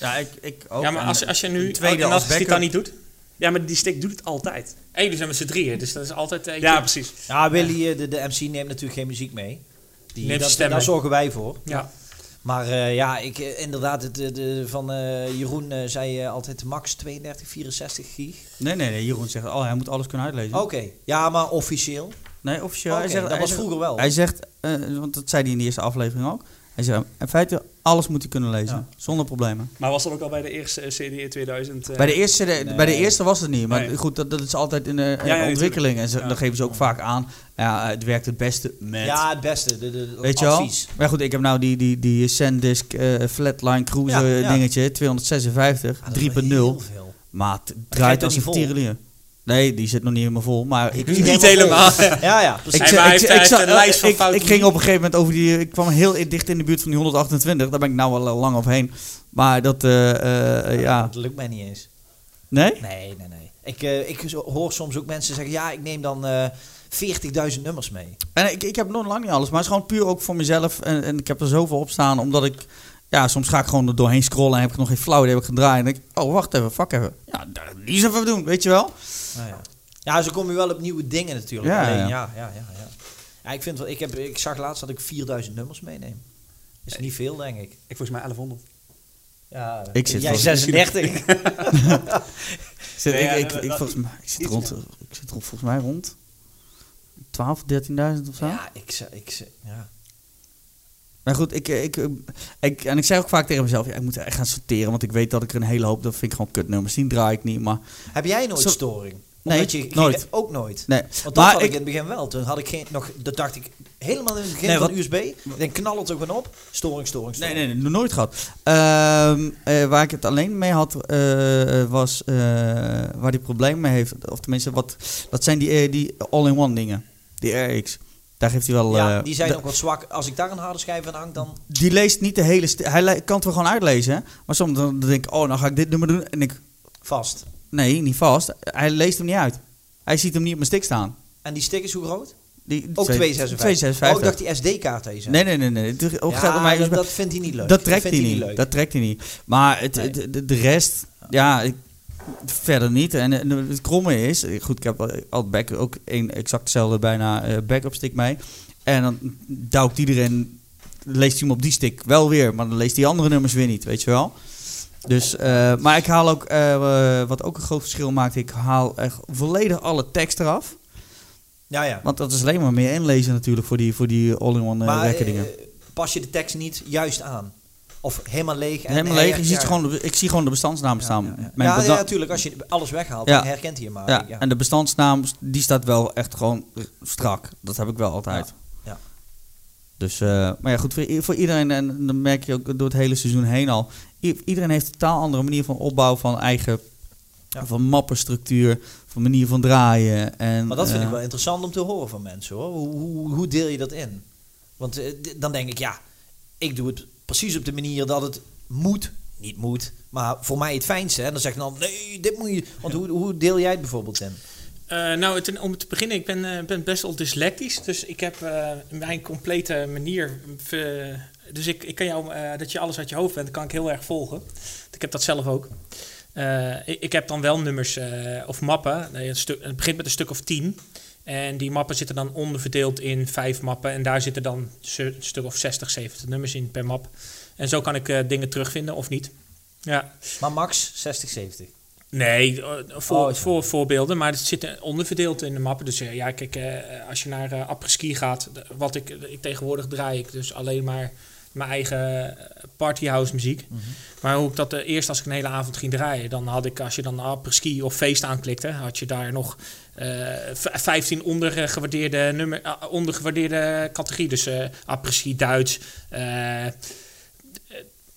Ja, ik, ik ook. Ja, maar als, als je nu tweede als die dan niet doet... Ja, maar die stick doet het altijd. Hé, dus zijn we z'n drieën, dus dat is altijd... Eh, ja, precies. Ja, Willy, de, de M C neemt natuurlijk geen muziek mee. Die, neemt dat, stem daar mee. Zorgen wij voor. Ja. Maar uh, ja, ik, inderdaad, het, de, de, van uh, Jeroen uh, zei uh, altijd max tweeëndertig, vierenzestig gig. Nee, nee, nee, Jeroen zegt, oh, hij moet alles kunnen uitlezen. Oké, okay. Ja, maar officieel? Nee, officieel. Okay, hij zegt, dat hij was vroeger wel. Hij zegt, uh, want dat zei hij in de eerste aflevering ook. Hij zei, in feite, alles moet hij kunnen lezen, ja. Zonder problemen. Maar was dat ook al bij de eerste C D in tweeduizend? Uh, bij, de eerste, nee. bij de eerste was het niet, maar nee. goed, dat, dat is altijd in de, in ja, ja, ontwikkeling. En ze, ja. dan geven ze ook vaak aan, ja, het werkt het beste met... Ja, het beste, de, de, weet je wel? Maar goed, ik heb nou die, die, die SanDisk uh, Flatline Cruiser ja, ja. dingetje, tweehonderdzesenvijftig, ah, drie punt nul. Maar het draait als een tierenlier. Nee, die zit nog niet helemaal vol, maar... Ik niet helemaal, helemaal. Vol. Ja, ja. Dus ik, hij heeft ik, ik, een lijst van ik, fouten. Ik ging op een gegeven moment over die... Ik kwam heel dicht in de buurt van die honderdachtentwintig. Daar ben ik nou al lang overheen. Maar dat, uh, uh, ja, ja... Dat lukt mij niet eens. Nee? Nee, nee, nee. Ik, uh, ik hoor soms ook mensen zeggen... Ja, ik neem dan uh, veertigduizend nummers mee. En ik, ik heb nog lang niet alles, maar het is gewoon puur ook voor mezelf. En, en ik heb er zoveel op staan, omdat ik... Ja, soms ga ik gewoon er doorheen scrollen en heb ik nog geen flauw, die heb ik gedraaid. En denk ik, oh, wacht even, fuck even. Ja, daar niet zoveel doen, weet je wel? Nou ja. ja, zo kom je wel op nieuwe dingen natuurlijk. Ja, alleen, ja. Ja, ja, ja, ja. ja ik, vind, ik, heb, ik zag laatst dat ik vierduizend nummers meeneem. Is niet veel, denk ik. Ik volgens mij elfhonderd. Ja, ik zit jij zesendertig. Ik zit rond, volgens mij rond twaalfduizend, dertienduizend of zo. Ja, ik... ik ja. Maar goed, ik, ik, ik, en ik zeg ook vaak tegen mezelf... Ja, ik moet echt gaan sorteren, want ik weet dat ik er een hele hoop... Dat vind ik gewoon kutnummers, die draai ik niet, maar... Heb jij nooit zo, storing? Nee, je, nooit. Ook nooit? Nee. Want dat maar had ik, ik in het begin wel. Toen had ik geen... Nog, dat dacht ik helemaal in het begin nee, van wat, U S B. Dan knal het ook gewoon op. Storing, storing, storing. Nee, nee, nee nooit gehad. Uh, uh, waar ik het alleen mee had, uh, was... Uh, waar die problemen mee heeft... Of tenminste, wat, wat zijn die, uh, die all-in-one dingen? Die R X... Daar geeft hij wel, ja, die zijn uh, ook wat zwak. Als ik daar een harde schijf aan hang, dan... Die leest niet de hele... St- hij le- kan het wel gewoon uitlezen, hè? Maar soms dan denk ik, oh, nou ga ik dit nummer doen. En ik... Vast? Nee, niet vast. Hij leest hem niet uit. Hij ziet hem niet op mijn stick staan. En die stick is hoe groot? Die, ook tweehonderdzesenvijftig. Ook oh, dacht die S D-kaart deze. Nee, nee, nee. nee. De, op ja, mij, dat, dat vindt hij niet leuk. Dat trekt dat hij niet. Leuk. Dat trekt hij niet. Maar het, nee. de, de, de rest... Ja, ik, verder niet. En, en het kromme is... Goed, ik heb al back, ook een exact dezelfde bijna uh, backup stick mee. En dan duikt iedereen... Leest hij hem op die stick wel weer. Maar dan leest hij andere nummers weer niet, weet je wel. Dus, uh, maar ik haal ook... Uh, wat ook een groot verschil maakt... Ik haal echt volledig alle tekst eraf. Ja, ja. Want dat is alleen maar meer inlezen natuurlijk... Voor die, voor die all-in-one uh, rekeningen. Uh, pas je de tekst niet juist aan? Of helemaal leeg. En helemaal leeg. Je ziet gewoon, ik zie gewoon de bestandsnaam ja, staan. Ja, ja. Mijn ja, besta- ja, natuurlijk. Als je alles weghaalt, ja. dan herkent hij hem maar. Ja. Ja. En de bestandsnaam, die staat wel echt gewoon strak. Dat heb ik wel altijd. Ja. Ja. Dus, uh, maar ja, goed. Voor, voor iedereen, en dan merk je ook door het hele seizoen heen al... Iedereen heeft een totaal andere manier van opbouw van eigen... Ja. Van mappenstructuur, van manier van draaien. En, maar dat vind uh, ik wel interessant om te horen van mensen, hoor. Hoe, hoe, hoe deel je dat in? Want uh, d- dan denk ik, ja, ik doe het... Precies op de manier dat het moet, niet moet, maar voor mij het fijnste. En dan zeg ik dan, nee, dit moet je... Want hoe, hoe deel jij het bijvoorbeeld in? Uh, nou, ten, om te beginnen, ik ben, uh, ben best wel dyslectisch. Dus ik heb uh, mijn complete manier... Uh, dus ik, ik kan jou, uh, dat je alles uit je hoofd bent, kan ik heel erg volgen. Ik heb dat zelf ook. Uh, ik, ik heb dan wel nummers uh, of mappen. Nee, een stu- het begint met een stuk of tien. En die mappen zitten dan onderverdeeld in vijf mappen. En daar zitten dan een stuk of zestig, zeventig nummers in per map. En zo kan ik uh, dingen terugvinden, of niet. Ja. Maar max zestig, zeventig? Nee, uh, voor, oh, voor voorbeelden. Maar het zit onderverdeeld in de mappen. Dus uh, ja, kijk, uh, als je naar uh, après-ski gaat... D- wat ik, ik tegenwoordig draai ik dus alleen maar mijn eigen partyhouse muziek. Mm-hmm. Maar hoe ik dat uh, eerst als ik een hele avond ging draaien, dan had ik, als je dan après-ski of feest aanklikte, had je daar nog uh, v- vijftien ondergewaardeerde nummer, uh, ondergewaardeerde categorie. Dus uh, après-ski, Duits, uh,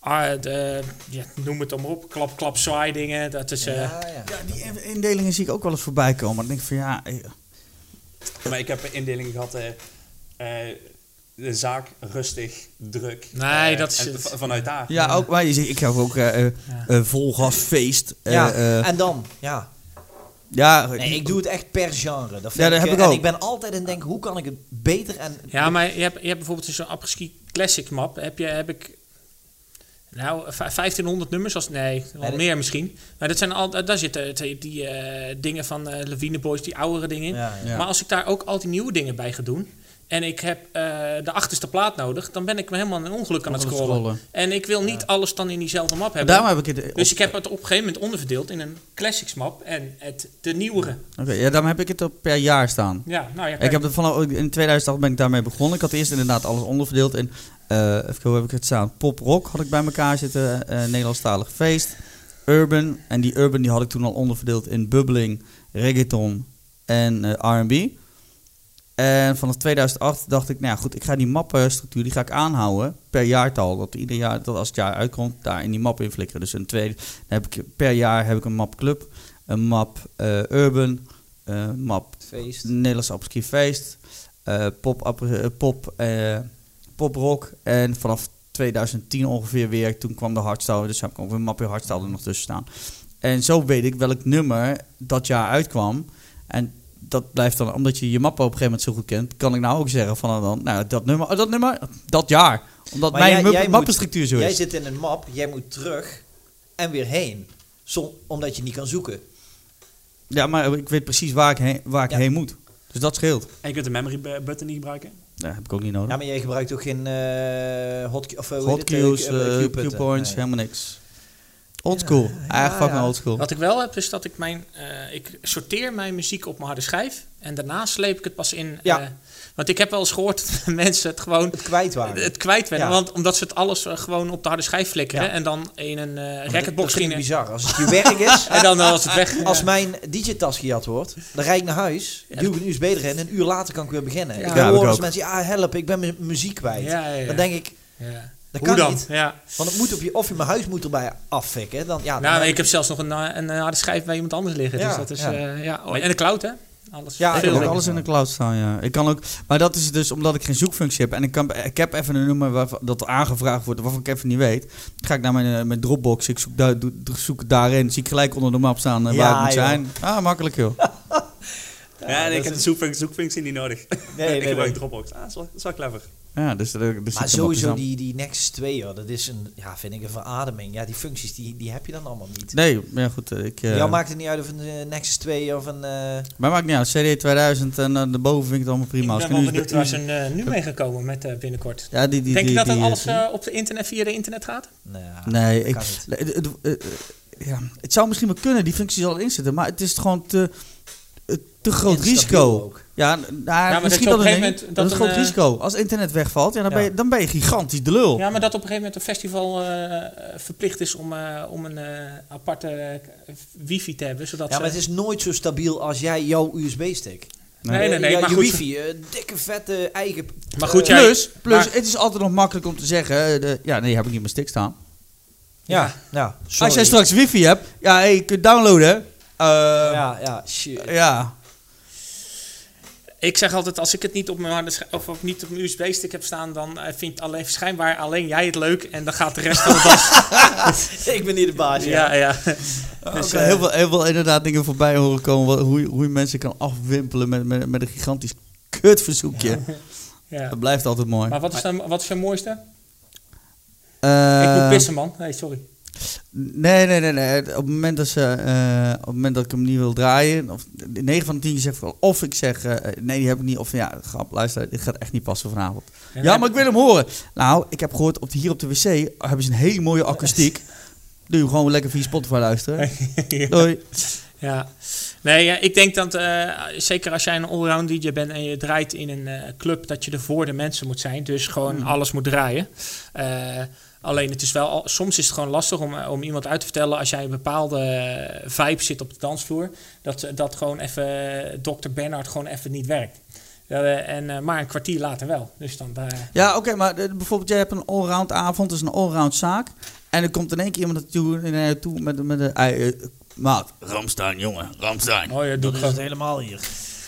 Uh, de, ja, noem het dan maar op, klap, klap, zwaai dingen. Dat is, uh... ja, ja. ja, die indelingen zie ik ook wel eens voorbij komen. Dan denk ik van ja... ja. Maar ik heb een indeling gehad, uh, uh, de zaak rustig, druk. Nee, uh, dat is... En v- vanuit daar. Ja, ja, ook, maar je zegt, ik heb ook uh, uh, uh, volgas, feest. Uh, ja, uh, en dan, ja. Ja, nee, ik doe het echt per genre. Dat vind ja, dat ik, heb ik ook. En ik ben altijd in denken, hoe kan ik het beter en... Ja, maar je hebt, je hebt bijvoorbeeld zo'n après-ski classic map, heb, je, heb ik... Nou, vijftienhonderd nummers, als nee, wel nee, meer dat... misschien. Maar dat zijn al, daar zitten die uh, dingen van uh, Levine Boys, die oudere dingen in. Ja, ja. Maar als ik daar ook al die nieuwe dingen bij ga doen... en ik heb uh, de achterste plaat nodig... dan ben ik me helemaal in ongeluk aan het scrollen. scrollen. En ik wil niet ja. alles dan in diezelfde map hebben. Daarom heb ik het op... Dus ik heb het op een gegeven moment onderverdeeld... in een classics map en het, de nieuwere. Oké, okay, ja, daarom heb ik het op per jaar staan. Ja, nou ja, ik heb het vanaf, in tweeduizend acht ben ik daarmee begonnen. Ik had eerst inderdaad alles onderverdeeld... in Uh, even hoe heb ik het staan? Pop rock had ik bij elkaar zitten, uh, Nederlandstalig feest, urban, en die urban die had ik toen al onderverdeeld in bubbeling, reggaeton en uh, R en B. En vanaf tweeduizend acht dacht ik, nou ja, goed, ik ga die mappenstructuur die ga ik aanhouden per jaartal, dat ieder jaar, dat als het jaar uitkomt, daar in die map in flikkeren. Dus een tweede, dan heb ik per jaar heb ik een map club, een map uh, urban, uh, map feest, Nederlands après-ski feest, uh, pop uh, pop. Uh, poprock. En vanaf tweeduizend tien ongeveer weer, toen kwam de hardstyle. Dus heb ik ongeveer een mapje hardstyle er nog tussen staan. En zo weet ik welk nummer dat jaar uitkwam. En dat blijft dan, omdat je je map op een gegeven moment zo goed kent, kan ik nou ook zeggen van dan, nou, dat nummer, dat nummer, dat jaar. Omdat maar mijn jij, m- mappenstructuur zo is. Jij zit in een map, jij moet terug en weer heen. Som, omdat je niet kan zoeken. Ja, maar ik weet precies waar ik heen, waar ik ja. heen moet. Dus dat scheelt. En je kunt de memory button niet gebruiken? Dat heb ik ook niet nodig. Ja, maar jij gebruikt ook geen uh, hot, of, uh, hot cues, uh, uh, Q-points, nee. helemaal niks. Oldschool, ja, ja, eigenlijk fucking ja. oldschool. Wat ik wel heb is dat ik mijn, uh, ik sorteer mijn muziek op mijn harde schijf en daarna sleep ik het pas in. Ja. Uh, want ik heb wel eens gehoord dat mensen het gewoon het kwijt waren. Het kwijt werden, ja. want omdat ze het alles uh, gewoon op de harde schijf flikkeren ja. en dan in een uh, recordbox gingen. Dat is bizar. Als het je werk is en dan als het weg. Als ja. mijn D J-tas gejat wordt, dan rijd ik naar huis, ja, duw ik een U S B erin en een uur later kan ik weer beginnen. Ja. Ik ja, hoor als mensen, ja help, ik ben mijn muziek kwijt. Ja, ja, ja. Dan denk ik. Ja. Dat kan dan? Niet. Ja. Want het moet op je, of je mijn huis moet erbij afvikken. Dan, ja, dan nou, ik heb zelfs nog een, een harde schijf bij iemand anders liggen. Ja, dus dat is, ja. Uh, ja. Oh, en de cloud, hè? Alles, ja, ik heb ook alles in de cloud staan, ja. Ik kan ook, maar dat is dus omdat ik geen zoekfunctie heb. En ik, kan, ik heb even een nummer waarvan, dat aangevraagd wordt, waarvan ik even niet weet. Dan ga ik naar mijn, mijn Dropbox, ik zoek, du- zoek daarin. Zie ik gelijk onder de map staan uh, waar ja, het moet joh. zijn. Ah, makkelijk joh. ja, ja nee, ik heb de zoekfunctie, zoekfunctie niet nodig. Nee, nee, ik nee, gebruik nee. Dropbox. Ah, dat is wel, dat is wel clever. Ja, dus er, dus maar sowieso die, die Nexus twee, joh, dat is een, ja, vind ik een verademing. Ja, die functies, die, die heb je dan allemaal niet. Nee, ja goed. Ik, uh, Jou maakt het niet uit of een uh, Nexus twee of een... Uh... Mij maakt niet uit. C D tweeduizend en uh, daarboven vind ik het allemaal prima. Ik ben wel benieuwd waar ze uh, nu mee gaan komen met uh, binnenkort. Ja, die, die, Denk die, je dat die, dat alles uh, op de internet via de internet gaat? Nah, nee, ik, ik, d- d- d- d- ja, het zou misschien wel kunnen, die functies zal erin zitten, maar het is gewoon te... te groot risico. Ook. Ja, nou, ja, misschien dat, dat, een moment, dat, dat is een groot uh, risico. Als internet wegvalt, ja, dan, ja. Ben je, dan ben je gigantisch de lul. Ja, maar dat op een gegeven moment een festival uh, verplicht is om, uh, om een uh, aparte wifi te hebben. Zodat ja, maar het is nooit zo stabiel als jij jouw U S B-stick. Nee, nee, nee. nee ja, maar je goed, wifi, uh, dikke, vette, eigen... Maar goed, uh, plus, plus maar, het is altijd nog makkelijk om te zeggen... De, ja, nee, heb ik niet mijn stick staan. Ja, ja. ja sorry. Als jij straks wifi hebt, ja, hey, je kunt downloaden. Uh, ja, ja, shit. Uh, ja. Ik zeg altijd, als ik het niet op mijn harde scha- of, of niet op mijn U S B-stick heb staan, dan uh, vindt alleen schijnbaar alleen jij het leuk en dan gaat de rest van de dag. Ik ben hier de baas. Ja, ja. ja. Dus, okay. uh, heel, veel, heel veel inderdaad dingen voorbij horen komen, hoe, hoe je mensen kan afwimpelen met, met, met een gigantisch kutverzoekje. Ja. Ja. Dat blijft altijd mooi. Maar wat is dan, wat is je mooiste? Uh, ik moet pissen, man. Nee, sorry. Nee, nee, nee, nee. Op het moment dat, ze, uh, op het moment dat ik hem niet wil draaien, of negen van de tien zeg ik wel, of ik zeg, uh, nee, die heb ik niet, of ja, grap, luister, dit gaat echt niet passen vanavond. Ja, ja maar ik wil hem horen. Nou, ik heb gehoord, op de, hier op de wc hebben ze een hele mooie akoestiek. Doe je gewoon lekker via Spotify luisteren. Ja. Doei. Ja, nee, uh, ik denk dat uh, zeker als jij een allround D J bent en je draait in een uh, club, dat je er voor de mensen moet zijn. Dus gewoon mm. alles moet draaien. Uh, alleen het is wel, al, soms is het gewoon lastig om, om iemand uit te vertellen als jij een bepaalde uh, vibe zit op de dansvloer, dat, dat gewoon even dokter Bernhard gewoon even niet werkt. Ja, en, maar een kwartier later wel. Dus dan daar... Ja, oké, okay, maar bijvoorbeeld jij hebt een allround avond, dus een allround zaak. En er komt in één keer iemand naartoe toe met, met de... Uh, maat, Ramstein, jongen, Ramstein. Oh, ja, dat is het helemaal hier.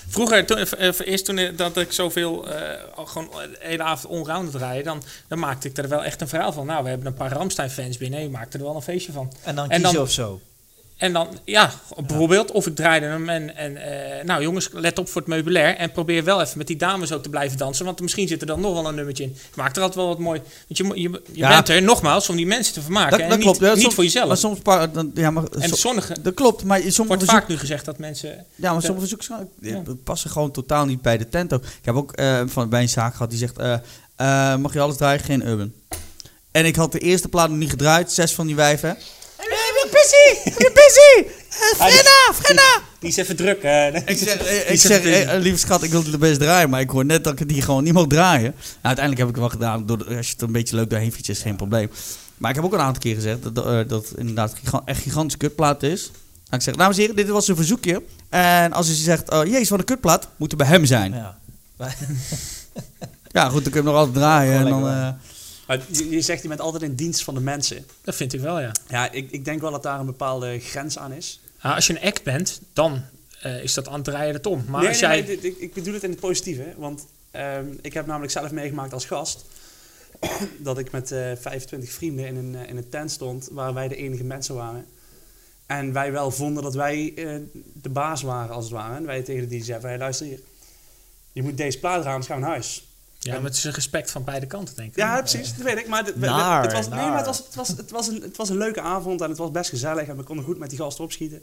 Vroeger, toen, eerst toen dat ik zoveel, uh, gewoon de hele avond onround draaide, dan, dan maakte ik er wel echt een verhaal van. Nou, we hebben een paar Ramstein-fans binnen, je maakt er wel een feestje van. En dan kiezen en dan, of zo. En dan, ja, bijvoorbeeld, of ik draaide hem en, en uh, nou jongens, let op voor het meubilair en probeer wel even met die dames ook te blijven dansen, want misschien zit er dan nog wel een nummertje in. Ik maak er altijd wel wat mooi, want je, je, je ja. bent er, nogmaals, om die mensen te vermaken dat, en dat niet, klopt, ja, niet soms, voor jezelf. Maar soms, pa- dan, ja, maar, en sommige, dat klopt, maar soms wordt verzoek, vaak nu gezegd dat mensen... Ja, maar sommige verzoekers ja. passen gewoon totaal niet bij de tent ook. Ik heb ook uh, van, bij een zaak gehad die zegt, uh, uh, mag je alles draaien, geen urban. En ik had de eerste plaat nog niet gedraaid, zes van die wijven. Busy, ik ben busy. Uh, Frenna, Frenna. Die is even druk. Hè. Ik zeg, ik, ik zeg hey, lieve schat, ik wil het best draaien, maar ik hoor net dat ik die gewoon niet mag draaien. Nou, uiteindelijk heb ik het wel gedaan. Door de, als je het een beetje leuk doorheen fietst, is geen ja. probleem. Maar ik heb ook een aantal keer gezegd dat, uh, dat het inderdaad echt gigantische kutplaat is. En ik zeg, dames en heren, dit was een verzoekje. En als u zegt, oh, jezus, wat een kutplaat, moet er bij hem zijn. Ja, ja goed, dan kun je hem nog altijd draaien. Ja, en dan... Uh, Maar je zegt, je bent altijd in dienst van de mensen. Dat vind ik wel, ja. Ja, ik, ik denk wel dat daar een bepaalde grens aan is. Ah, als je een act bent, dan uh, is dat aan het draaien het om. Maar nee, als nee, jij... nee, nee, ik bedoel het in het positieve. Want um, ik heb namelijk zelf meegemaakt als gast... dat ik met uh, vijfentwintig vrienden in een, uh, in een tent stond... waar wij de enige mensen waren. En wij wel vonden dat wij uh, de baas waren, als het ware. En wij tegen de D J zeiden, hey, luister hier. Je moet deze plaat draaien, anders gaan we naar huis. Ja, maar het is een respect van beide kanten, denk ik. Ja, precies, dat weet ik. Maar het was een leuke avond en het was best gezellig en we konden goed met die gasten opschieten.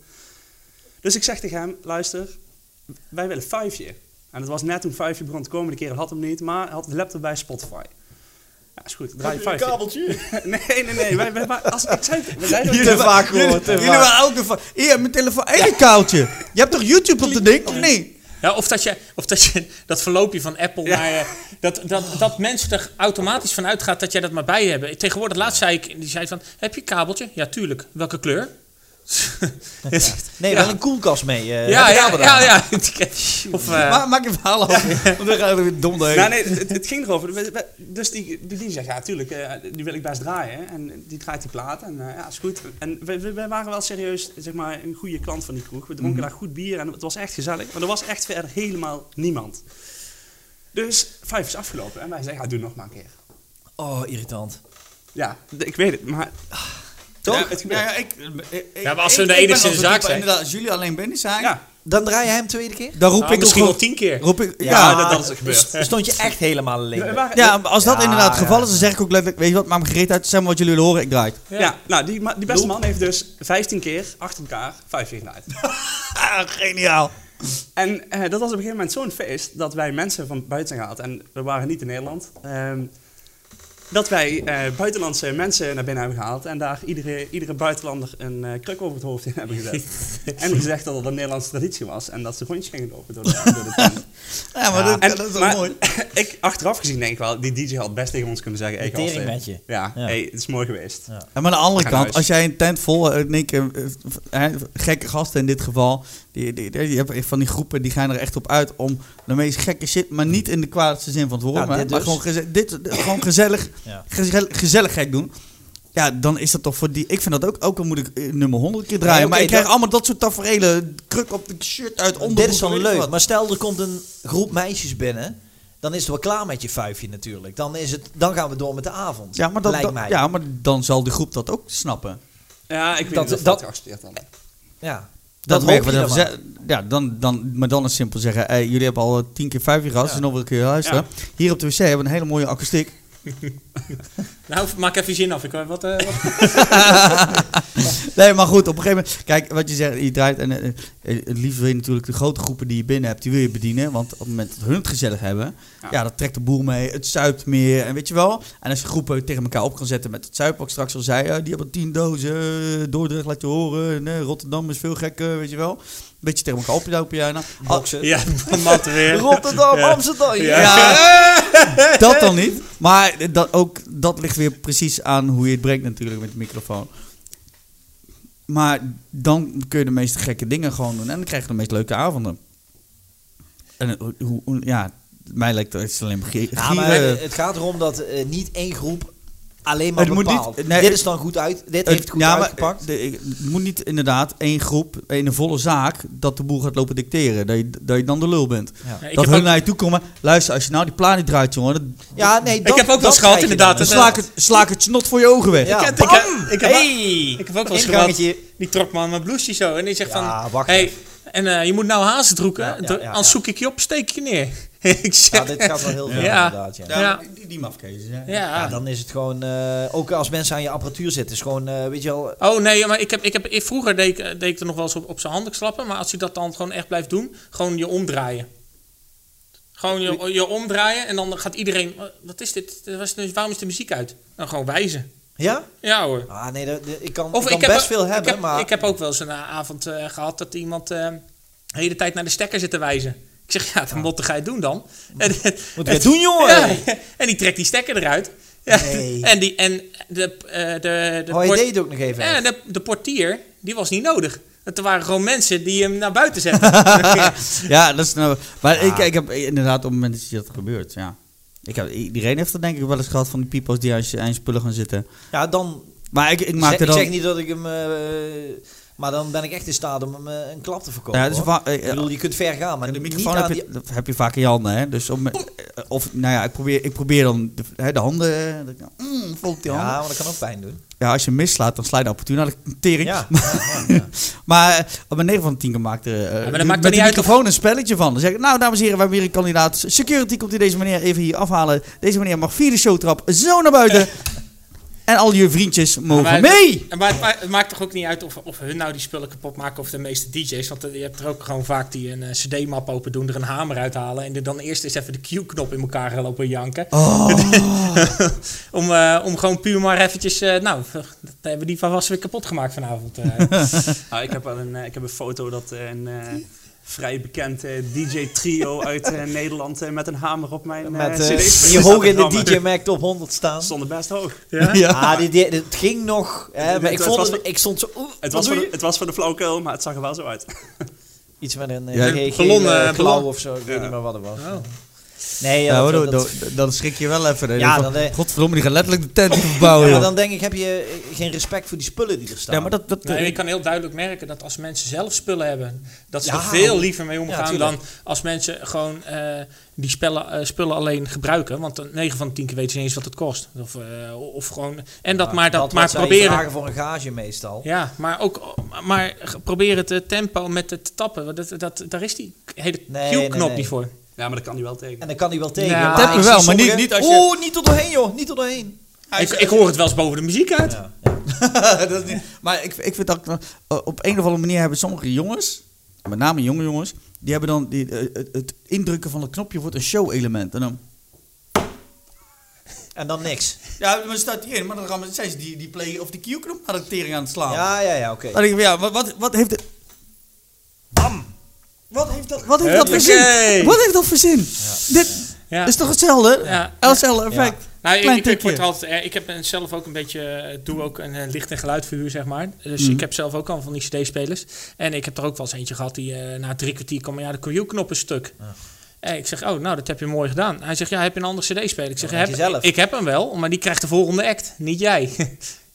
Dus ik zeg tegen hem, luister, wij willen vijfje. En het was net toen vijfje begon te komen, de kerel had hem niet, maar hij had de laptop bij Spotify. Ja, is goed. Draai je een kabeltje? nee, nee, nee. Wij, wij, wij, als, ik zei, wij zijn jullie te vaak gehoord. Jullie waren elke vaak. Hier, mijn telefoon. Eén ja. kabeltje. Je hebt toch YouTube op de ding, of niet? Ja, of dat je, of dat je dat verloopje van Apple ja. naar uh, dat, dat, dat mensen er automatisch van uitgaat dat jij dat maar bij hebt. Tegenwoordig laatst zei ik, die zei van, heb je een kabeltje? Ja, tuurlijk. Welke kleur? Ja. Nee, ja. wel een koelkast mee. Uh, ja, ja, ja, ja, ja. Of, uh, Ma- maak je verhaal af. Ja. Want dan gaan we weer dom doorheen. Nou, nee, het, het ging erover. Dus die, die, die zegt, ja, tuurlijk, uh, die wil ik best draaien. En die draait die plaat. En uh, ja, is goed. En we, we waren wel serieus, zeg maar, een goede klant van die kroeg. We dronken mm. daar goed bier en het was echt gezellig. Maar er was echt verder helemaal niemand. Dus vijf is afgelopen. En wij zeggen, ja, doe nog maar een keer. Oh, irritant. Ja, ik weet het, maar... Toch? Ja, het, ja, ik, ik, ja, maar als ze de enigste in de zaak zijn. Als jullie alleen Benny zijn, ja. dan draai je hem tweede keer? Dan roep nou, ik misschien nog tien keer. Roep ik, ja, ja, ja, dat is het gebeurd. Dan stond je echt helemaal alleen. Ja, maar, ja als dat ja, inderdaad het ja. geval is, dan zeg ik ook leuk, weet je wat, maak me gereed uit, zeg maar wat jullie willen horen, ik draai het. Ja, ja nou, die, die beste man heeft dus vijftien keer achter elkaar vijf keer gedraaid. ah, geniaal. En uh, dat was op een gegeven moment zo'n feest, dat wij mensen van buiten zijn gehaald. En we waren niet in Nederland. Um, Dat wij eh, buitenlandse mensen naar binnen hebben gehaald... en daar iedere, iedere buitenlander een uh, kruk over het hoofd in hebben gezet. en gezegd dat het een Nederlandse traditie was... en dat ze rondjes gingen lopen door de, door de tent. Ja, maar, ja. Dat, en, dat is wel maar, mooi. ik, achteraf gezien denk ik wel... die D J had best tegen ons kunnen zeggen... Hey, gasten, tering met je. Ja, ja. Hey, het is mooi geweest. Ja. En maar aan de andere kant, huis. Als jij een tent vol... Uh, Nick, uh, uh, gekke gasten in dit geval... Die, die, die, die hebben van die groepen, die gaan er echt op uit... om de meest gekke shit, maar niet in de kwaadste zin van het woord... Ja, maar, dus. maar gewoon, geze- dit, gewoon gezellig... Ja. Gezellig, gezelligheid doen. Ja, dan is dat toch voor die... Ik vind dat ook... Ook al moet ik nummer honderd keer draaien. Ja, okay, maar ik krijg dat... allemaal dat soort tafereelen. Kruk op de shirt uit onderbroek. Dit is dan leuk. Wat. Maar stel, er komt een groep meisjes binnen... Dan is het wel klaar met je vijfje natuurlijk. Dan, is het, dan gaan we door met de avond. Ja, maar, dat, lijkt dat, mij. Ja, maar dan zal de groep dat ook snappen. Ja, ik weet dat, niet of dat, dat geaccepteerd dan. Ja. Dat, dat hoop je dan maar. Ja, dan, dan, maar dan is simpel zeggen... Hey, jullie hebben al tien keer vijfje gehad. Ja. Dus nog een keer luisteren. Ja. Hier op de wc hebben we een hele mooie akoestiek. Nou, maak even zin af. Ik, wat, wat nee, maar goed, op een gegeven moment... Kijk, wat je zegt, je draait... En, en, en, het liefst wil je natuurlijk de grote groepen die je binnen hebt... die wil je bedienen, want op het moment dat hun het gezellig hebben... Ja, ja dat trekt de boel mee, het zuipt meer en weet je wel. En als je groepen tegen elkaar op kan zetten met het zuipak... straks al zei, uh, die hebben tien dozen, Dordrecht laat je horen... Nee, Rotterdam is veel gekker, weet je wel... Een beetje tegen elkaar oplopen, jij nou. Boksen. Ja, mat weer. Rotterdam, ja. Amsterdam. Ja. Ja, dat dan niet. Maar dat, ook, dat ligt weer precies aan hoe je het brengt natuurlijk met de microfoon. Maar dan kun je de meest gekke dingen gewoon doen. En dan krijg je de meest leuke avonden. En hoe, hoe ja, mij lijkt het, het is alleen maar ge- ja, maar het, het gaat erom dat uh, niet één groep... Alleen maar het bepaald. Niet, nee, dit is dan goed uit. Dit het, heeft het goed ja, uitgepakt. Maar, de, het moet niet inderdaad één groep, één volle zaak... dat de boel gaat lopen dicteren. Dat je, dat je dan de lul bent. Ja. Ja, dat hun ook... naar je toe komen. Luister, als je nou die plaat niet draait, jongen... Dat, ja, nee, dat, ik heb ook wel eens gehad, inderdaad. Dan sla ik het, sla ik het snot voor je ogen weg. Ja, ik, heb, ik, heb, ik, heb, hey. ik heb ook wel eens gehad... Die trok me aan mijn blouseje zo. En die zegt ja, van... Wakker. Hey, en uh, je moet nou hazen droeken. Ja, ja, ja, ja. Anders zoek ik je op, steek je neer. Ik zeg, ja, dit gaat wel heel veel ja. inderdaad. Ja. Ja, die, die mafkezen. Ja. Ja, dan is het gewoon... Uh, ook als mensen aan je apparatuur zitten, is gewoon... Uh, weet je wel... Oh nee, maar ik heb, ik heb, vroeger deed ik, deed ik er nog wel eens op, op zijn handen klappen. Maar als je dat dan gewoon echt blijft doen... Gewoon je omdraaien. Gewoon je, je omdraaien en dan gaat iedereen... Wat is dit? Waarom is de muziek uit? Dan gewoon wijzen. Ja? Ja hoor. Ah, nee, dat, dat, ik kan, of, ik kan ik best heb, veel hebben, ik heb, maar... Ik heb ook wel eens een avond uh, gehad dat iemand uh, de hele tijd naar de stekker zit te wijzen. Ik zeg, ja, dan wat ga je doen dan? En, wat ga je doen, jongen? Ja, en die trekt die stekker eruit. Ja, nee. En, die, en de... Uh, de, de oh, je deed het ook nog even. En de, de portier, die was niet nodig. Er waren gewoon mensen die hem naar buiten zetten. Ja, dat is... Nou, maar ah. ik, ik heb inderdaad op het moment dat je dat gebeurt, ja. Ik heb, iedereen heeft dat denk ik wel eens gehad van die piepels die aan zijn spullen gaan zitten. Ja, dan... Maar ik, ik, maak zeg, er dan... ik zeg niet dat ik hem... Uh, maar dan ben ik echt in staat om hem uh, een klap te verkopen. Ja, dus va- ik bedoel, je kunt ver gaan, maar de microfoon heb, die... je, dat heb je vaak in je handen, hè? Dus om, of, nou ja, ik probeer, ik probeer dan de, hè, de handen... De, mm, volgt die handen. Ja, maar dat kan ook pijn doen. Ja, als je hem mislaat, dan sla je de apparatuur naar de tering. Ja, ja, ja, ja. Maar op een negen van de tien maakt er uh, ja, maar maakt met niet de microfoon uit. Een spelletje van. Dan zeg ik, nou dames en heren, we hebben hier een kandidaat. Security komt hier deze meneer even hier afhalen. Deze meneer mag via de showtrap zo naar buiten. En al je vriendjes mogen maar wij, mee. Maar het, maar het maakt toch ook niet uit of, of hun nou die spullen kapot maken of de meeste D J's. Want je hebt er ook gewoon vaak die een uh, cd-map open doen, er een hamer uithalen. En er dan eerst eens even de Q-knop in elkaar gaan lopen janken. Oh. om, uh, om gewoon puur maar eventjes... Uh, nou, dat hebben we die van was weer kapot gemaakt vanavond. Uh. nou, ik, heb een, uh, ik heb een foto dat uh, een... Uh, vrij bekend uh, D J-trio uit uh, Nederland uh, met een hamer op mijn uh, met, uh, cd's. Die hoog in de D J-Mac top honderd staan. Stonden best hoog. Ja, ja. Ah, die, die, het ging nog. Hè, maar het, ik, vond het, het, ik stond zo... Oeh, het, was van de, het was van de flauwkeul, maar het zag er wel zo uit. Iets met een uh, ja, gele klauw of zo. Ik ja. weet niet meer wat het was. Oh. Nee, ja, ja, dat, dat, dan schrik je wel even. Ja, dan, dan, godverdomme, die gaan letterlijk de tent verbouwen. Ja, dan denk ik, heb je geen respect voor die spullen die er staan. Ja, maar dat, dat, nee, uh, ik kan heel duidelijk merken dat als mensen zelf spullen hebben... dat ze ja, er veel liever mee omgaan ja, dan als mensen gewoon uh, die spullen, uh, spullen alleen gebruiken. Want negen van de tien keer weten ze niet eens wat het kost. Of, uh, of gewoon... En dat ja, maar, dat, dat maar proberen... vragen voor een gage meestal. Ja, maar ook maar proberen het tempo met het tappen. Dat, dat, daar is die hele nee, Q-knop nee, nee. niet voor. Ja, maar dat kan hij wel tegen. En dat kan hij wel tegen. Ja, ja, dat we wel, maar niet, niet als je... Oeh, niet tot doorheen, joh. Niet tot doorheen. Ja, ik, ik hoor het wel eens boven de muziek uit. Ja, ja. dat is niet... Maar ik, ik vind dat... Op een of andere manier hebben sommige jongens... Met name jonge jongens... Die hebben dan... Die, het, het indrukken van het knopje wordt een show-element. En dan... En dan niks. Ja, maar staat hierin. Maar dan gaan we, zijn ze die, die play of die Q-knop naar de tering aan het slaan. Ja, ja, ja, oké. Okay. Dan denk ik ja, wat, wat, wat heeft het... Bam! Wat heeft dat, wat heeft dat voor zin? Wat heeft dat voor zin? Ja. Dit ja. is toch hetzelfde? Ja. L S L-effect. Ja. Nou, Klein ik, ik, word altijd, ik heb zelf ook een beetje... doe ook een, een licht- en geluidverhuur, zeg maar. Dus mm. ik heb zelf ook al van die cd-spelers. En ik heb er ook wel eens eentje gehad... die uh, na drie kwartier kwam... ja, de Q-knop is stuk. Ja. En ik zeg, oh, nou, dat heb je mooi gedaan. Hij zegt, ja, heb je een andere cd-speler? Ik zeg, heb, ik, ik heb hem wel, maar die krijgt de volgende act. Niet jij.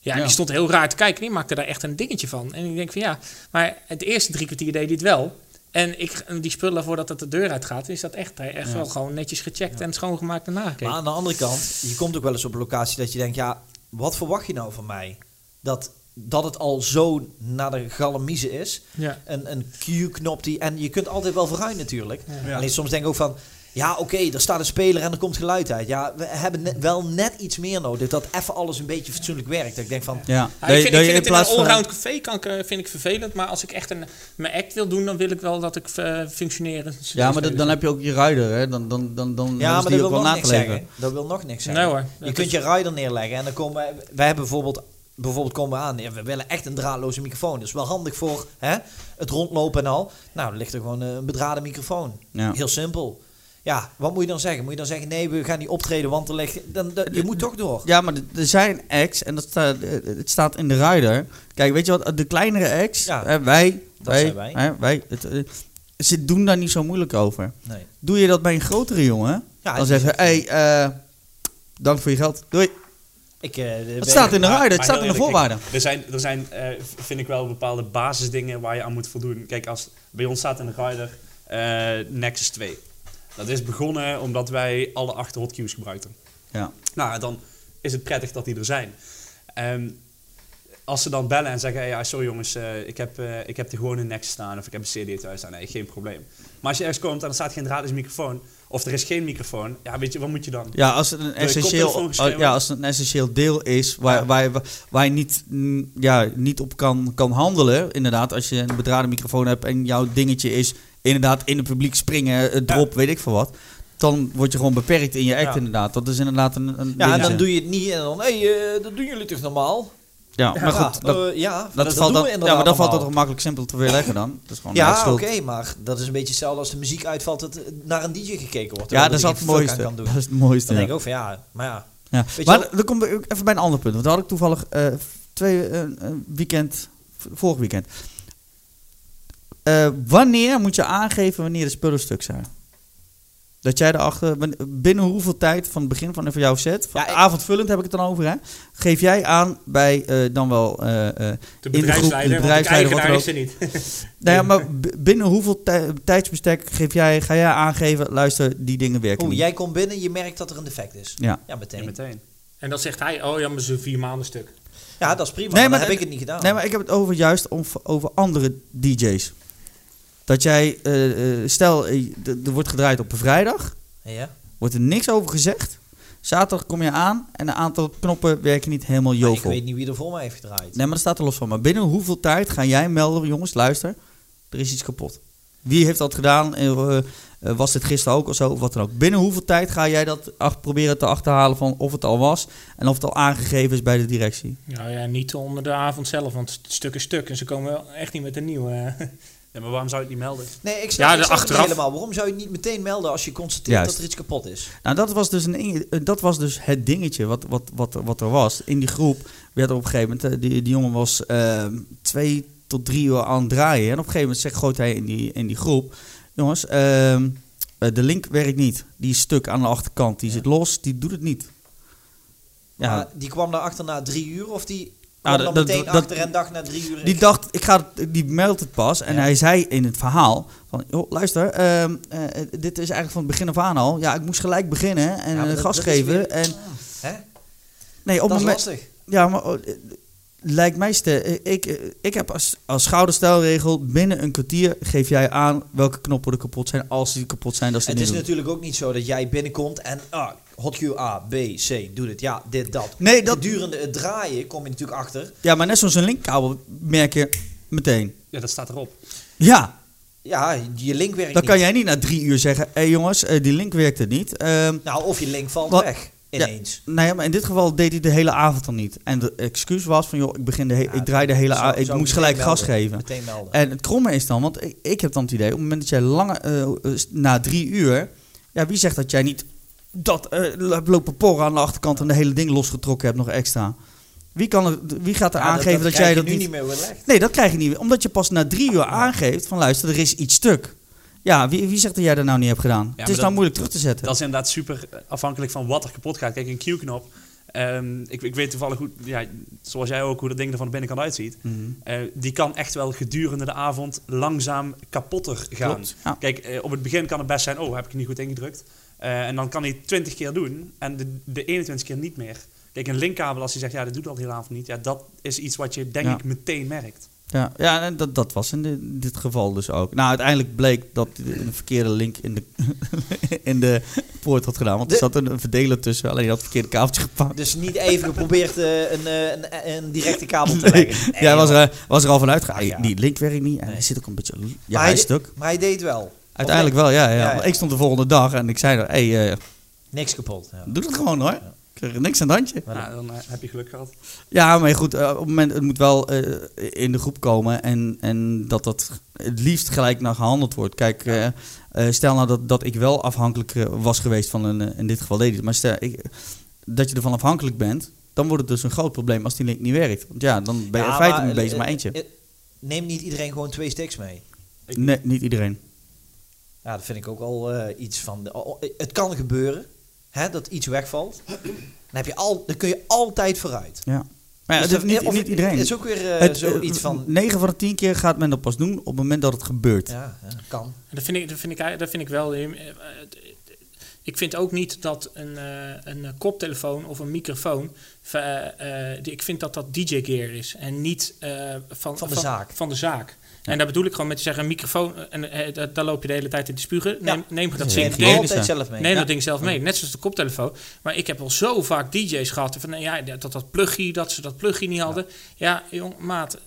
Ja, ja, die stond heel raar te kijken. Die maakte daar echt een dingetje van. En ik denk van, ja, maar het eerste drie kwartier deed hij het wel... En ik, die spullen voordat het de deur uit gaat, is dat echt, echt ja. wel gewoon netjes gecheckt ja. en schoongemaakt en nagekeken. Maar aan de andere kant, je komt ook wel eens op een locatie dat je denkt, ja, wat verwacht je nou van mij? Dat, dat het al zo naar de galamiezen is. Ja. Een, een Q-knop die... En je kunt altijd wel vooruit natuurlijk. Ja. Ja. Alleen soms denk ik ook van, Ja, oké, okay, er staat een speler en er komt geluid uit. Ja, we hebben ne- wel net iets meer nodig. Dat even alles een beetje fatsoenlijk werkt. Dat ik denk van... Ja. Ja, ik vind, ik vind het in een allround café kan ik, vind ik vervelend. Maar als ik echt een, mijn act wil doen, dan wil ik wel dat ik uh, functioneren. Ja, maar dat, dan heb je ook je rider. Hè? Dan, dan, dan, dan ja, maar dat wil nog niks zeggen. Dat wil nog niks zeggen. Nee, hoor, je kunt je rider neerleggen. En dan komen... Wij hebben bijvoorbeeld... Bijvoorbeeld komen we aan, ja, we willen echt een draadloze microfoon. Dat is wel handig voor hè, het rondlopen en al. Nou, dan ligt er gewoon een bedraden microfoon. Ja. Heel simpel. Ja, wat moet je dan zeggen? Moet je dan zeggen, nee, we gaan niet optreden, want er ligt... Dan, dan, je moet toch door. Ja, maar er zijn acts, en dat staat, het staat in de rider. Kijk, weet je wat, de kleinere acts, ja, hè, wij... Dat wij, zijn wij. Hè, wij het, ze doen daar niet zo moeilijk over. Nee. Doe je dat bij een grotere jongen, ja, dan zeggen ze... Hé, hey, uh, dank voor je geld, doei. Ik, uh, het staat in de waarde, het staat in de voorwaarden. Er zijn, er zijn uh, vind ik wel, bepaalde basisdingen waar je aan moet voldoen. Kijk, als, bij ons staat in de rider uh, Nexus twee. Dat is begonnen omdat wij alle acht hotkeys gebruikten. Ja. Nou, dan is het prettig dat die er zijn. Um, als ze dan bellen en zeggen, hey, sorry jongens, uh, ik, heb, uh, ik heb er gewoon een Nexus staan of ik heb een C D thuis staan. Nee, geen probleem. Maar als je ergens komt en er staat geen draadloze microfoon... Of er is geen microfoon. Ja, weet je, wat moet je dan? Ja, als het een, essentieel, ja, als het een essentieel deel is waar, ja. waar, waar, waar je niet, ja, niet op kan, kan handelen. Inderdaad, als je een bedraden microfoon hebt en jouw dingetje is inderdaad in het publiek springen, drop, ja. weet ik veel wat. Dan word je gewoon beperkt in je act, ja. inderdaad. Dat is inderdaad een, een Ja, dingetje. En dan doe je het niet en dan, hé, hey, uh, dat doen jullie toch normaal? Ja, maar goed, dat, uh, ja, dat, dat, valt, dat, ja, maar dat allemaal. valt dat toch makkelijk simpel te weerleggen dan? Dat is gewoon ja, oké, okay, maar dat is een beetje hetzelfde als de muziek uitvalt dat naar een D J gekeken wordt. Ja, dat is, dat het mooiste. Kan doen. dat is het mooiste. Dan ja. denk ik ook van ja, maar ja. ja. Maar dan kom ik even bij een ander punt. Want daar had ik toevallig uh, twee uh, weekend, vorig weekend. Uh, wanneer moet je aangeven wanneer de spullen stuk zijn? Dat jij erachter, binnen hoeveel tijd van het begin van, van jouw set, van ja, avondvullend heb ik het dan over, hè? Geef jij aan bij uh, dan wel uh, de bedrijfsleider, de bedrijfsleider want de wat is er niet. Nou ja, maar b- binnen hoeveel tij- tijdsbestek geef jij, ga jij aangeven, luister, die dingen werken Oeh, niet. Jij komt binnen, je merkt dat er een defect is. Ja, ja, meteen. ja meteen. En dan zegt hij, oh ja, maar zo'n vier maanden stuk. Ja, dat is prima, nee, maar dan heb ik het niet gedaan. Nee, maar ik heb het over juist over, over andere D J's. Dat jij, uh, stel, er wordt gedraaid op een vrijdag, ja. wordt er niks over gezegd. Zaterdag kom je aan en een aantal knoppen werken niet helemaal jovel. Ik weet niet wie er voor mij heeft gedraaid. Nee, maar dat staat er los van. Maar binnen hoeveel tijd ga jij melden, jongens, luister, er is iets kapot. Wie heeft dat gedaan? Uh, was dit gisteren ook of zo? Of wat dan ook. Binnen hoeveel tijd ga jij dat ach- proberen te achterhalen van of het al was en of het al aangegeven is bij de directie? Nou ja, niet onder de avond zelf, want het stuk is stuk en ze komen wel echt niet met een nieuwe... Uh, Ja, maar waarom zou je het niet melden? Nee, ik snap ja, het niet helemaal. Waarom zou je het niet meteen melden als je constateert Juist. dat er iets kapot is? Nou, dat was dus, een, dat was dus het dingetje wat, wat, wat, wat er was. In die groep werd er op een gegeven moment... Die, die jongen was uh, twee tot drie uur aan het draaien. En op een gegeven moment zegt, gooit hij in die, in die groep... Jongens, uh, de link werkt niet. Die is stuk aan de achterkant. Die ja. zit los, die doet het niet. Ja. Maar die kwam daarachter na drie uur of die... Nou, dan dat, meteen dat, achter en dag na drie uur. Die ik... dacht, ik ga, die meldt het pas. En ja. hij zei in het verhaal van, joh, luister, uh, uh, dit is eigenlijk van het begin af aan al. Ja, ik moest gelijk beginnen en ja, dat, gas dat geven. Weer... En... Hè? Nee, op dat is me... lastig. Ja, maar uh, lijkt mij ste... ik, ik heb als, als schouderstijlregel, binnen een kwartier geef jij aan welke knoppen er kapot zijn. Als die kapot zijn, dat ze het is doen. Natuurlijk ook niet zo dat jij binnenkomt en... Ah, Hotcue A, B, C, doe dit, ja, dit, dat. Nee, dat... Gedurende het draaien kom je natuurlijk achter. Ja, maar net zoals een linkkabel merk je meteen. Ja, dat staat erop. Ja. Ja, je link werkt Dan niet. kan jij niet na drie uur zeggen... Hé hey jongens, die link werkte niet. Um, nou, of je link valt wat, weg, ineens. Ja, nou ja, maar in dit geval deed hij de hele avond dan niet. En de excuus was van, joh, ik, begin de he- ja, ik draai de hele avond... Ik moest gelijk melden, gas geven. Meteen melden. En het kromme is dan, want ik, ik heb dan het idee... Op het moment dat jij lange, uh, na drie uur... Ja, wie zegt dat jij niet... dat uh, lopen porren aan de achterkant en de hele ding losgetrokken hebt nog extra. Wie, kan er, wie gaat er ja, aangeven dat, dat, dat jij dat niet... Dat krijg je nu niet meer belegd. Nee, dat krijg je niet meer. Omdat je pas na drie uur aangeeft van luister, er is iets stuk. Ja, wie, wie zegt dat jij dat nou niet hebt gedaan? Ja, het is nou dat, moeilijk terug te zetten. Dat is inderdaad super afhankelijk van wat er kapot gaat. Kijk, een Q-knop. Um, ik, ik weet toevallig goed, ja, zoals jij ook, hoe dat ding er van de binnenkant uitziet. Mm-hmm. Uh, die kan echt wel gedurende de avond langzaam kapotter gaan. Ja. Kijk, uh, op het begin kan het best zijn, oh, heb ik niet goed ingedrukt. Uh, en dan kan hij twintig keer doen en de, de eenentwintig keer niet meer. Kijk, een linkkabel als hij zegt, ja, dat doet al de hele avond niet. Ja, dat is iets wat je denk ja. ik meteen merkt. Ja, ja, en dat, dat was in, de, in dit geval dus ook. Nou, uiteindelijk bleek dat hij een verkeerde link in de, in de poort had gedaan. Want de, er zat een, een verdeler tussen, alleen hij had het verkeerde kabeltje gepakt. Dus niet even geprobeerd uh, een, een, een directe kabel te leggen. Nee. Nee, ja, hij was er, was er al vanuit gegaan. Ja. Die link werkt niet en hij zit ook een beetje ja, hij stuk. Maar hij deed wel. Uiteindelijk wel, ja, ja. Ja, ja. Ik stond de volgende dag en ik zei er, hé... Hey, uh, niks kapot. Ja. Doe dat gewoon hoor. Ja. Niks aan het handje. Nou, dan heb je geluk gehad. Ja, maar goed, uh, op het moment, het moet wel uh, in de groep komen en, en dat dat het liefst gelijk naar gehandeld wordt. Kijk, uh, uh, stel nou dat, dat ik wel afhankelijk uh, was geweest van een, uh, in dit geval ladies, maar stel ik, dat je ervan afhankelijk bent, dan wordt het dus een groot probleem als die link niet werkt. Want ja, dan ben je ja, in feite maar, bezig uh, maar eentje. Uh, neem niet iedereen gewoon twee sticks mee? Ik nee, niet iedereen. Ja, dat vind ik ook al uh, iets van, de, oh, het kan gebeuren. Hè, dat iets wegvalt, dan, heb je al, dan kun je altijd vooruit. Ja. Maar ja, dus dat, niet, of, niet iedereen. Het is ook weer uh, het, zoiets van... negen van de tien keer gaat men dat pas doen op het moment dat het gebeurt. Ja, ja, kan. Dat vind ik, dat vind ik, dat vind ik wel... Ik vind ook niet dat een, een koptelefoon of een microfoon... Uh, uh, ik vind dat dat D J-gear is en niet uh, van, van, de van, zaak. van de zaak. Ja. En daar bedoel ik gewoon met te zeggen, een microfoon, en eh, daar loop je de hele tijd in te spugen. Neem, ja. neem dat ding ja, zelf mee. Neem ja. dat ding zelf mee, net zoals de koptelefoon. Maar ik heb al zo vaak D J's gehad van, ja, dat, dat pluggie, dat ze dat pluggie niet hadden. Ja, ja jong, maat,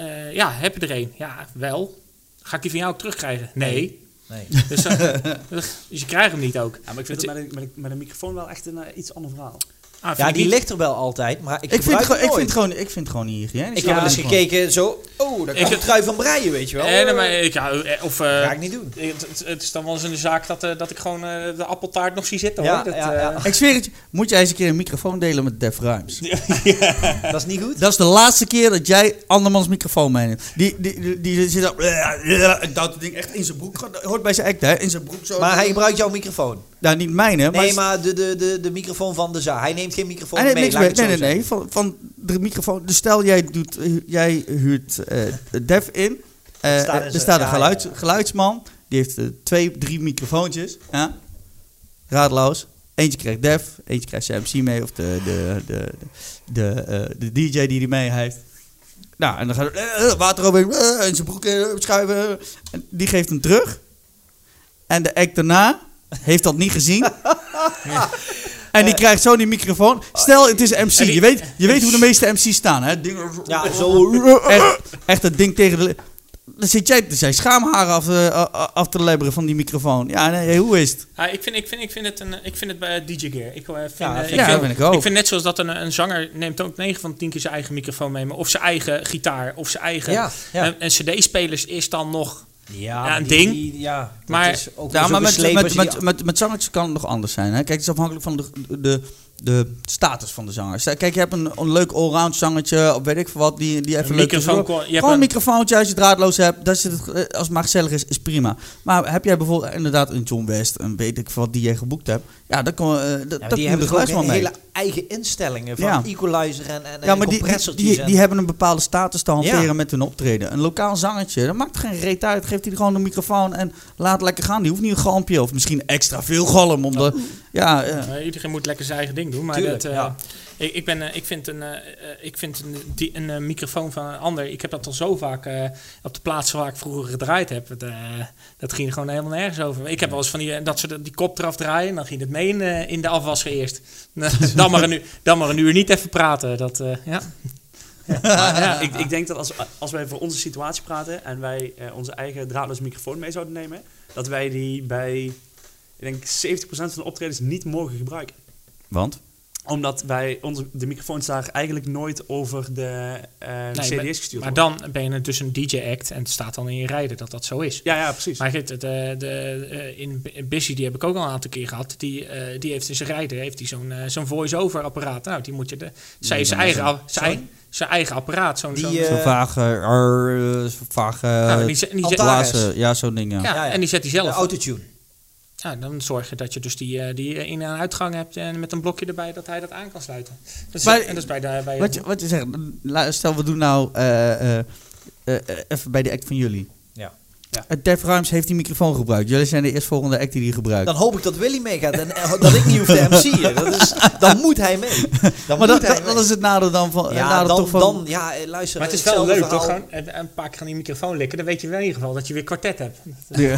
uh, ja, heb je er een? Ja, wel. Ga ik die van jou ook terugkrijgen? Nee. nee. nee. Dus, uh, dus je krijgt hem niet ook. Ja, maar ik vind het met, met, met een microfoon wel echt een uh, iets ander verhaal. Ah, ja, die niet... ligt er wel altijd, maar ik, ik gebruik vind het nooit. Ik vind gewoon, ik vind gewoon niet hygiënisch. Ik ja, heb wel eens gekeken, zo, oh, daar kan een trui van breien, weet je wel. Eh, nee, maar ik, ja, of, uh, dat ga ik niet doen. Het, het, het is dan wel eens een zaak dat, uh, dat ik gewoon uh, de appeltaart nog zie zitten, ja, hoor. Dat, ja, ja. Uh, ik zweer het je, moet jij eens een keer een microfoon delen met Def Ruims. Ja, ja. Dat is niet goed. Dat is de laatste keer dat jij andermans microfoon meeneemt. Die, die, die, die zit al, dat ding echt in zijn broek, hoort bij zijn act, hè, in zijn broek zo. Maar hij gebruikt jouw microfoon. Nou, niet mijne. Nee, maar, maar de, de, de, de microfoon van de zaal. Hij neemt geen microfoon mee. mee. Nee, nee, nee, nee. Van, van de microfoon. Dus stel, jij, doet, jij huurt uh, Def in. Uh, er staat, er er staat een geluids, geluidsman. Die heeft uh, twee, drie microfoontjes. Ja. Raadloos. Eentje krijgt Def. Eentje krijgt zijn M C mee. Of de, de, de, de, de, de D J die hij mee heeft. Nou, en dan gaat uh, water over uh, en zijn broek uh, schuiven. En die geeft hem terug. En de act daarna... heeft dat niet gezien. Ja. En die krijgt zo die microfoon. Stel, het is een M C. Je weet, je weet hoe de meeste M C's staan. Hè? Ja, zo. Echt, echt dat ding tegen de... Dan zit jij, dus jij schaamharen af, uh, af te lebberen van die microfoon. Ja, nee, hoe is het? Ja, ik, vind, ik, vind, ik, vind het een, ik vind het bij D J Gear. Ik, uh, vind, ja, dat uh, vind, ja, vind ik ook. Ik vind net zoals dat een, een zanger neemt ook negen van de tien keer zijn eigen microfoon mee. Maar of zijn eigen gitaar. Of zijn eigen... Ja, ja. En, en cd-spelers is dan nog... Ja, ja, een die, ding. Die, ja, dat maar, is ook ja, maar met, met, met, met, met, met zangers kan het nog anders zijn. Hè? Kijk, het is afhankelijk van de, de, de status van de zanger. Kijk, je hebt een, een leuk allround zangertje, of weet ik veel wat, die, die even een leuk... Microfoon, je gewoon een, een microfoontje als je het draadloos hebt. Dat is het, als het maar gezellig is, is prima. Maar heb jij bijvoorbeeld inderdaad een John West, een weet ik veel wat, die jij geboekt hebt. Ja, dat kan, uh, ja, dat, die hebben gewoon hele mee. Eigen instellingen van ja. equalizer en, en, ja, maar en compressors. Die, die, die, die hebben een bepaalde status te hanteren ja. met hun optreden. Een lokaal zangertje, dat maakt geen reet uit. Geeft hij gewoon een microfoon en laat lekker gaan. Die hoeft niet een galmpje of misschien extra veel galm. Om de, ja, ja. Ja, iedereen moet lekker zijn eigen ding doen. Maar tuurlijk, dat, uh, ja. ik, ik, ben, uh, ik vind, een, uh, ik vind een, die, een uh, microfoon van een ander... Ik heb dat al zo vaak uh, op de plaatsen waar ik vroeger gedraaid heb. Het, uh, dat ging er gewoon helemaal nergens over. Ik heb wel eens van die, dat ze die kop eraf draaien. En dan ging het mee in, uh, in de afwasser eerst. Dan maar, een uur, dan maar een uur niet even praten. Dat, uh, ja. Ja. Maar, ja, ik, ik denk dat als, als wij voor onze situatie praten... en wij eh, onze eigen draadloze microfoon mee zouden nemen... dat wij die bij ik denk zeventig procent van de optredens niet mogen gebruiken. Want? Omdat wij onze, de microfoons daar eigenlijk nooit over de uh, nee, C D's gestuurd worden. Maar dan ben je dus een D J-act en het staat dan in je rijden dat dat zo is. Ja, ja, precies. Maar de, de, de, in Busy, die heb ik ook al een aantal keer gehad, die, uh, die heeft in zijn rijden heeft die zo'n, uh, zo'n voice-over apparaat. Nou, die moet je... De, zij nee, zijn eigen... Zijn, zijn eigen apparaat, zo'n... Zo'n uh, zo vage... Uh, zo vage nou, die zet, die zet, blazen, ja, zo'n ding, ja. Ja, ja, ja. En die zet hij zelf. De autotune. Ja, dan zorg je dat je dus die, die in- en uitgang hebt... en met een blokje erbij dat hij dat aan kan sluiten. Dat is, maar, en dat is bij de... Bij wat, je, wat je zegt, stel we doen nou... Uh, uh, uh, even bij de act van jullie. Ja. Ja. Uh, Def Rhymes heeft die microfoon gebruikt. Jullie zijn de eerstvolgende act die die gebruikt. Dan hoop ik dat Willy meegaat en dat ik niet hoef te M C'en. Dat is, dan moet hij mee. Dan maar moet dat, hij dat, mee. Dat is het nadeel dan van... Ja, nadeel dan, toch van... dan ja, luister. Maar het is wel leuk verhaal. Toch? Gewoon een paar keer gaan die microfoon likken. Dan weet je wel in ieder geval dat je weer kwartet hebt. Ja.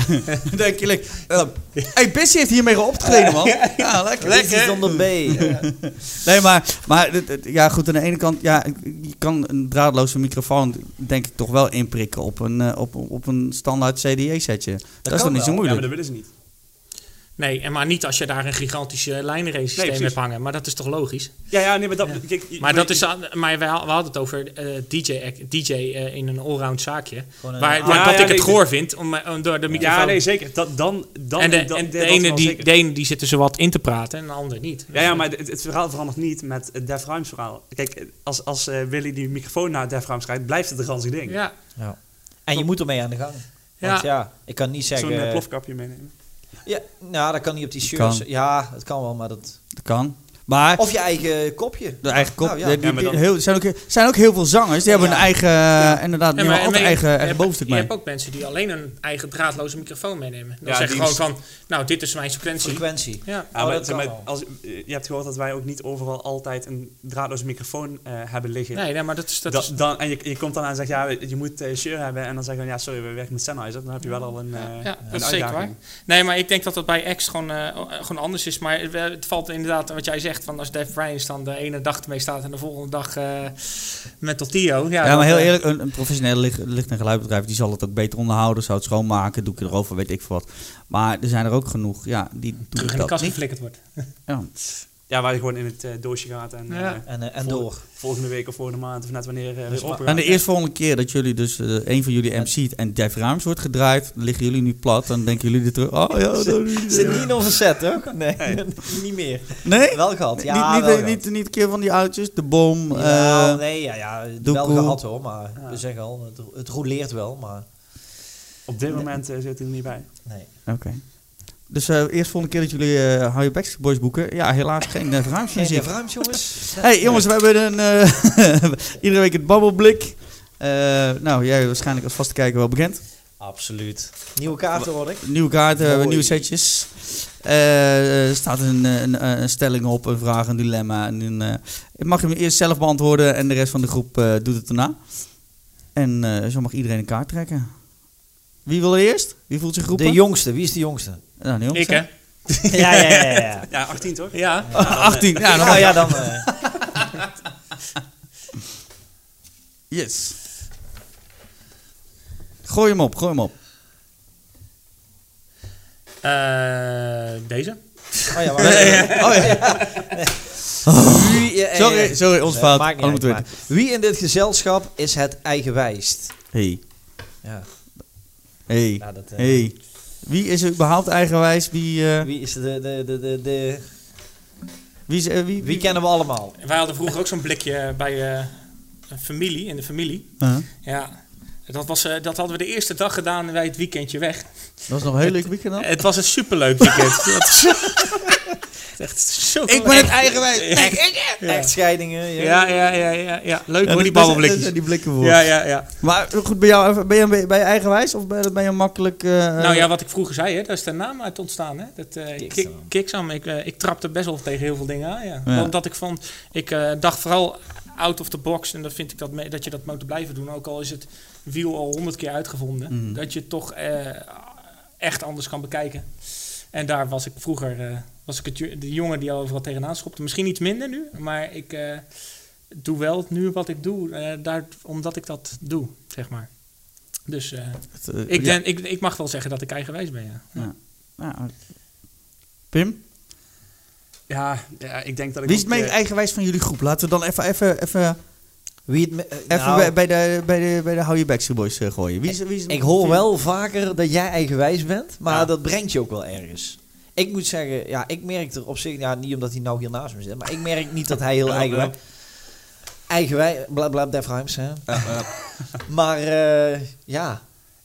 Denk je, like, uh, hey, Bessie heeft hiermee opgetreden, man. Ja, lekker. Lekker. Zonder B. Ja. Nee, maar, maar ja, goed, aan de ene kant, ja, je kan een draadloze microfoon denk ik toch wel inprikken op een, op, op een standaard C D E-setje. Dat, dat is toch niet zo moeilijk? Ja, maar dat willen ze niet. Nee, en maar niet als je daar een gigantische lijnrace-systeem nee, hebt hangen. Maar dat is toch logisch? Ja, ja nee, maar dat... Ja. Kijk, maar maar, dat is, maar we hadden het over uh, D J, D J uh, in een allround zaakje. Een, waar ah, waar ja, dat ja, ik nee, het goor vind, om, om door de microfoon... Ja, nee, zeker. Dat, dan, dan, en de, en dat, de, de, ene die, de ene die zit er zo wat in te praten en de ander niet. Ja, ja maar het, het verhaal verandert niet met het Def Rhymes verhaal. Kijk, als, als uh, Willy die microfoon naar Def Rhymes rijdt, blijft het een ranzig ding. Ja. ja. En je moet ermee aan de gang. Want ja, ja ik kan niet zeggen... Zo'n uh, plofkapje meenemen. Ja, nou, dat kan niet op die shirts. Dat ja, dat kan wel, maar dat... Dat kan. Maar of je eigen kopje. De eigen kop. Nou, ja. die, die, die, die, heel, zijn, ook, zijn ook heel veel zangers. Die ja. hebben een eigen... Ja. Inderdaad, die ja, hebben altijd een eigen, eigen bovenstuk mee. Je hebt ook mensen die alleen een eigen draadloze microfoon meenemen. Dan ja, zeggen gewoon van... Nou, dit is mijn sequentie. Frequentie. Ja, ja maar, oh, maar als, je hebt gehoord dat wij ook niet overal altijd een draadloze microfoon uh, hebben liggen. Nee, nee, maar dat is... Dat da, is dan, en je, je komt dan aan en zegt... Ja, je moet uh, shirt hebben. En dan zeggen we... Ja, sorry, we werken met Sennheiser. Dan heb je wel al een uh, ja, ja, dat is zeker waar. Nee, maar ik denk dat dat bij X gewoon, uh, gewoon anders is. Maar het valt inderdaad... Wat jij zegt... Van als Def Rhymes dan de ene dag ermee staat en de volgende dag uh, met Tio. Ja, ja maar heel eerlijk, een, een professionele licht, licht- en geluidbedrijf die zal het ook beter onderhouden, zou het schoonmaken, doe ik erover, weet ik veel wat. Maar er zijn er ook genoeg, ja, die terug in de kast geflikkerd wordt. Ja. Ja, waar je gewoon in het uh, doosje gaat en, ja. uh, en, uh, en vol- door. Volgende week of volgende maand of net wanneer uh, dus we En de eerste volgende keer dat jullie dus uh, een van jullie M C'et en Def Rhymes wordt gedraaid, liggen jullie nu plat en denken jullie er terug. Oh ja, dat zit niet in onze set, hè? Nee, nee. niet meer. Nee? Wel gehad. Ja, niet, niet, wel gehad. Niet, niet, niet een keer van die oudjes, de bom. Ja, uh, nee, ja, ja. Wel cool. Gehad hoor, maar ja. We zeggen al, het, het roleert wel, maar... Op dit nee. moment uh, zit hij er niet bij. Nee. Oké. Okay. Dus uh, eerst volgende keer dat jullie uh, Howie Backstreet Boys boeken. Ja, helaas geen Def Rhymes. Geen Def Rhymes, jongens. Hé, hey, jongens, we hebben een, uh, iedere week een babbelblik. Uh, nou, jij waarschijnlijk als vaste kijker wel bekend. Absoluut. Nieuwe kaarten, hoor ik. Nieuwe kaarten, Mooi. nieuwe setjes. Uh, er staat een, een, een stelling op, een vraag, een dilemma. En een, uh, mag je hem eerst zelf beantwoorden en de rest van de groep uh, doet het daarna. En uh, zo mag iedereen een kaart trekken. Wie wil er eerst? Wie voelt zich groepen? De jongste. Wie is de jongste? Nou, de jongste. Ik, hè? ja, ja, ja, ja. Ja, achttien, toch? Ja. ja dan, achttien. Ja, dan... Oh, ja, dan uh... yes. Gooi hem op, gooi hem op. Uh, deze? Oh ja, maar... oh, ja. Wie, eh, sorry, sorry, ons fout. Uh, maakt niet uit, wie in dit gezelschap is het eigenwijst? Hey. Ja. Hey. Nou, dat, uh... hey. Wie is er überhaupt eigenwijs? Wie, uh... wie is de... de, de, de, de... Wie, is, uh, wie, wie, wie kennen we allemaal? Wij hadden vroeger ook zo'n blikje bij uh, een familie, in de familie. Uh-huh. Ja, dat, was, uh, dat hadden we de eerste dag gedaan bij het weekendje weg. Dat was nog een heel leuk weekend dan? Het was een superleuk weekend. Echt zo ik ben het eigenwijs. Echt, echt, ja. echt scheidingen. Ja, ja, ja. ja, ja. Leuk ja, hoor, die babbelblikjes. Die blikken voor. Ja, ja, ja. Maar goed, ben, jou, ben, je, ben je eigenwijs of ben je, ben je makkelijk... Uh, nou ja, wat ik vroeger zei, hè, daar is de naam uit ontstaan. Hè? Dat, uh, Kiksem. Kiksem. Ik, uh, ik trapte best wel tegen heel veel dingen aan. Ja. Ja. Omdat ik vond, ik uh, dacht vooral out of the box. En dan vind ik dat, me, dat je dat moet blijven doen. Ook al is het wiel al honderd keer uitgevonden. Mm. Dat je toch uh, echt anders kan bekijken. En daar was ik vroeger... Uh, was ik het, de jongen die overal tegenaan schopte. Misschien iets minder nu, maar ik uh, doe wel nu wat ik doe, uh, daar, omdat ik dat doe, zeg maar. Dus uh, het, uh, ik, ja. denk, ik, ik mag wel zeggen dat ik eigenwijs ben, ja. ja. ja. Pim? Ja, ja, ik denk dat ik... Wie is het meest uh, eigenwijs van jullie groep? Laten we dan even... even, even... Wie het me, even nou, bij, bij de, bij de, bij de Howie Backstreet Boys uh, gooien. Wie is, wie is ik hoor team? Wel vaker dat jij eigenwijs bent, maar ja. dat brengt je ook wel ergens. Ik moet zeggen, ja, ik merk er op zich... Ja, niet omdat hij nou hier naast me zit... maar ik merk niet dat hij heel eigenwijs... Eigenwijs... Bla, bla, Def Rhymes, hè? Ja, ja. maar, uh, ja...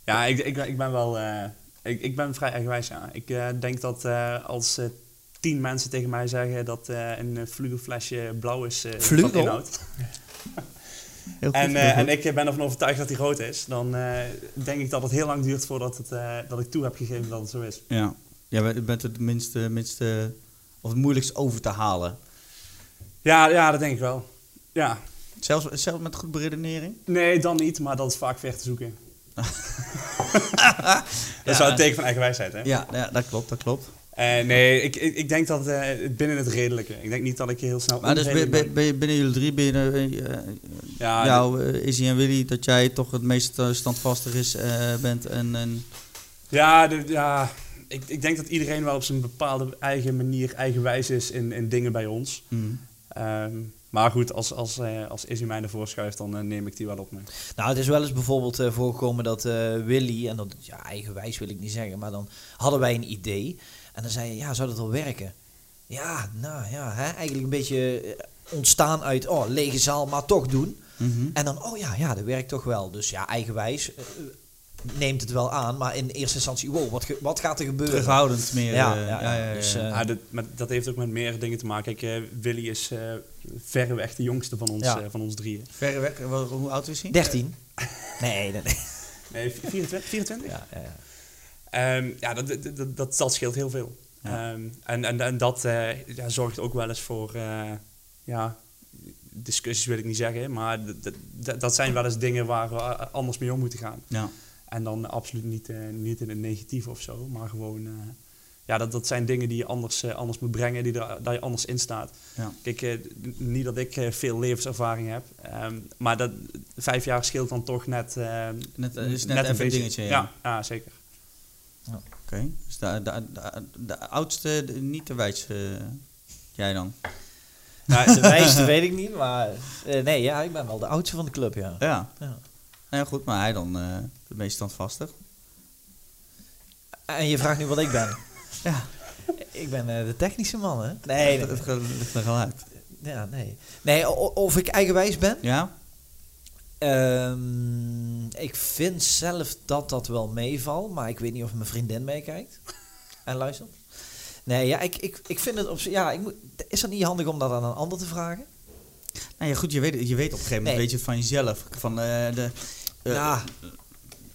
Ja, ik, ik, ik ben wel... Uh, ik, ik ben vrij eigenwijs, ja. Ik uh, denk dat uh, als uh, tien mensen tegen mij zeggen... dat uh, een flugelflesje blauw is... Uh, van inhoud. Heel goed, en, uh, heel goed. En ik ben ervan overtuigd dat hij groot is. Dan uh, denk ik dat het heel lang duurt voordat het, uh, dat ik toe heb gegeven dat het zo is. Ja, je ja, bent het minste, minste of het moeilijkst over te halen. Ja, ja, dat denk ik wel. Ja. Zelfs, zelfs met goed beredenering? Nee, dan niet, maar dat is vaak ver te zoeken. Dat ja, is wel het teken van eigen wijsheid, hè? Ja, ja, dat klopt, dat klopt. Uh, nee, ik, ik, ik denk dat uh, binnen het redelijke. Ik denk niet dat ik heel snel... Maar dus ben, ben, ben je, binnen jullie drie, binnen uh, ja, jou, uh, Izzy en Willy, dat jij toch het meest standvastig is, uh, bent en... en... Ja, de, ja ik, ik denk dat iedereen wel op zijn bepaalde eigen manier eigenwijs is in, in dingen bij ons. Mm. Um, Maar goed, als, als, als, als Izzy mij ervoor schuift, dan uh, neem ik die wel op mee. Nou, het is wel eens bijvoorbeeld uh, voorgekomen dat uh, Willy, en dat, ja, eigenwijs wil ik niet zeggen, maar dan hadden wij een idee. En dan zei je, ja, zou dat wel werken? Ja, nou ja, hè? Eigenlijk een beetje ontstaan uit, oh, lege zaal, maar toch doen. Mm-hmm. En dan, oh ja, ja, dat werkt toch wel. Dus ja, eigenwijs... Uh, neemt het wel aan, maar in eerste instantie, wow, wat, ge- wat gaat er gebeuren? Terughoudend meer. Ja, uh, ja, ja, ja, ja. Dus, uh, ah, dat, maar dat heeft ook met meer dingen te maken. Kijk, uh, Willy is uh, verreweg de jongste van ons, ja. uh, van ons drieën. Verreweg? Wat, hoe oud is hij? dertien. nee, nee, nee. nee vierentwintig? Ja, ja, ja. Um, ja dat, dat, dat, dat scheelt heel veel. Ja. Um, en, en, en dat uh, ja, zorgt ook wel eens voor... Uh, ja, discussies wil ik niet zeggen, maar d- d- dat zijn wel eens dingen waar we anders mee om moeten gaan. Ja. En dan absoluut niet, uh, niet in het negatief of zo, maar gewoon... Uh, ja, dat, dat zijn dingen die je anders, uh, anders moet brengen, die er, daar je anders in staat. Ja. Kijk, uh, niet dat ik uh, veel levenservaring heb, um, maar dat, vijf jaar scheelt dan toch net... Uh, net, is net, net even een dingetje, ja. Ja, ja, zeker. Ja. Oké, okay. Dus de, de, de, de oudste, de, niet de wijste, uh, jij dan? Nou, de wijste weet ik niet, maar... Uh, nee, ja, ik ben wel de oudste van de club, ja. Ja. Ja. Nou ja, goed, maar hij dan uh, de meest standvastig. En je vraagt nu wat ik ben. Ja. Ik ben uh, de technische man, hè? Nee. Dat ligt er wel uit. Ja, nee. Nee, o- of ik eigenwijs ben? Ja. Um, ik vind zelf dat dat wel meevalt, maar ik weet niet of mijn vriendin meekijkt. En luistert. Nee, ja, ik, ik, ik vind het op zich... Ja, ik moet, is dat niet handig om dat aan een ander te vragen? Nou ja, goed, je weet, je weet op een gegeven moment nee. weet je het van jezelf. Van uh, de... Uh, ja.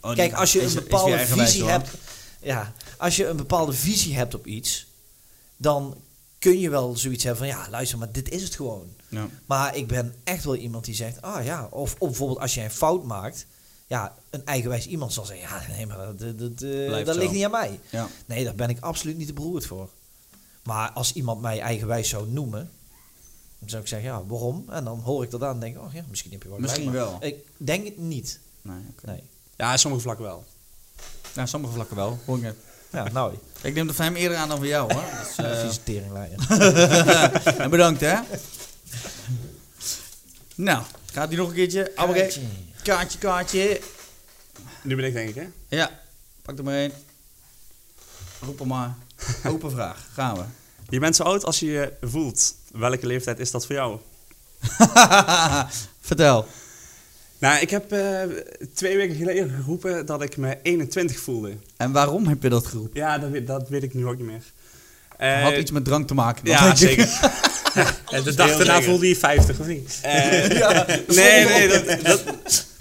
Oh, kijk, als je een bepaalde is, is visie hebt... Ja, als je een bepaalde visie hebt op iets... dan kun je wel zoiets hebben van... ja, luister, maar dit is het gewoon. Ja. Maar ik ben echt wel iemand die zegt... ah ja, of, of bijvoorbeeld als jij een fout maakt... ja, een eigenwijs iemand zal zeggen... ja, nee, maar dat, dat, dat, uh, dat ligt niet aan mij. Ja. Nee, daar ben ik absoluut niet te beroerd voor. Maar als iemand mij eigenwijs zou noemen... dan zou ik zeggen, ja, waarom? En dan hoor ik dat aan en denk, oh ja, misschien heb je wel. Misschien gelijk, wel. Ik denk het niet. Nee, okay. Nee. Ja, sommige vlakken wel. Ja, sommige vlakken wel. Hongen. Ja, nou. Ik neem er van hem eerder aan dan van jou, hoor. Dat is vieze teringleier. Bedankt, hè. Nou, gaat die nog een keertje. Kaartje. Kaartje, kaartje. Nu ben ik, denk ik, hè? Ja. Pak er maar één. Roep hem maar. Open vraag. Gaan we. Je bent zo oud als je je voelt. Welke leeftijd is dat voor jou? Vertel. Nou, ik heb uh, twee weken geleden geroepen dat ik me eenentwintig voelde. En waarom heb je dat geroepen? Ja, dat weet, dat weet ik nu ook niet meer. Uh, had iets met drank te maken. Ja, zeker. ja, de dag daarna voelde je vijftig, of niet? Uh, ja, nee, nee, dat, dat,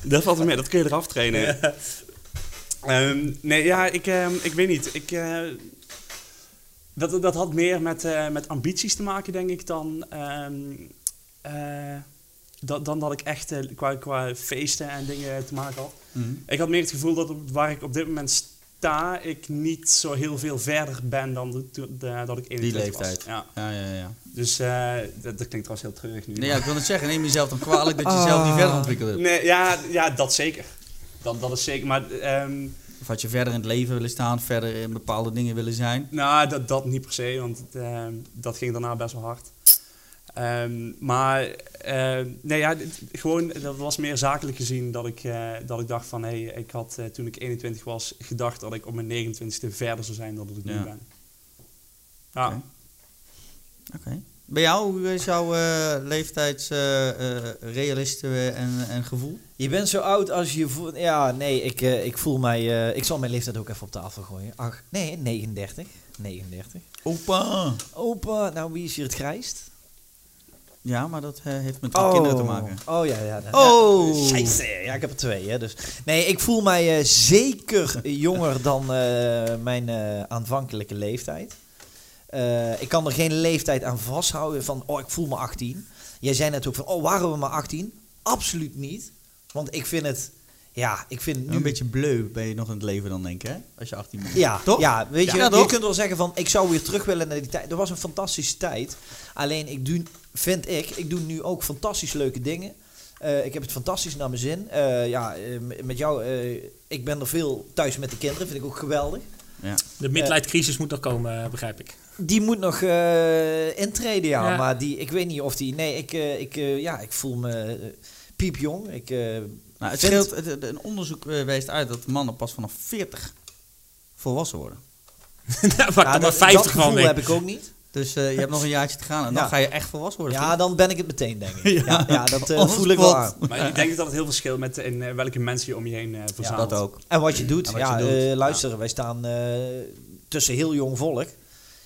dat valt me mee. Dat kun je eraf trainen. Ja. Um, nee, ja, ik, um, ik weet niet. Ik... Uh, Dat, dat had meer met, uh, met ambities te maken, denk ik, dan, um, uh, dat, dan dat ik echt uh, qua, qua feesten en dingen te maken had. Mm-hmm. Ik had meer het gevoel dat op, waar ik op dit moment sta, ik niet zo heel veel verder ben dan de, de, de, dat ik in die leeftijd was. Ja. Ja, ja, ja. Dus uh, dat, dat klinkt trouwens heel treurig nu. Nee, ja, ik wil het zeggen, neem jezelf dan kwalijk dat je ah. zelf niet verder ontwikkeld hebt. Nee, ja, ja, dat zeker. Dat, dat is zeker, maar... Um, Of had je verder in het leven willen staan, verder in bepaalde dingen willen zijn? Nou, dat, dat niet per se, want het, uh, dat ging daarna best wel hard. Um, maar, uh, nee ja, dit, gewoon, dat was meer zakelijk gezien dat ik, uh, dat ik dacht van... hé, hey, ik had uh, toen ik eenentwintig was gedacht dat ik op mijn negenentwintigste verder zou zijn dan dat ik ja. nu ben. Ja. Oké. Okay. Bij jou, hoe is jouw uh, leeftijdsrealisten uh, uh, en, en gevoel? Je bent zo oud als je voelt... Ja, nee, ik, uh, ik voel mij... Uh, ik zal mijn leeftijd ook even op tafel gooien. Ach, nee, negenendertig. negenendertig. Opa! Opa, nou wie is hier het grijst? Ja, maar dat uh, heeft met drie oh. kinderen te maken. Oh, ja, ja. ja. Oh! Scheisse. Ja, ik heb er twee, hè. Dus. Nee, ik voel mij uh, zeker jonger dan uh, mijn uh, aanvankelijke leeftijd. Uh, ik kan er geen leeftijd aan vasthouden van, oh, ik voel me achttien. Jij zei net ook van, oh, waren we maar achttien? Absoluut niet. Want ik vind het... Ja, ik vind nu... Een beetje bleu ben je nog in het leven dan, denk ik, hè? Als je achttien bent. Ja, toch? Ja, weet ja, je, ja, je kunt wel zeggen van... Ik zou weer terug willen naar die tijd. Dat was een fantastische tijd. Alleen, ik doe, vind ik... Ik doe nu ook fantastisch leuke dingen. Uh, ik heb het fantastisch naar mijn zin. Uh, ja, uh, met jou... Uh, ik ben er veel thuis met de kinderen. Vind ik ook geweldig. Ja. De midlife-crisis uh, moet nog komen, begrijp ik. Die moet nog uh, intreden, ja. ja. Maar die... Ik weet niet of die... Nee, ik... Uh, ik uh, ja, ik voel me uh, piepjong. Ik... Uh, Nou, het scheelt, het, een onderzoek wijst uit dat mannen pas vanaf veertig volwassen worden. Daar maak ik maar vijftig van. Dat heb ik ook niet. Dus uh, je hebt nog een jaartje te gaan en dan ja. ga je echt volwassen worden. Ja, toch? Dan ben ik het meteen, denk ik. ja. Ja, ja, dat uh, voel ik wel aan. Maar ik denk dat het heel verschilt met in, uh, welke mensen je om je heen uh, verzamelt. Ja, dat ook. En wat je doet. Wat ja, je doet. Uh, luisteren, ja. Wij staan uh, tussen heel jong volk.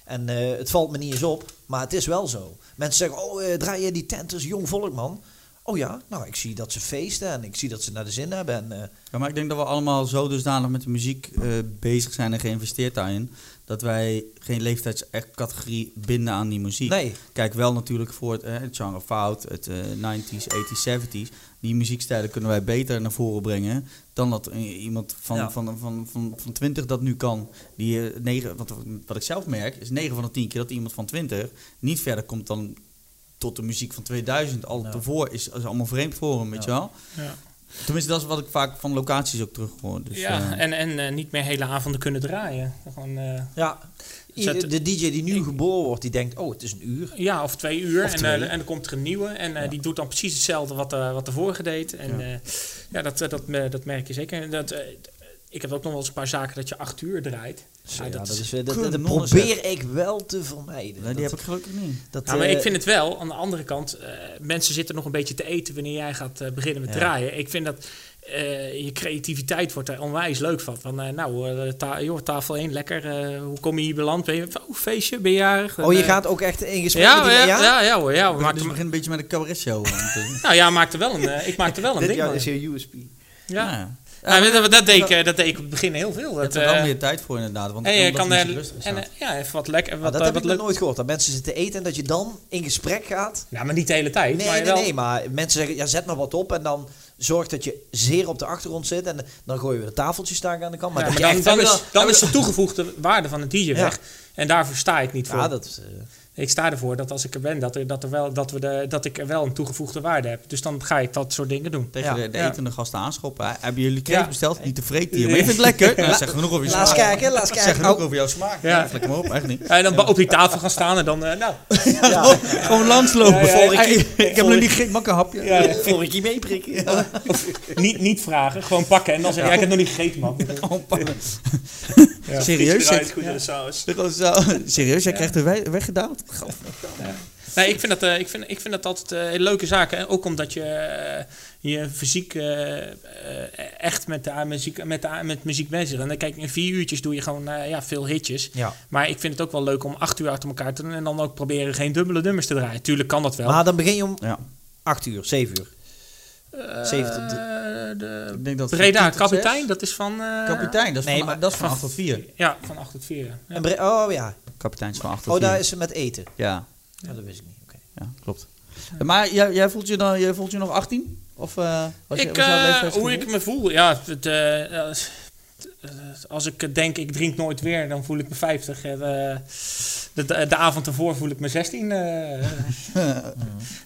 En uh, het valt me niet eens op, maar het is wel zo. Mensen zeggen, oh, uh, draai je die tent, dat is jong volk, man. Oh ja, nou, ik zie dat ze feesten en ik zie dat ze naar de zin hebben. En, uh... ja, maar ik denk dat we allemaal zo dusdanig met de muziek uh, bezig zijn en geïnvesteerd daarin... dat wij geen leeftijdscategorie binden aan die muziek. Nee. Kijk, wel natuurlijk voor het, uh, het genre fout, het uh, nineties, eighties, seventies. Die muziekstijlen kunnen wij beter naar voren brengen... dan dat uh, iemand van, ja. van, van, van, van, van twintig dat nu kan. Die, uh, negen, wat, wat ik zelf merk, is negen van de tien keer dat iemand van twintig niet verder komt dan... tot de muziek van tweeduizend al ja. tevoren is, is allemaal vreemd voor hem, weet ja. je wel? Ja. Tenminste, dat is wat ik vaak van locaties ook terug hoor. Dus, ja, uh, en, en uh, niet meer hele avonden kunnen draaien. Gewoon, uh, ja, zet, de D J die nu ik, geboren wordt, die denkt, oh, het is een uur. Ja, of twee uur. Of en, twee. En, uh, en dan komt er een nieuwe. En uh, ja. die doet dan precies hetzelfde wat, uh, wat de vorige deed. En ja, uh, ja dat, uh, dat, uh, dat merk je zeker. Dat, uh, ik heb ook nog wel eens een paar zaken dat je acht uur draait. Ja, ja, dat, dat, is, dat, dat, dat probeer ik wel te vermijden. Nee, die dat, heb ik gelukkig niet. Dat, ja, maar uh, ik vind het wel, aan de andere kant... Uh, mensen zitten nog een beetje te eten wanneer jij gaat uh, beginnen met ja. draaien. Ik vind dat uh, je creativiteit wordt er onwijs leuk van. Van uh, nou, uh, ta- joh, tafel één, lekker. Uh, hoe kom je hier beland? Ben je, oh, feestje, ben je jarig? Oh, je uh, gaat ook echt in gesprek ja, met die, ja, ja? Ja, ja hoor. Ja, we dus begin een beetje met een cabaret show. Nou ja, maak er wel een, uh, ik maak er wel een ding. Dit is je U S P. Ja, ja. Ja, ja, dat, dat, deed ik, dat, dat deed ik op het begin heel veel. Je hebt er wel meer tijd voor inderdaad. Want en je kan er, en, ja, even wat lekker. Wat, ah, dat uh, heb wat ik leuk. Nooit gehoord. Dat mensen zitten eten en dat je dan in gesprek gaat. Ja, maar niet de hele tijd. Nee, maar nee, wel... nee. Maar mensen zeggen, ja, zet maar wat op en dan... Zorg dat je zeer op de achtergrond zit. En dan gooien we de tafeltjes daar aan de kant. Maar, ja, maar dan, echt, dan, is, dan is de toegevoegde waarde van een D J ja. weg. En daarvoor sta ik niet voor. Ja, dat is, uh... Ik sta ervoor dat als ik er ben, dat, er, dat, er wel, dat, we de, dat ik er wel een toegevoegde waarde heb. Dus dan ga ik dat soort dingen doen. Tegen ja. de, de etende ja. gasten aanschoppen. Hebben jullie kreeg ja. besteld? Niet tevreden hier. Maar je vindt het lekker. Nou, zeg genoeg over je laat smaak. Laat kijken, laat kijken. Zeg genoeg over jouw smaak. Ja. Ja, flik me op, echt niet. En dan ja. op die tafel gaan staan en dan, uh, nou. Ja. Ja. Ja. Gewoon, gewoon langslopen. Ja, ja, ja. Ik, ik heb nog niet geen makkenhapje. Ja, ja. Voor ik je meeprikken. Ja. Niet, niet vragen, gewoon pakken. En dan zeggen, ja, ik heb nog niet gegeten, man. Gewoon pakken. Ja. Serieus? Eruit, goed ja. de saus. Serieus, jij ja. krijgt er weggedaald? Ja. Nee, ik vind dat, uh, ik vind, ik vind dat altijd uh, leuke zaken. Ook omdat je uh, je fysiek uh, uh, echt met, de, uh, muziek, met, de, uh, met muziek bezig bent. Kijk, in vier uurtjes doe je gewoon uh, ja, veel hitjes. Ja. Maar ik vind het ook wel leuk om acht uur achter elkaar te doen. En dan ook proberen geen dubbele nummers te draaien. Tuurlijk kan dat wel. Maar dan begin je om ja. acht uur, zeven uur. zeventig De, ik denk dat Breda, kapitein, dat is van... Uh, kapitein, dat is, nee, van, maar, dat is van acht tot vier. Ja, van acht tot vier. Ja. Bre- oh ja. Kapitein is van acht tot vier. Oh, daar is ze met eten. Ja. ja. Oh, dat wist ik niet. Okay. Ja, klopt. Ja. Maar jij, jij, voelt je dan, jij voelt je nog achttien? Of uh, was ik, je, was uh, hoe gevoel? Ik me voel? Ja, het, uh, als ik denk ik drink nooit weer, dan voel ik me vijftig. En, uh, de, de, de avond ervoor voel ik me zestien. Uh.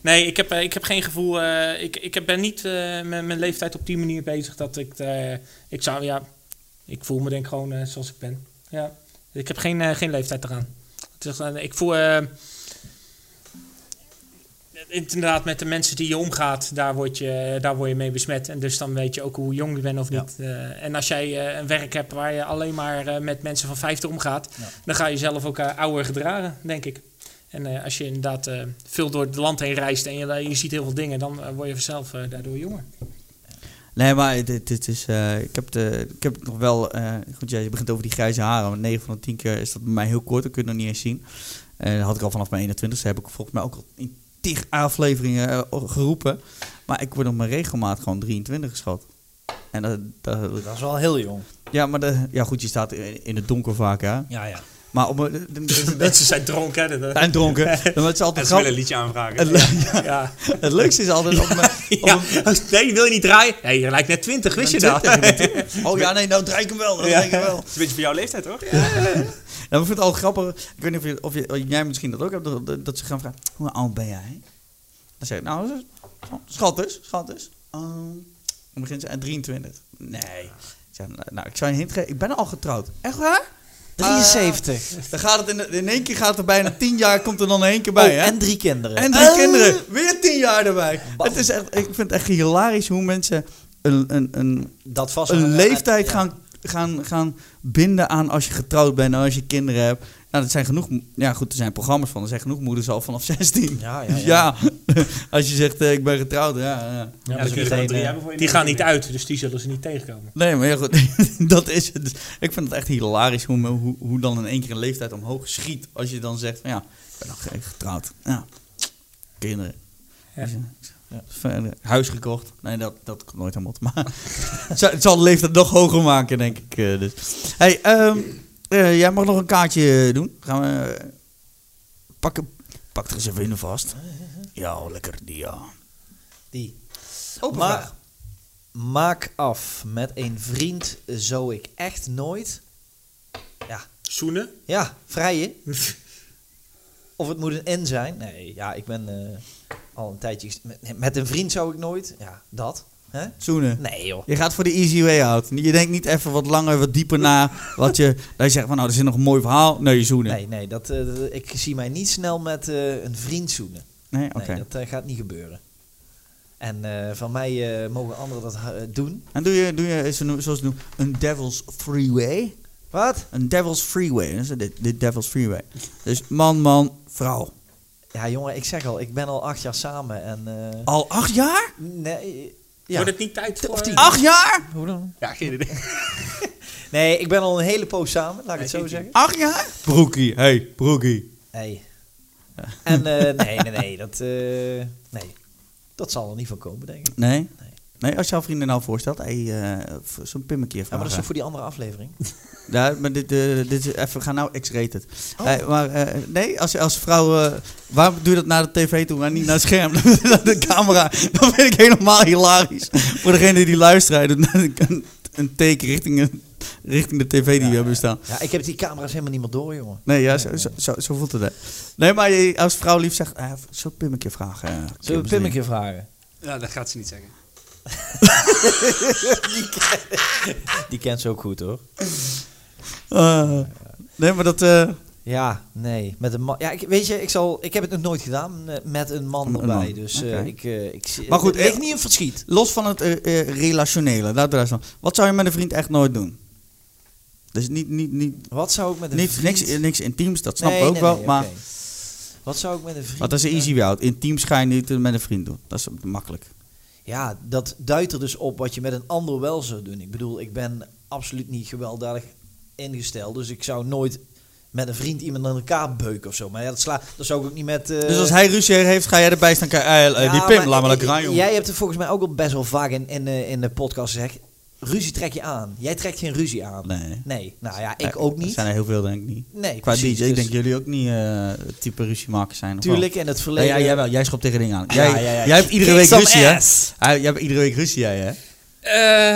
Nee, ik heb, ik heb geen gevoel. Uh, ik, ik ben niet uh, met mijn leeftijd op die manier bezig dat ik. Uh, ik zou, ja, ik voel me denk gewoon uh, zoals ik ben. Ja, ik heb geen, uh, geen leeftijd eraan. Het is, uh, ik voel. Uh, Inderdaad, met de mensen die je omgaat, daar word je, daar word je mee besmet. En dus dan weet je ook hoe jong je bent of niet. Ja. Uh, en als jij uh, een werk hebt waar je alleen maar uh, met mensen van vijftig omgaat... Ja. dan ga je zelf ook uh, ouder gedragen, denk ik. En uh, als je inderdaad uh, veel door het land heen reist en je, uh, je ziet heel veel dingen... dan uh, word je vanzelf uh, daardoor jonger. Nee, maar dit, dit is, uh, ik, heb de, ik heb nog wel... Uh, goed, jij begint over die grijze haren. Want negen van de tien keer is dat bij mij heel kort. Dat kun je nog niet eens zien. Uh, dat had ik al vanaf mijn eenentwintigste. Heb ik volgens mij ook al... In tig afleveringen uh, geroepen. Maar ik word op mijn regelmaat gewoon drieëntwintig geschat. En dat, dat, dat is wel heel jong. Ja, maar de, ja, goed, je staat in, in het donker vaak, hè? Ja, ja. Maar om, de, de, de, de mensen zijn dronken. Ze zijn dronken. Dan ze altijd en ze willen een liedje aanvragen. Het, le- ja. Het leukste is altijd... Ja, op mijn, ja. op mijn, nee, wil je niet draaien? Nee, je lijkt net twintig, wist je dat? Oh ja, nee, nou draai ik hem wel. Ja. Ik hem wel. Dat is een beetje van jouw leeftijd, toch? Ja. Nou, ik vind het al grappig. Ik weet niet of, je, of, je, of jij misschien dat ook hebt. Dat, dat ze gaan vragen, hoe oud ben jij? Dan zeg ik, nou, schat dus, schat dus. Um, dan beginnen ze aan drieëntwintig. Nee. Ik zeg, nou, ik zou je een hint geven. Ik ben al getrouwd. Echt waar? drieënzeventig. Uh, dan gaat het in, de, in één keer gaat er bijna tien jaar, komt er dan in één keer bij. Oh, hè? En drie kinderen. En drie uh. kinderen. Weer tien jaar erbij. Bam. Het is echt, ik vind het echt hilarisch hoe mensen een, een, een, dat vast een leeftijd uit, ja. gaan, gaan, gaan binden aan als je getrouwd bent en als je kinderen hebt. Nou, dat zijn genoeg, ja goed, er zijn programma's van, er zijn genoeg moeders al vanaf zestien. Ja, ja, ja. ja als je zegt, uh, ik ben getrouwd, ja. ja. ja, ja dus die, geen, drie, uh, die gaan niet uit, dus die zullen ze niet tegenkomen. Nee, maar ja goed, dat is het. Dus ik vind het echt hilarisch hoe, hoe, hoe dan in één keer een leeftijd omhoog schiet. Als je dan zegt, van, ja, ik ben nog getrouwd. Ja, kinderen. Ja. Ja. Huis gekocht. Nee, dat, dat komt nooit aan bod. Maar het zal de leeftijd nog hoger maken, denk ik. Dus. Hey, um, Uh, jij mag nog een kaartje doen. Gaan we uh, pakken. Pak er eens even in vast. Ja, lekker die. Ja. Die. Open vraag. Maak, maak af met een vriend zou ik echt nooit. Ja. Zoenen? Ja, vrijen. Of het moet een N zijn. Nee, ja, ik ben uh, al een tijdje... Met, met een vriend zou ik nooit. Ja, dat. Huh? Zoenen? Nee joh. Je gaat voor de easy way out. Je denkt niet even wat langer, wat dieper na. Wat je, dat je zegt van nou, er zit nog een mooi verhaal. Nee, je zoenen. Nee, nee. Dat, uh, ik zie mij niet snel met uh, een vriend zoenen. Nee, oké. Okay. Nee, dat uh, gaat niet gebeuren. En uh, van mij uh, mogen anderen dat uh, doen. En doe je, doe je zoals ze doen, een devil's freeway. Wat? Een devil's freeway. Dat is dit, dit devil's freeway. Dus man, man, vrouw. Ja jongen, ik zeg al, ik ben al acht jaar samen. En, uh, al acht jaar? Nee... Ja. Wordt het niet tijd voor... Uh, acht jaar? Hoe dan? Ja, geen idee. Nee, ik ben al een hele poos samen, laat ik het zo zeggen. Acht jaar? Broekie, hey, broekie. Hey. Ja. En uh, nee, nee, nee, dat... Uh, nee, dat zal er niet van komen, denk ik. Nee? Nee, nee als jouw vrienden nou voorstelt, hey, uh, zo'n Pim een keer vragen. Ja, maar dat is voor die andere aflevering. Ja, maar dit, uh, dit is even, ga nou X-rated. Oh. Hey, maar uh, nee, als je als vrouw... Uh, waarom doe je dat naar de tv toe, maar niet naar het scherm? Naar de camera. Dat vind ik helemaal hilarisch. Voor degene die luisteren, een, een teken richting, richting de tv die ja, we hebben staan. Ja, ik heb die camera's helemaal niet meer door, jongen. Nee, ja, zo, zo, zo, zo voelt het. Hè. Nee, maar je, als vrouw lief zegt... Uh, zullen we Pim een keer vragen? Uh, zullen we Pim een keer vragen? Ja, dat gaat ze niet zeggen. die, ken, die kent ze ook goed, hoor. Uh, nee, maar dat... Uh... Ja, nee. Met een man. Ja, ik, weet je, ik, zal, ik heb het nog nooit gedaan met een man een erbij. Man. Dus okay. uh, ik, uh, ik, maar goed, ik leg niet in verschiet. Los van het uh, uh, relationele, daar draait het van. Wat zou je met een vriend echt nooit doen? Dus niet... niet, niet Wat zou ik met een niet, vriend... Niks, niks intiems, dat snap nee, ik ook nee, wel, nee, maar... Okay. Wat zou ik met een vriend... Want dat is easy way out. Intiems ga je niet met een vriend doen. Dat is makkelijk. Ja, dat duidt er dus op wat je met een ander wel zou doen. Ik bedoel, ik ben absoluut niet gewelddadig... ingesteld, dus ik zou nooit met een vriend iemand aan elkaar beuken of zo. Maar ja, dat slaat, dat zou ik ook niet met... Uh... Dus als hij ruzie heeft, ga jij erbij staan... K- uh, uh, ja, die Pim, laat maar lekker aan, jongen. Jij hebt het volgens mij ook al best wel vaak in, in, uh, in de podcast gezegd... ruzie trek je aan. Jij trekt geen ruzie aan. Nee. Nee, nou ja, ik ook niet. Er zijn er heel veel, denk ik niet. Nee, qua precies, D J, dus ik denk jullie ook niet uh, type ruziemakers zijn. Tuurlijk, in het verleden... Ja, jij wel. Jij schopt tegen dingen aan. Jij, ja, ja, ja. jij hebt iedere week ruzie, hè? Jij hebt iedere week ruzie, jij, hè? Uh,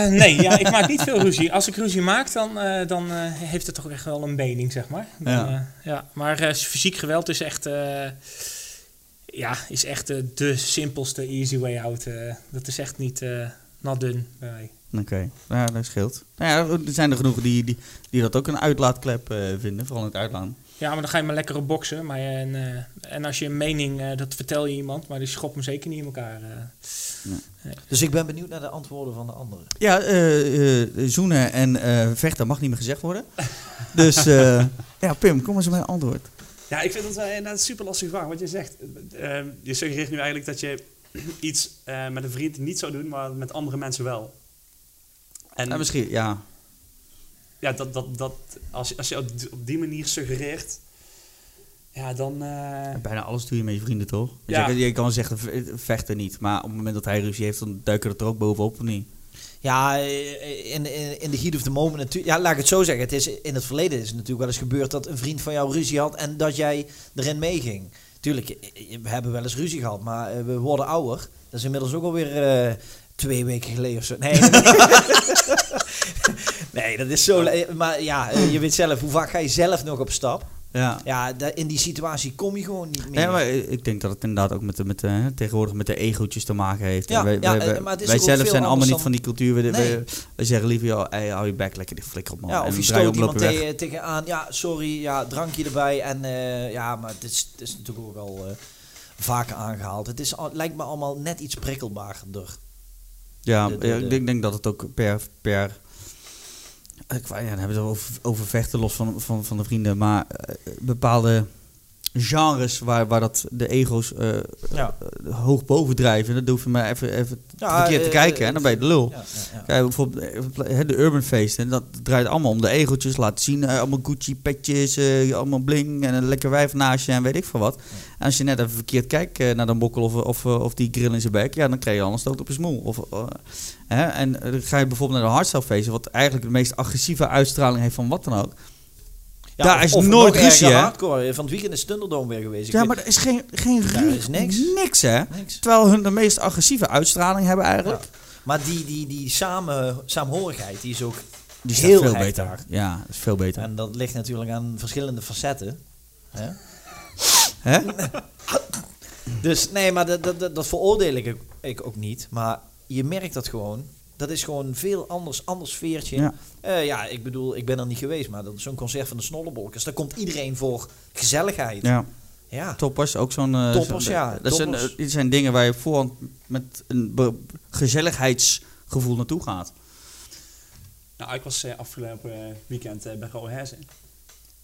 nee, ja, ik maak niet veel ruzie. Als ik ruzie maak, dan, uh, dan uh, heeft het toch echt wel een mening, zeg maar. Dan, ja. Uh, ja. Maar uh, fysiek geweld is echt, uh, ja, is echt uh, de simpelste easy way out. Uh, dat is echt niet uh, not done bij mij. Oké, okay. Ja, dat scheelt. Nou ja, er zijn er genoeg die, die, die dat ook een uitlaatklep uh, vinden, vooral in het uitlaan. Ja, maar dan ga je maar lekker op boksen. Maar, en, uh, en als je een mening, uh, dat vertel je iemand, maar die schopt hem zeker niet in elkaar. Uh. Nee. Nee. Dus ik ben benieuwd naar de antwoorden van de anderen. Ja, uh, uh, zoenen en uh, vechten mag niet meer gezegd worden. Dus uh, ja, Pim, kom eens met een antwoord. Ja, ik vind dat wel een super lastig vraag. Want je zegt, uh, je suggereert nu eigenlijk dat je iets uh, met een vriend niet zou doen, maar met andere mensen wel. En ja, misschien, ja. Ja, dat, dat, dat, als, als je op die manier suggereert Ja, dan... Uh... Bijna alles doe je met je vrienden, toch? Dus ja. je, je kan zeggen, vechten niet. Maar op het moment dat hij ruzie heeft, dan duiken er ook bovenop, of niet? Ja, in, in, in the heat of the moment natuurlijk. Ja, laat ik het zo zeggen. Het is, in het verleden is het natuurlijk wel eens gebeurd dat een vriend van jou ruzie had en dat jij erin meeging. Tuurlijk, we hebben wel eens ruzie gehad, maar we worden ouder. Dat is inmiddels ook alweer uh, twee weken geleden of zo. Nee, nee, dat is zo... Maar ja, je weet zelf, hoe vaak ga je zelf nog op stap? Ja, ja, in die situatie kom je gewoon niet meer. Nee, maar ik denk dat het inderdaad ook met de, met de, tegenwoordig met de egootjes te maken heeft. Ja, wij, ja, wij, maar het is wij zelf zijn allemaal dan... niet van die cultuur. Wij, nee. wij, wij zeggen liever, joh, hey, hou je bek lekker, die flikker op, man. Ja, of je stoot iemand te, tegenaan. Ja, sorry, ja, drankje erbij. En uh, ja, maar het is, het is natuurlijk ook wel uh, vaker aangehaald. Het is, lijkt me allemaal net iets prikkelbaarder. Ja, de, de, de, ik denk, denk dat het ook per... per Ik, ja, dan hebben we het over, over vechten, los van, van, van de vrienden. Maar uh, bepaalde genres waar, waar dat de ego's uh, ja. uh, hoog bovendrijven. Dat hoef je maar even, even ja, verkeerd uh, te kijken. Uh, en dan ben je de lul. Ja, ja, ja. Kijk, bijvoorbeeld de Urban Feest. En dat draait allemaal om de egootjes. Laat zien, uh, allemaal Gucci-petjes, uh, allemaal bling. En een lekker wijf naast je en weet ik veel wat. Ja. En als je net even verkeerd kijkt uh, naar de bokkel of, of, of die grill in zijn bek. Ja, dan krijg je al een stoot op je smoel. Of... Uh, He, en dan ga je bijvoorbeeld naar de hardstylefeesten, wat eigenlijk de meest agressieve uitstraling heeft van wat dan ook. Ja, daar of, is of nooit ruzie, hè? Hardcore. Van het weekend is Thunderdome weer geweest. Ja, maar er is geen, geen ruzie. Is niks. Niks, hè? Niks. Terwijl hun de meest agressieve uitstraling hebben eigenlijk. Ja. Maar die, die, die samen, saamhorigheid, die is ook die heel veel beter. Daar. Ja, dat is veel beter. En dat ligt natuurlijk aan verschillende facetten. Hè? Hè? Dus nee, maar dat, dat, dat veroordeel ik, ik ook niet, maar... Je merkt dat gewoon. Dat is gewoon veel anders, anders veertje. Ja. Uh, ja, ik bedoel, ik ben er niet geweest, maar dat is zo'n concert van de Snollebollekes. Daar komt iedereen voor gezelligheid. Ja. Ja. Toppers, ook zo'n... Uh, Toppers, zo'n, ja. Dat zijn, uh, zijn dingen waar je voorhand met een be- gezelligheidsgevoel naartoe gaat. Nou, ik was uh, afgelopen uh, weekend uh, bij Rohe.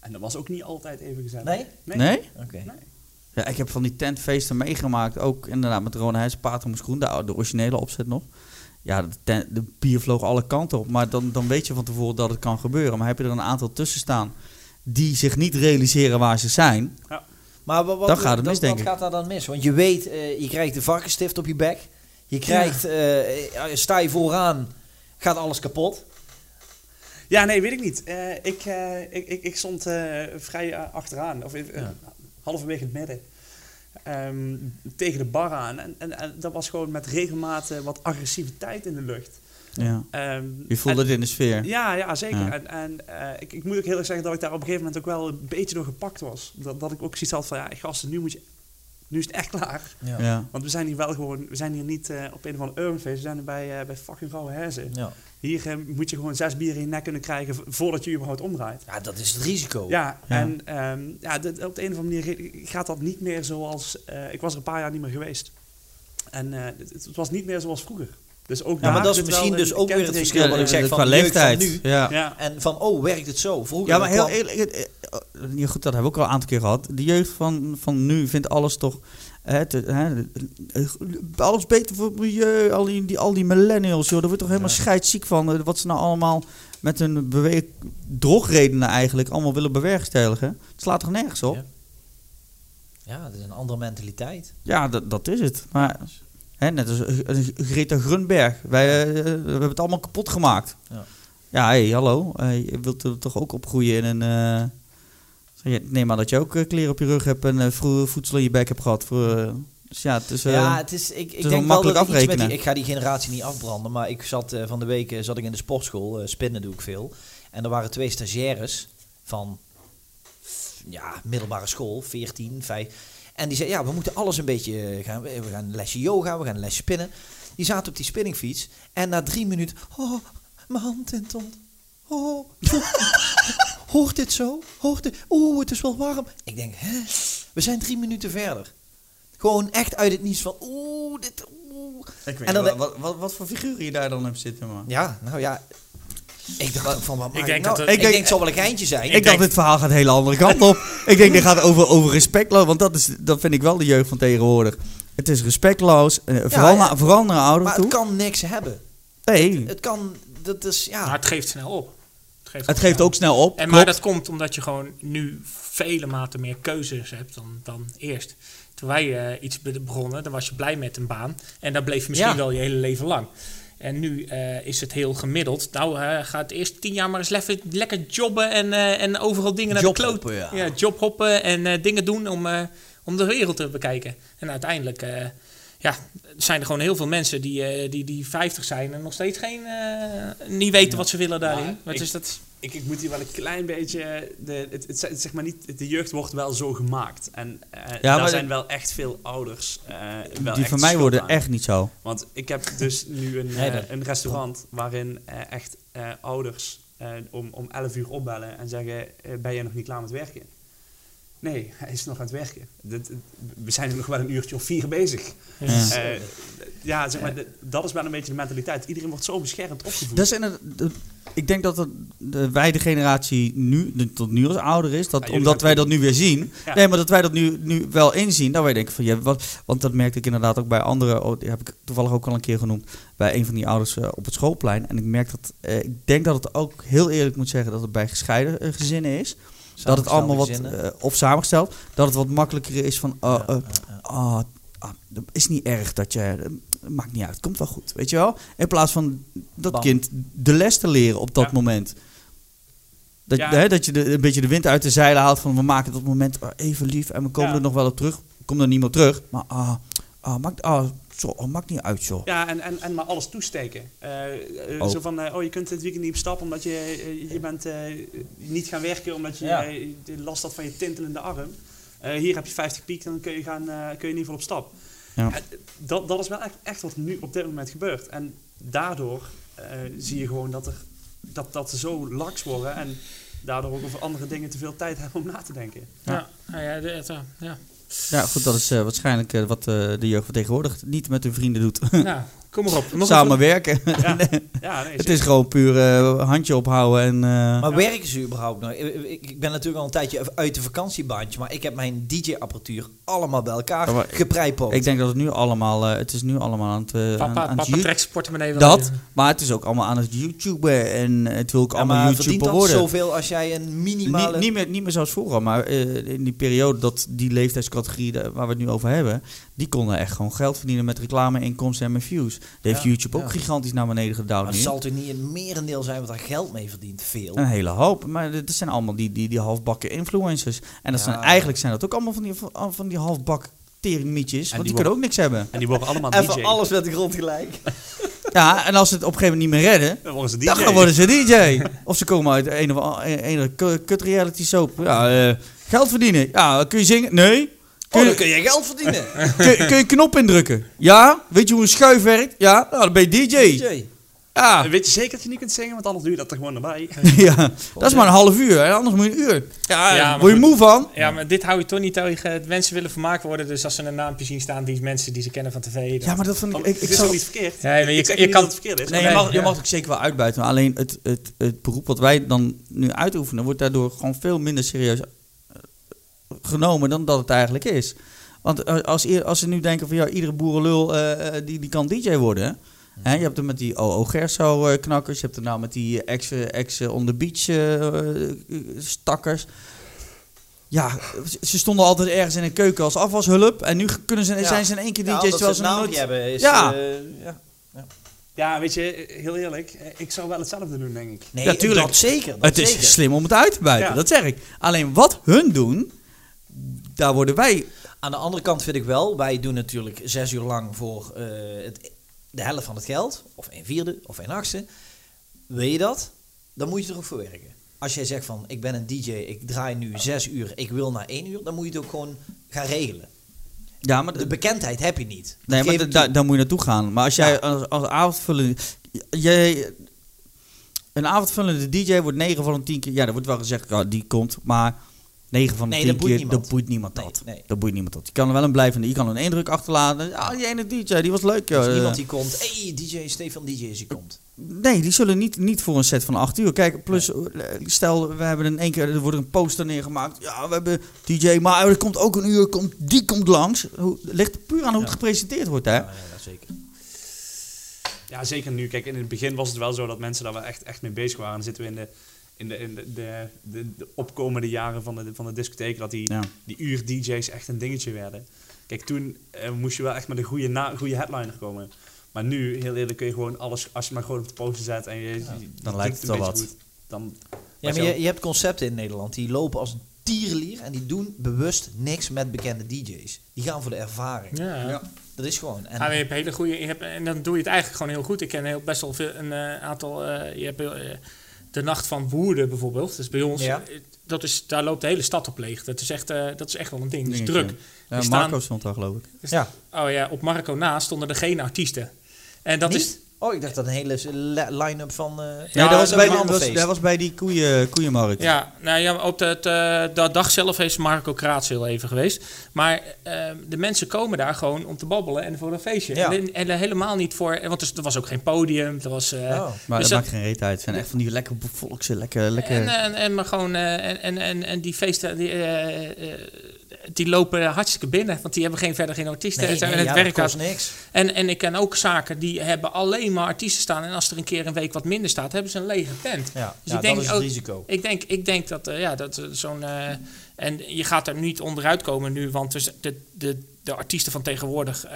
En dat was ook niet altijd even gezellig. Nee? Nee? Nee? Oké. Okay. Nee. Ja, ik heb van die tentfeesten meegemaakt, ook inderdaad met Ron Heijs, Patermoes Groen, de, de originele opzet nog. Ja, de, tent, de bier vloog alle kanten op, maar dan, dan weet je van tevoren dat het kan gebeuren. Maar heb je er een aantal tussen staan die zich niet realiseren waar ze zijn, ja. Maar wat, wat, dan gaat het mis, denk ik. Wat gaat daar dan mis? Want je weet, uh, je krijgt de varkensstift op je bek, je krijgt, uh, sta je vooraan, gaat alles kapot. Ja, nee, weet ik niet. Uh, ik, uh, ik, ik, ik stond uh, vrij uh, achteraan, of... Uh, ja. Halverwege het midden, um, tegen de bar aan. En, en, en dat was gewoon met regelmatig uh, wat agressiviteit in de lucht. Ja. Um, je voelde en, het in de sfeer. Ja, ja zeker. Ja. En, en uh, ik, ik moet ook heel erg zeggen dat ik daar op een gegeven moment ook wel een beetje door gepakt was. Dat, dat ik ook zoiets had van, ja, gasten, nu, moet je, nu is het echt klaar. Ja. Ja. Want we zijn hier wel gewoon, we zijn hier niet uh, op een of andere urban feest, we zijn er bij, uh, bij fucking rauwe hersen. Ja. Hier uh, moet je gewoon zes bieren in je nek kunnen krijgen voordat je überhaupt omdraait. Ja, dat is het risico. Ja, ja. En um, ja, dit, op de een of andere manier gaat dat niet meer zoals... Uh, ik was er een paar jaar niet meer geweest. En uh, het, het was niet meer zoals vroeger. Dus ook ja, daar maar dat is misschien dus ook weer het verschil wat ik zeg van leeftijd van nu. Ja. Ja. En van, oh, werkt het zo? Vroeger ja, maar heel eerlijk... Ja, goed, dat hebben we ook al een aantal keer gehad. De jeugd van, van nu vindt alles toch... He, te, he, alles beter voor het milieu, al die, die, al die millennials, joh, daar wordt toch helemaal ja. scheidsziek van. Wat ze nou allemaal met hun beweeg, drogredenen eigenlijk allemaal willen bewerkstelligen. Het slaat toch nergens op? Ja, ja, dat is een andere mentaliteit. Ja, d- dat is het. Maar, he, net als Greta Grunberg, wij uh, we hebben het allemaal kapot gemaakt. Ja, ja hé, hey, hallo, uh, je wilt er toch ook opgroeien in een... Uh, Neem maar dat je ook kleren op je rug hebt en vroeg voedsel in je bek hebt gehad. Voor, dus ja, het is, ja, het is, ik, ik denk wel dat ik iets met die, ik ga die generatie niet afbranden, maar ik zat uh, van de week zat ik in de sportschool, uh, spinnen doe ik veel. En er waren twee stagiaires van ja, middelbare school, veertien, vijftien. En die zeiden, ja, we moeten alles een beetje gaan. We gaan een lesje yoga, we gaan een lesje spinnen. Die zaten op die spinningfiets en na drie minuten, oh, mijn hand tintelt. Oh, hoort dit zo? Hoort dit? Oeh, het is wel warm. Ik denk, hè? We zijn drie minuten verder. Gewoon echt uit het niets van, oeh, dit, oeh. Ik weet en dan, wel, wat, wat, wat voor figuren je daar dan hebt zitten, man. Ja, nou ja. Ik dacht van, wat ik denk, nou, dat het, ik, ik denk, het zal wel een geintje zijn. Ik, ik dacht, dit verhaal gaat de hele andere kant op. Ik denk, dit gaat over, over respectloos, want dat, is, dat vind ik wel de jeugd van tegenwoordig. Het is respectloos, eh, vooral, ja, na, vooral naar ouderen toe. Maar het kan niks hebben. Nee. Het, het kan, dat is, ja. Maar het geeft snel op. geeft, het geeft ook snel op. En, maar dat komt omdat je gewoon nu vele maten meer keuzes hebt dan, dan eerst. Toen wij uh, iets begonnen, dan was je blij met een baan. En dat bleef je misschien ja. wel je hele leven lang. En nu uh, is het heel gemiddeld. Nou, uh, ga het eerst tien jaar maar eens lef, lekker jobben en, uh, en overal dingen naar jobhoppen, de kloot. Ja. Ja, jobhoppen en uh, dingen doen om, uh, om de wereld te bekijken. En uiteindelijk uh, ja, zijn er gewoon heel veel mensen die, uh, die, die vijftig zijn en nog steeds geen, uh, niet weten ja. wat ze willen daarin. Wat ik, is dat? Ik, ik moet hier wel een klein beetje... De, het, het, het, zeg maar niet, de jeugd wordt wel zo gemaakt. En uh, ja, daar zijn wel echt veel ouders. Uh, wel die echt van mij worden aan. Echt niet zo. Want ik heb dus nu een, nee, uh, een restaurant waarin uh, echt uh, ouders uh, om, om elf uur opbellen en zeggen... Uh, ben je nog niet klaar met werken? Nee, hij is nog aan het werken. Dat, we zijn er nog wel een uurtje of vier bezig. Ja, uh, ja zeg maar, dat is wel een beetje de mentaliteit. Iedereen wordt zo beschermd opgevoed. Dat is in het, de, ik denk dat het, de, wij de generatie nu, de, tot nu als ouder is, dat, ja, omdat wij dat nu weer zien. Ja. Nee, maar dat wij dat nu, nu wel inzien. Dan wij denken van, ja, wat, want dat merkte ik inderdaad ook bij anderen. Oh, die heb ik toevallig ook al een keer genoemd. Bij een van die ouders uh, op het schoolplein. En ik merk dat, uh, ik denk dat het ook heel eerlijk moet zeggen dat het bij gescheiden uh, gezinnen is. Dat het allemaal wat, uh, of samengesteld, dat het wat makkelijker is van, uh, uh, uh, uh, uh, is niet erg dat je, uh, maakt niet uit, het komt wel goed, weet je wel? In plaats van dat Bam. kind de les te leren op dat ja. moment. Dat, ja. hè, dat je de, een beetje de wind uit de zeilen haalt van, we maken dat moment uh, even lief en we komen ja. er nog wel op terug. Komt er niet meer terug, maar ah, uh, uh, maakt... Uh, Zo, oh, maakt niet uit, joh. Ja, en, en, en maar alles toesteken. Uh, oh. Zo van, uh, oh, je kunt dit weekend niet op stap omdat je, uh, je bent uh, niet gaan werken, omdat je, ja. uh, je last had van je tintelende arm. Uh, hier heb je vijftig piek, dan kun je, gaan, uh, kun je in ieder geval op stap. Ja. Uh, dat, dat is wel echt, echt wat nu op dit moment gebeurt. En daardoor uh, zie je gewoon dat, er, dat, dat ze zo laks worden en daardoor ook over andere dingen te veel tijd hebben om na te denken. Ja, ja, ja. ja, ja, ja. Ja, goed, dat is uh, waarschijnlijk uh, wat uh, de jeugd vertegenwoordigt niet met hun vrienden doet. Ja, kom maar op. Samenwerken. Ja. Nee. Ja, nee, het is gewoon puur uh, handje ophouden. En, uh... Maar ja. werken ze überhaupt nog? Ik ben natuurlijk al een tijdje uit de vakantiebaantje, maar ik heb mijn D J-apparatuur allemaal bij elkaar ja, geprijpeld. Ik denk dat het nu allemaal, uh, het is nu allemaal aan het... Uh, papa, aan, aan papa trekt zijn portemonnee wel. Dat, maar het is ook allemaal aan het YouTube en het wil ook ja, allemaal YouTuber worden. Maar verdient zoveel als jij een minimale... Niet, niet, meer, niet meer zoals vroeger, maar uh, in die periode dat die leeftijdscategorie waar we het nu over hebben, die konden echt gewoon geld verdienen met reclameinkomsten en met views. Dat heeft ja, YouTube ook ja. gigantisch naar beneden gedouwd. Maar het zal toch niet een merendeel zijn wat daar geld mee verdient? Veel. Een hele hoop. Maar dat zijn allemaal die, die, die halfbakken influencers. En dat ja. zijn, eigenlijk zijn dat ook allemaal van die, van die halfbak teringmietjes. Want die, die kunnen ook niks hebben. En die worden allemaal D J. Even alles met de grond gelijk. Ja, en als ze het op een gegeven moment niet meer redden, dan worden ze D J. Dan worden ze D J. Of ze komen uit een of andere kut reality soap. Ja, uh, geld verdienen. Ja, kun je zingen? Nee. Kun je, oh, dan kun je geld verdienen. kun, kun je knop indrukken? Ja? Weet je hoe een schuif werkt? Ja? Nou, dan ben je D J. D J. Ja. Weet je zeker dat je niet kunt zingen? Want anders doe je dat er gewoon erbij. ja, God, dat is ja. maar een half uur. Hè? Anders moet je een uur. Ja, ja word je moe van? Ja, maar dit hou je toch niet tegen. Mensen willen vermaakt worden. Dus als ze een naampje zien staan, die mensen die ze kennen van tv. Dan... Ja, maar dat vond ik... Het is toch niet verkeerd? Nee, maar je, ik zeg je niet kan... dat het verkeerd is. Nee, nee, je mag het ja. ook zeker wel uitbuiten. Maar alleen het, het, het, het beroep wat wij dan nu uitoefenen, wordt daardoor gewoon veel minder serieus genomen dan dat het eigenlijk is. Want als, als ze nu denken van ja, iedere boerenlul uh, die, die kan D J worden. Hè? Je hebt het met die O O Gerso uh, knakkers. Je hebt het nou met die ex, ex on the beach uh, stakkers. Ja, ze stonden altijd ergens in een keuken als afwashulp. En nu kunnen ze, ja. zijn ze in één keer D J's. Ja, terwijl ze het nou niet hebben. Is, ja. Uh, ja. ja. Ja, weet je, heel eerlijk, ik zou wel hetzelfde doen, denk ik. Nee, natuurlijk. Dat zeker. Dat het zeker. Is slim om het uit te buiten, ja. dat zeg ik. Alleen wat hun doen... Daar worden wij... Aan de andere kant vind ik wel... Wij doen natuurlijk zes uur lang voor uh, het, de helft van het geld. Of een vierde, of een achtste. Wil je dat? Dan moet je er ook voor werken. Als jij zegt van... Ik ben een D J, ik draai nu zes uur. Ik wil naar één uur. Dan moet je het ook gewoon gaan regelen. Ja, maar de, de bekendheid heb je niet. Nee, maar da, daar moet je naartoe gaan. Maar als jij ja. als, als avondvullende... Jij, een avondvullende D J wordt negen van de tien keer... Ja, er wordt wel gezegd, oh, die komt, maar... negen van de nee, tien dat keer, boeit dat boeit niemand dat. Nee, nee. Dat boeit niemand dat. Je kan er wel een blijvende, je kan een indruk achterlaten. Ah, die ene D J, die was leuk. Joh. Er is niemand die komt. Hé, hey, D J Stefan, D J is die komt. Nee, die zullen niet, niet voor een set van acht uur. Kijk, plus, nee. stel, we hebben in één keer, er wordt een poster neergemaakt. Ja, we hebben D J, maar er komt ook een uur, komt, die komt langs. Het ligt puur aan hoe ja. het gepresenteerd wordt, hè? Ja, ja, zeker. Ja, zeker nu. Kijk, in het begin was het wel zo dat mensen daar wel echt, echt mee bezig waren. Dan zitten we in de... in de, in de, de, de, de opkomende jaren van de, van de discotheek, dat die, ja. die uur-dj's echt een dingetje werden. Kijk, toen eh, moest je wel echt met een goede, na, goede headliner komen. Maar nu, heel eerlijk, kun je gewoon alles, als je maar gewoon op de poster zet en je... Ja, je dan lijkt het al wat. Goed, dan, ja, maar je, je hebt concepten in Nederland die lopen als een tierenlier en die doen bewust niks met bekende dj's. Die gaan voor de ervaring. Ja, ja. Dat is gewoon. En, ah, je hebt hele goede, je hebt, en dan doe je het eigenlijk gewoon heel goed. Ik ken heel, best wel veel, een uh, aantal... Uh, je hebt, uh, de nacht van Woerden bijvoorbeeld. Dus bij ons, ja. dat is, daar loopt de hele stad op leeg. Dat is echt, uh, dat is echt wel een ding. Dat is druk. Ja, staan, Marco stond daar, geloof ik. Dus ja. Oh ja, op Marco na stonden er geen artiesten. En dat niet? Is... Oh, ik dacht dat een hele line-up van... Uh, ja, ja, dat was, bij de, was, dat was bij die koeien, koeienmarkt. Ja, nou ja, op dat, uh, dat dag zelf is Marco Kraats heel even geweest. Maar uh, de mensen komen daar gewoon om te babbelen en voor een feestje. Ja. En, en helemaal niet voor... Want er, er was ook geen podium. Er was, uh, oh. Maar dus dat maakt geen reet uit. Het zijn echt van die lekker volkse, lekker... lekker... En, en, en maar gewoon... Uh, en, en, en, en die feesten... Die, uh, uh, Die lopen hartstikke binnen, want die hebben geen, verder geen artiesten. Nee, nee, en het ja, werk kost niks. En, en ik ken ook zaken die hebben alleen maar artiesten staan. En als er een keer een week wat minder staat, hebben ze een lege tent. Ja, dus ja, ik denk, dat is het ook, risico. Ik denk, ik denk dat, uh, ja, dat uh, zo'n... Uh, en je gaat er niet onderuit komen nu, want dus de, de, de artiesten van tegenwoordig... Uh,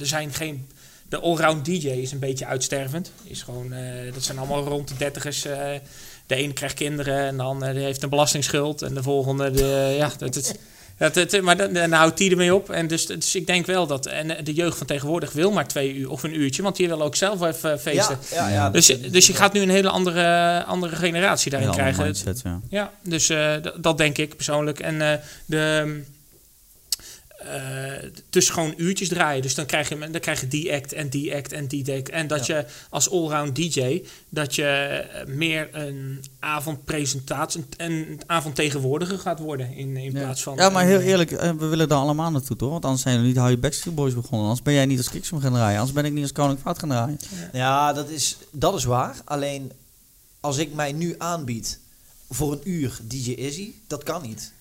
er zijn geen... De allround D J is een beetje uitstervend. Is gewoon, uh, dat zijn allemaal rond de dertigers... Uh, de ene krijgt kinderen en de andere heeft een belastingsschuld. En de volgende... De, ja, dat het... Dat het, maar dan, dan houdt die ermee op. En dus, dus ik denk wel dat... En de jeugd van tegenwoordig wil maar twee uur of een uurtje. Want die wil ook zelf even feesten. Ja, ja, ja, dus, dus je gaat nu een hele andere, andere generatie daarin ja, krijgen. Mindset, ja. ja, dus uh, d- dat denk ik persoonlijk. En uh, de... Uh, dus gewoon uurtjes draaien. Dus dan krijg je, dan krijg je die act en die act en die act. En dat ja. je als allround D J... dat je meer een avondpresentatie... een avondtegenwoordiger gaat worden in, in ja. plaats van... Ja, maar heel een, eerlijk, we willen daar allemaal naartoe, toch? Want anders zijn we niet Howie Backstreet Boys begonnen. Anders ben jij niet als Kiksem gaan draaien. Anders ben ik niet als Koning Vaart gaan draaien. Ja, dat is, dat is waar. Alleen, als ik mij nu aanbied voor een uur D J Izzy... dat kan niet.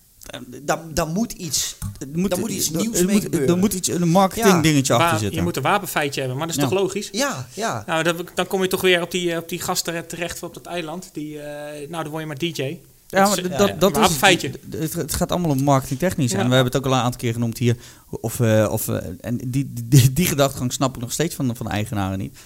Dan, dan moet iets, moet, dan moet iets nieuws dan, mee gebeuren. Dan moet iets, een marketing dingetje ja. achter zitten. Je moet een wapenfeitje hebben, maar dat is ja. toch logisch? Ja, ja. Nou, dan, dan kom je toch weer op die, op die gasten terecht op dat eiland. Die, uh, nou, dan word je maar D J. Ja, maar dat, dat, dat is het, het, het gaat allemaal om marketingtechnisch. Ja. En we hebben het ook al een aantal keer genoemd hier. Of, uh, of, uh, en die, die, die gedachtegang snap ik nog steeds van, van de eigenaren niet.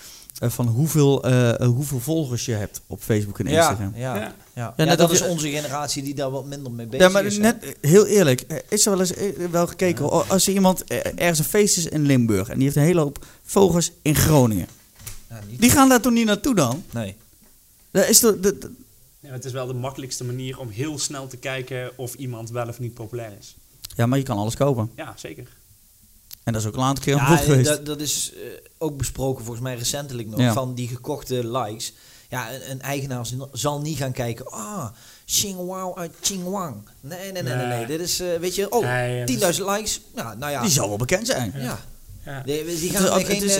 Uh, van hoeveel, uh, hoeveel volgers je hebt op Facebook en Instagram. Ja, ja, ja. ja. ja, ja dat is onze generatie die daar wat minder mee bezig ja, maar is. Net, heel eerlijk, is er wel eens wel gekeken... Ja. Als er iemand ergens een feest is in Limburg... en die heeft een hele hoop vogels in Groningen. Ja, die gaan daar toch niet naartoe dan? Nee. Dat is toch... Dat, ja, het is wel de makkelijkste manier om heel snel te kijken... of iemand wel of niet populair is. Ja, maar je kan alles kopen. Ja, zeker. En dat is ook een aantal keer een ja, geweest. Dat, dat is uh, ook besproken volgens mij recentelijk nog. Ja. Van die gekochte likes. Ja, een, een eigenaar zal niet gaan kijken. Ah, Xingwao uit Xingwang. Nee, nee, nee, nee. nee. Dit is, uh, weet je, oh, nee, ja, tienduizend likes. Nou, nou ja. Die zal wel bekend zijn. Ja. ja. ja. Die, die gaan het is,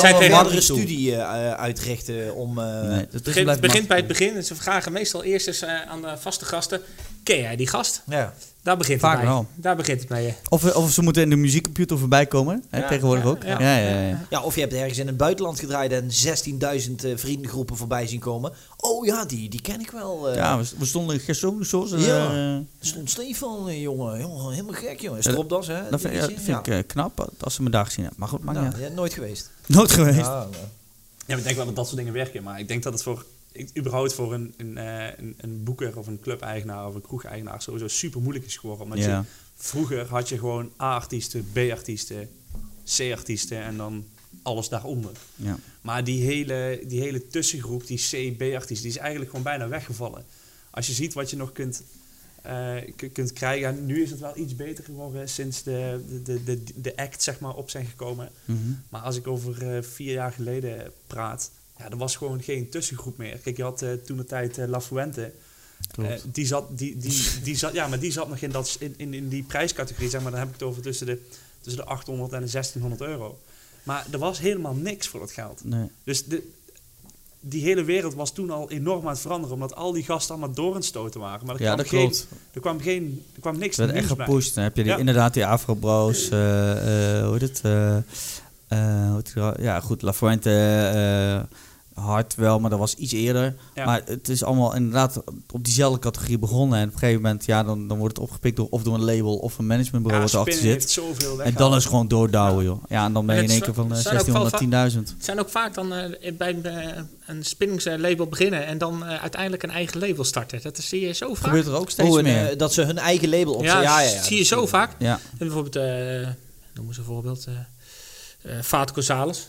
geen verdere uh, studie uh, uitrichten om... Uh, nee, het, het begint, begint bij het begin. En ze vragen meestal eerst eens uh, aan de vaste gasten. Ken jij die gast? Ja. Daar begint, Vaak het mee. Daar begint het mee. Of, of ze moeten in de muziekcomputer voorbij komen. Hè, ja, tegenwoordig ja, ook. Ja. Ja, ja, ja, ja. ja, of je hebt ergens in het buitenland gedraaid... en zestienduizend uh, vriendengroepen voorbij zien komen. Oh ja, die, die ken ik wel. Uh. Ja, we, we stonden gisteren zo. Uh, ja, uh, stond Stefan, uh, jongen, jongen. Helemaal gek, jongen. Stropdas, hè. Dat vind, ja, vind ja. ik uh, knap, als ze me daar gezien hebben. Maar goed, maar nou, ja. Nooit geweest. Nooit geweest. Ja, maar. ja, ik denk wel dat dat soort dingen werken. Maar ik denk dat het voor... Ik, überhaupt voor een, een, een, een boeker of een club-eigenaar of een kroeg-eigenaar sowieso super moeilijk is geworden. Omdat ja. je, vroeger had je gewoon A-artiesten, B-artiesten, C-artiesten en dan alles daaronder. Ja. Maar die hele, die hele tussengroep, die C-B-artiesten, die is eigenlijk gewoon bijna weggevallen. Als je ziet wat je nog kunt, uh, k- kunt krijgen, nu is het wel iets beter geworden sinds de, de, de, de, de act zeg maar, op zijn gekomen. Mm-hmm. Maar als ik over uh, vier jaar geleden praat... Ja, er was gewoon geen tussengroep meer. Kijk, je had uh, toen de tijd uh, La Fuente. Uh, die zat, die, die, die zat, ja, maar die zat nog in, dat, in, in, in die prijscategorie. Zeg maar, dan heb ik het over tussen de, tussen de achthonderd en de zestienhonderd euro. Maar er was helemaal niks voor dat geld. Nee. Dus de, die hele wereld was toen al enorm aan het veranderen. Omdat al die gasten allemaal door het stoten waren. Maar er ja, kwam dat geen, klopt. Er kwam, geen, er kwam niks. Er werd echt gepusht. Dan heb je die, ja. inderdaad die Afro Bros. Uh, uh, hoe heet het? Uh, uh, ja, goed. La Fuente... Uh, hard wel, maar dat was iets eerder. Ja. Maar het is allemaal inderdaad op diezelfde categorie begonnen. En op een gegeven moment, ja, dan, dan wordt het opgepikt door of door een label of een managementbureau wat ja, erachter zit. En dan is het gewoon doordouwen, ja. joh. Ja, en dan ben je in één keer van zestienhonderd naar tienduizend. Het zijn ook vaak dan uh, bij uh, een spinningslabel beginnen en dan uh, uiteindelijk een eigen label starten. Dat zie je zo vaak. Gebeurt er ook steeds oh, meer. Uh, dat ze hun eigen label opzetten. Ja, ja, ja, ja, dat zie je zo vaak. Ja. En bijvoorbeeld, uh, noem eens een voorbeeld, uh, uh, Vaat Gonzales.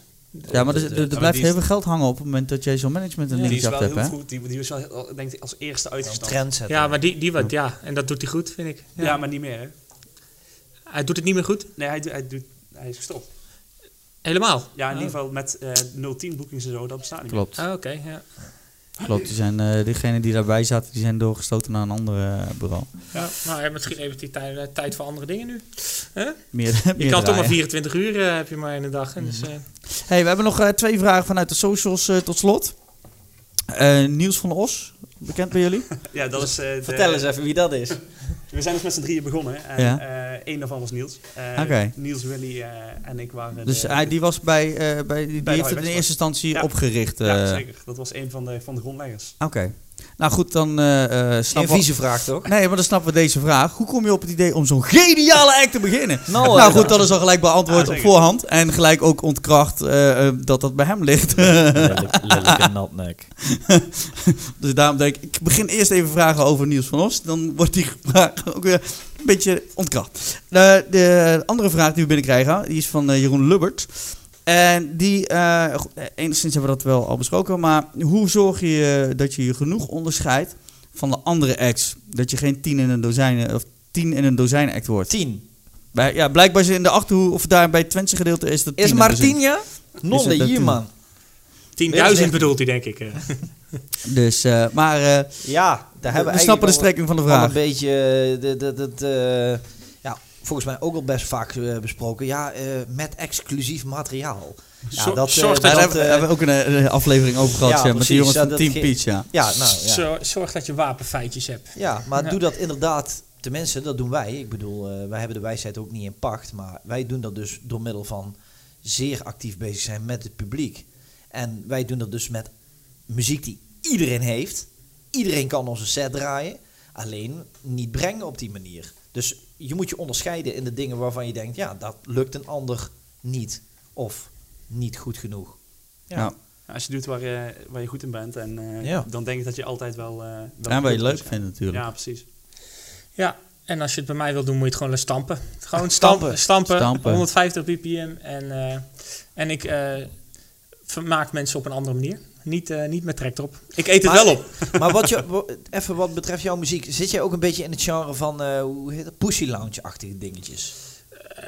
Ja, maar er blijft heel veel geld hangen op het moment dat jij zo'n management een nieuw hebt. Die is wel heel goed. Die, die is wel, denk ik, als eerste uitgestapt. Ja, ja, maar die, die wat, ja. En dat doet hij goed, vind ik. Ja, ja, maar niet meer, hè? Hij doet het niet meer goed? Nee, hij, hij, doet, hij is gestopt. Helemaal? Ja, in oh. ieder geval met uh, nul tien boekings en zo, dat bestaat niet Klopt. meer. Ah, oké, okay, ja. Klopt, die zijn, uh, diegenen die daarbij zaten, die zijn doorgestoten naar een ander uh, bureau. Ja, nou, misschien heeft hij tij, uh, tijd voor andere dingen nu. Huh? Meer, je meer kan draaien. Toch maar vierentwintig uur uh, heb je maar in de dag. Mm-hmm. Dus, uh... hey, we hebben nog uh, twee vragen vanuit de socials uh, tot slot. Uh, Niels van Os, bekend bij jullie? ja, dat is, uh, de... Vertel eens even wie dat is. We zijn dus met z'n drieën begonnen. En ja. uh, één daarvan was Niels. Uh, okay. Niels, Willy uh, en ik waren... Dus de, hij die was bij... Uh, bij, bij die heeft het in eerste instantie ja. opgericht. Uh. Ja, zeker. Dat was een van de, van de grondleggers. Oké. Okay. Nou goed, dan... Uh, snap Geen vieze vraag, toch? Nee, maar dan snappen we deze vraag. Hoe kom je op het idee om zo'n geniale act te beginnen? nou, nou goed, dat is al gelijk beantwoord ah, op voorhand. En gelijk ook ontkracht uh, dat dat bij hem ligt. Lelijk en natnek. Dus daarom denk ik, ik begin eerst even vragen over Niels van Os. Dan wordt die vraag ook weer een beetje ontkracht. De, de andere vraag die we binnenkrijgen, die is van uh, Jeroen Lubbert. En die, uh, goed, enigszins hebben we dat wel al besproken, maar hoe zorg je dat je je genoeg onderscheidt van de andere acts? Dat je geen tien in een dozijn, of tien in een dozijn act wordt. Tien? Bij, ja, blijkbaar in de Achterhoek, of daar bij het Twentse gedeelte is dat tien. Is maar tien, ja? Non de hier, man. tienduizend bedoelt hij, denk ik. dus, uh, maar uh, ja, daar hebben we, we snappen de strekking van de vraag. Een beetje, uh, dat... dat uh, volgens mij ook al best vaak uh, besproken. Ja, uh, met exclusief materiaal. Ja, so, dat, uh, dat, daar dat, uh, hebben we ook een uh, aflevering over gehad. Ja, ja, met die jongens van Team Peach. Ja. Ja, nou, ja. Zo, zorg dat je wapenfeitjes hebt. Ja, maar ja. doe dat inderdaad. Tenminste, dat doen wij. Ik bedoel, uh, wij hebben de wijsheid ook niet in pacht. Maar wij doen dat dus door middel van zeer actief bezig zijn met het publiek. En wij doen dat dus met muziek die iedereen heeft. Iedereen kan onze set draaien. Alleen niet brengen op die manier. Dus je moet je onderscheiden in de dingen waarvan je denkt... ja, dat lukt een ander niet. Of niet goed genoeg. Ja. Nou. Als je doet waar je, waar je goed in bent... en uh, ja. dan denk ik dat je altijd wel... Uh, wel en wat je leuk vindt natuurlijk. Ja, precies. Ja, en als je het bij mij wil doen... moet je het gewoon stampen. Gewoon stampen. Stampen. stampen. honderdvijftig B P M. En, uh, en ik uh, vermaak mensen op een andere manier. Niet, uh, niet met trek erop. Ik eet maar, het wel op. Maar wat je, even wat betreft jouw muziek. Zit jij ook een beetje in het genre van... Uh, hoe heet dat? Pussy Lounge-achtige dingetjes? Uh,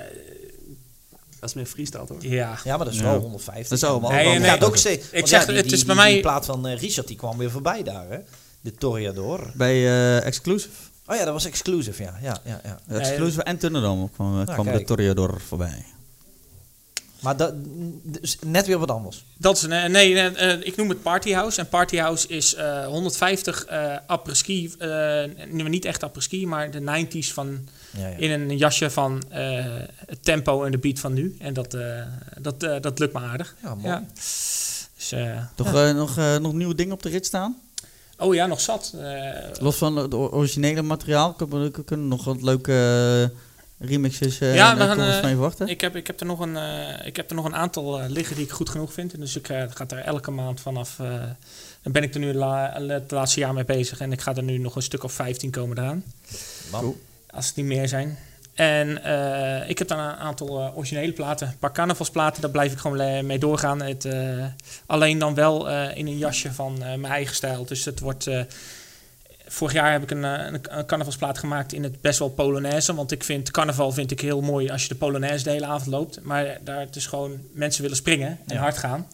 dat is meer freestyle, hoor. Ja, ja maar dat is ja. wel honderdvijftig. Dat is allemaal... Nee, nee, nee. Gaat ook steeds, ik zeg, ja, die, het is die, bij die, mij... Die plaat van uh, Richard, die kwam weer voorbij daar, hè? De Toriador. Bij uh, Exclusive. Oh ja, dat was Exclusive, ja. ja, ja, ja. Exclusive en Thunderdome kwam, nou, kwam de Toriador voorbij. Maar dat is net weer wat anders. Dat is nee, nee, nee, ik noem het Partyhouse. En Partyhouse is uh, honderdvijftig uh, apres-ski. Uh, niet echt apres-ski, maar de negentiger jaren van ja, ja. in een jasje van uh, het tempo en de beat van nu. En dat, uh, dat, uh, dat lukt me aardig. Ja, mooi. Ja. Dus, uh, Toch ja. uh, nog, uh, nog nieuwe dingen op de rit staan? Oh ja, nog zat. Uh, Los van het originele materiaal kunnen we nog wat leuke... Uh, remixes uh, ja, en uh, van je verwachten? Ik heb, ik, heb er nog een, uh, ik heb er nog een aantal uh, liggen die ik goed genoeg vind. En dus ik uh, ga er elke maand vanaf... Uh, dan ben ik er nu la, het laatste jaar mee bezig. En ik ga er nu nog een stuk of vijftien komen eraan. Cool. Als het niet meer zijn. En uh, ik heb dan een aantal uh, originele platen. Een paar carnavalsplaten, daar blijf ik gewoon le- mee doorgaan. Het, uh, alleen dan wel uh, in een jasje van uh, mijn eigen stijl. Dus het wordt... Uh, Vorig jaar heb ik een, een, een carnavalsplaat gemaakt in het best wel Polonaise. Want ik vind carnaval vind ik heel mooi als je de Polonaise de hele avond loopt. Maar daar, het is gewoon mensen willen springen en ja. hard gaan.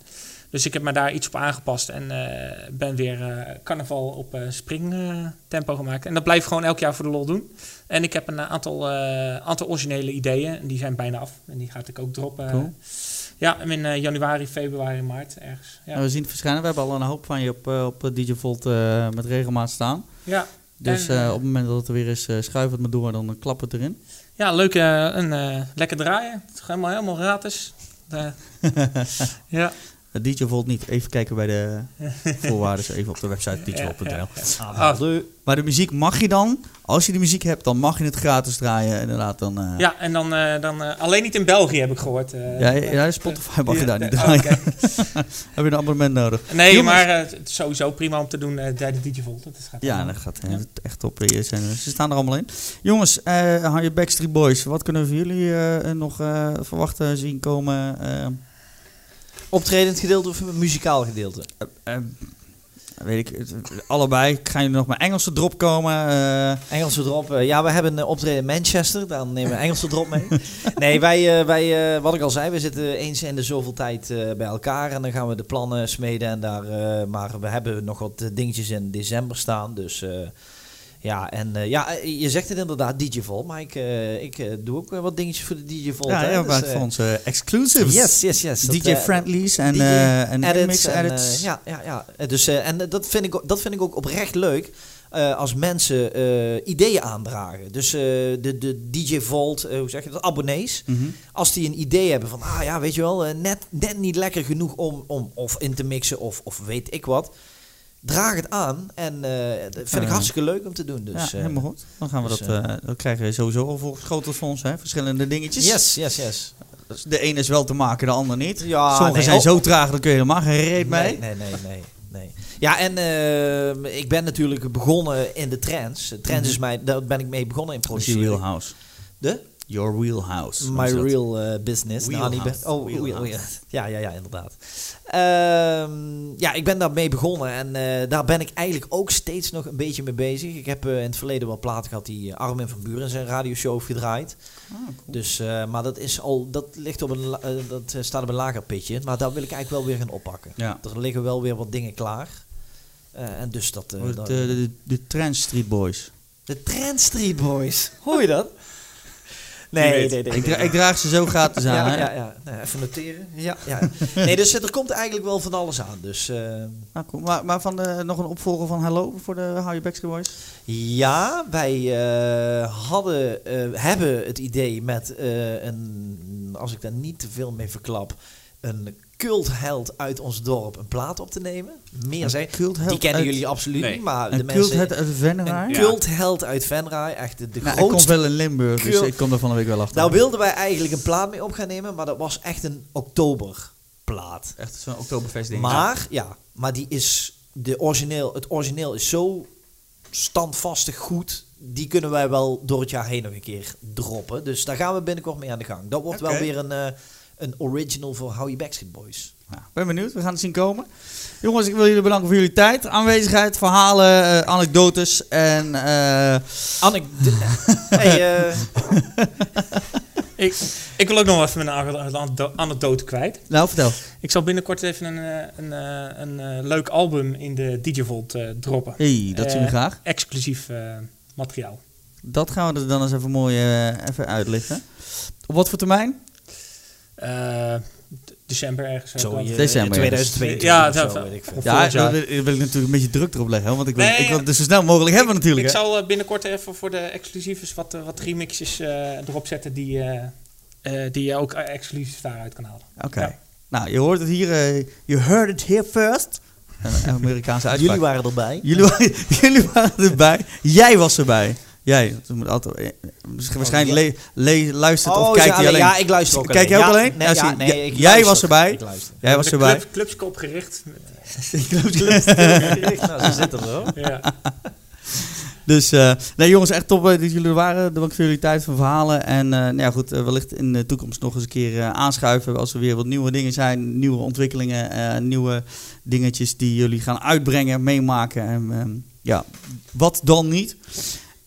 Dus ik heb me daar iets op aangepast. En uh, ben weer uh, carnaval op uh, springtempo uh, gemaakt. En dat blijf ik gewoon elk jaar voor de lol doen. En ik heb een aantal, uh, aantal originele ideeën. En die zijn bijna af. En die ga ik ook droppen. Cool. Ja, in uh, januari, februari, maart ergens. Ja. Nou, we zien het verschijnen. We hebben al een hoop van je op, uh, op D J Volt uh, met regelmaat staan. Ja. Dus en, uh, op het moment dat het er weer is, uh, schuif het maar door en dan klap het erin. Ja, leuk. Uh, een, uh, lekker draaien. Het is helemaal, helemaal gratis. Uh, ja. D J Volt niet. Even kijken bij de voorwaarden. Even op de website d j volt punt n l. Ah, maar de muziek mag je dan, als je de muziek hebt, dan mag je het gratis draaien. Inderdaad, dan, uh... Ja, en dan, uh, dan uh, alleen niet in België heb ik gehoord. Uh, ja, ja, Spotify mag je daar niet draaien. Oh, okay. Heb je een abonnement nodig? Nee, Jongens. maar uh, sowieso prima om te doen uh, tijdens D J Volt. Dat gaat ja, dat gaat ja. echt top. Hier zijn, ze staan er allemaal in. Jongens, uh, Howie Backstreet Boys, wat kunnen we voor jullie uh, nog uh, verwachten, zien komen? Uh, Optredend gedeelte of muzikaal gedeelte? Uh, uh, weet ik, allebei. Gaan jullie nog maar Engelse drop komen? Uh... Engelse drop? Uh, ja, we hebben een optreden in Manchester. Daar nemen we Engelse drop mee. Nee, wij, uh, wij uh, wat ik al zei, we zitten eens in de zoveel tijd uh, bij elkaar. En dan gaan we de plannen smeden. En daar, uh, maar we hebben nog wat dingetjes in december staan. Dus... Uh, Ja, en uh, ja, je zegt het inderdaad, D J Volt, maar ik, uh, ik uh, doe ook wat dingetjes voor de D J Volt. Ja, ja, dus, uh, voor onze uh, exclusives. Yes, yes, yes. D J-friendlies uh, en uh, mix edits. Uh, ja, ja, ja. Dus, uh, en dat vind, ik, dat vind ik ook oprecht leuk uh, als mensen uh, ideeën aandragen. Dus uh, de, de D J Volt, uh, hoe zeg je dat, abonnees, mm-hmm. als die een idee hebben van, ah ja, weet je wel, uh, net, net niet lekker genoeg om, om of in te mixen of, of weet ik wat. Draag het aan en uh, dat vind ik hartstikke leuk om te doen. Dus, ja, helemaal goed. Dan gaan we dus, dat, uh, dat krijgen we sowieso al voor grote fonds, hè? Verschillende dingetjes. Yes, yes, yes. De ene is wel te maken, de ander niet. Ja, Sommigen nee, zijn oh. zo traag, dan kun je helemaal geen reet mee. Nee, nee, nee, nee, nee. Ja, en uh, ik ben natuurlijk begonnen in de trends. Trends mm-hmm. is mij, daar ben ik mee begonnen in produceren. Your wheelhouse. De? Your wheelhouse. My real uh, business. Wheelhouse. Nou, oh, wheelhouse. Wheelhouse. Ja, ja, ja, inderdaad. Um, ja, ik ben daarmee begonnen en uh, daar ben ik eigenlijk ook steeds nog een beetje mee bezig. Ik heb uh, in het verleden wel platen gehad die Armin van Buuren zijn radioshow heeft gedraaid. Ah, cool. Dus, uh, maar dat is al, dat ligt op een, uh, dat staat op een lager pitje. Maar daar wil ik eigenlijk wel weer gaan oppakken. Ja. Er liggen wel weer wat dingen klaar. Uh, en dus dat. Uh, de, de, de, de Trend Street Boys. De Trend Street Boys. Hoor je dat? Nee, nee, nee, nee, ik, dra- nee. ik draag ze zo gratis aan. Ja, ja, ja. Nee, even noteren. Ja, ja. Nee, dus er komt eigenlijk wel van alles aan. Dus, uh... nou, cool. Maar, maar van de, nog een opvolger van Hello voor de Howie Backstreet Boys? Ja, wij uh, hadden, uh, hebben het idee met, uh, een, als ik daar niet te veel mee verklap, een cultheld uit ons dorp een plaat op te nemen. Meer zijn. Die kennen jullie absoluut niet, maar de mensen. Een cultheld uit Venray. Een cultheld uit Venray, echt de, de nou, grootste. Ik kom wel in Limburg, cult... dus ik kom er van de week wel achter. Nou wilden wij eigenlijk een plaat mee op gaan nemen, maar dat was echt een oktoberplaat. Echt zo'n oktoberfestding. Maar ja, maar die is de origineel. Het origineel is zo standvastig goed. Die kunnen wij wel door het jaar heen nog een keer droppen. Dus daar gaan we binnenkort mee aan de gang. Dat wordt okay. wel weer een. Uh, Een original voor Howie Backstreet Boys. Ik nou, ben benieuwd, we gaan het zien komen. Jongens, ik wil jullie bedanken voor jullie tijd, aanwezigheid, verhalen, uh, anekdotes en... Uh... Anekdotes? hey, uh... ik, ik wil ook nog even mijn anekdote kwijt. Nou, vertel. Ik zal binnenkort even een, een, een, een leuk album in de D J Volt uh, droppen. Hey, dat zien we uh, graag. Exclusief uh, materiaal. Dat gaan we er dan eens even mooi uh, even uitlichten. Op wat voor termijn? Uh, december ergens. Zo, je, december tweeduizend tweeëntwintig. Ja, dat, zo, weet ik veel. Ja, daar wil ik natuurlijk een beetje druk erop leggen. Want ik wil, nee, ik wil het dus zo snel mogelijk ik, hebben natuurlijk. Ik hè? zal binnenkort even voor de exclusiefs wat, wat remixes uh, erop zetten. Die, uh, uh, die je ook exclusief daaruit kan halen. Oké. Okay. Ja. Nou, je hoort het hier. Uh, you heard it here first. Een Amerikaanse uitspraak. Jullie waren erbij. Jullie, jullie waren erbij. Jij was erbij. Jij, dat moet altijd, waarschijnlijk oh, ja. le, le, luistert oh, of kijkt ja, hij alleen. Ja, ik luister ook Kijk jij ook ja, alleen? Nee, ja, nee, ja, ik jij was erbij. Ik jij was de erbij. Club, clubskop gericht. clubskop gericht. Nou, ze zitten er hoor. Ja. Dus, uh, nee jongens, echt top dat jullie er waren. Dank voor jullie tijd van verhalen. En uh, nou ja, goed, uh, wellicht in de toekomst nog eens een keer uh, aanschuiven. Als er weer wat nieuwe dingen zijn, nieuwe ontwikkelingen, uh, nieuwe dingetjes die jullie gaan uitbrengen, meemaken. En um, ja, wat dan niet.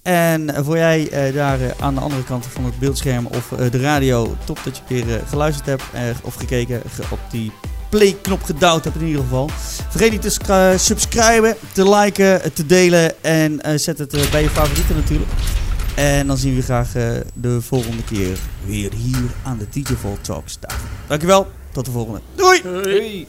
En voor jij eh, daar eh, aan de andere kant van het beeldscherm of eh, de radio, top dat je weer eh, geluisterd hebt eh, of gekeken, ge- op die play-knop gedouwd hebt in ieder geval. Vergeet niet te sc- uh, subscriben, te liken, te delen en uh, zet het uh, bij je favorieten natuurlijk. En dan zien we graag uh, de volgende keer weer hier aan de D J Volt Talks. Dankjewel, tot de volgende. Doei! Doei.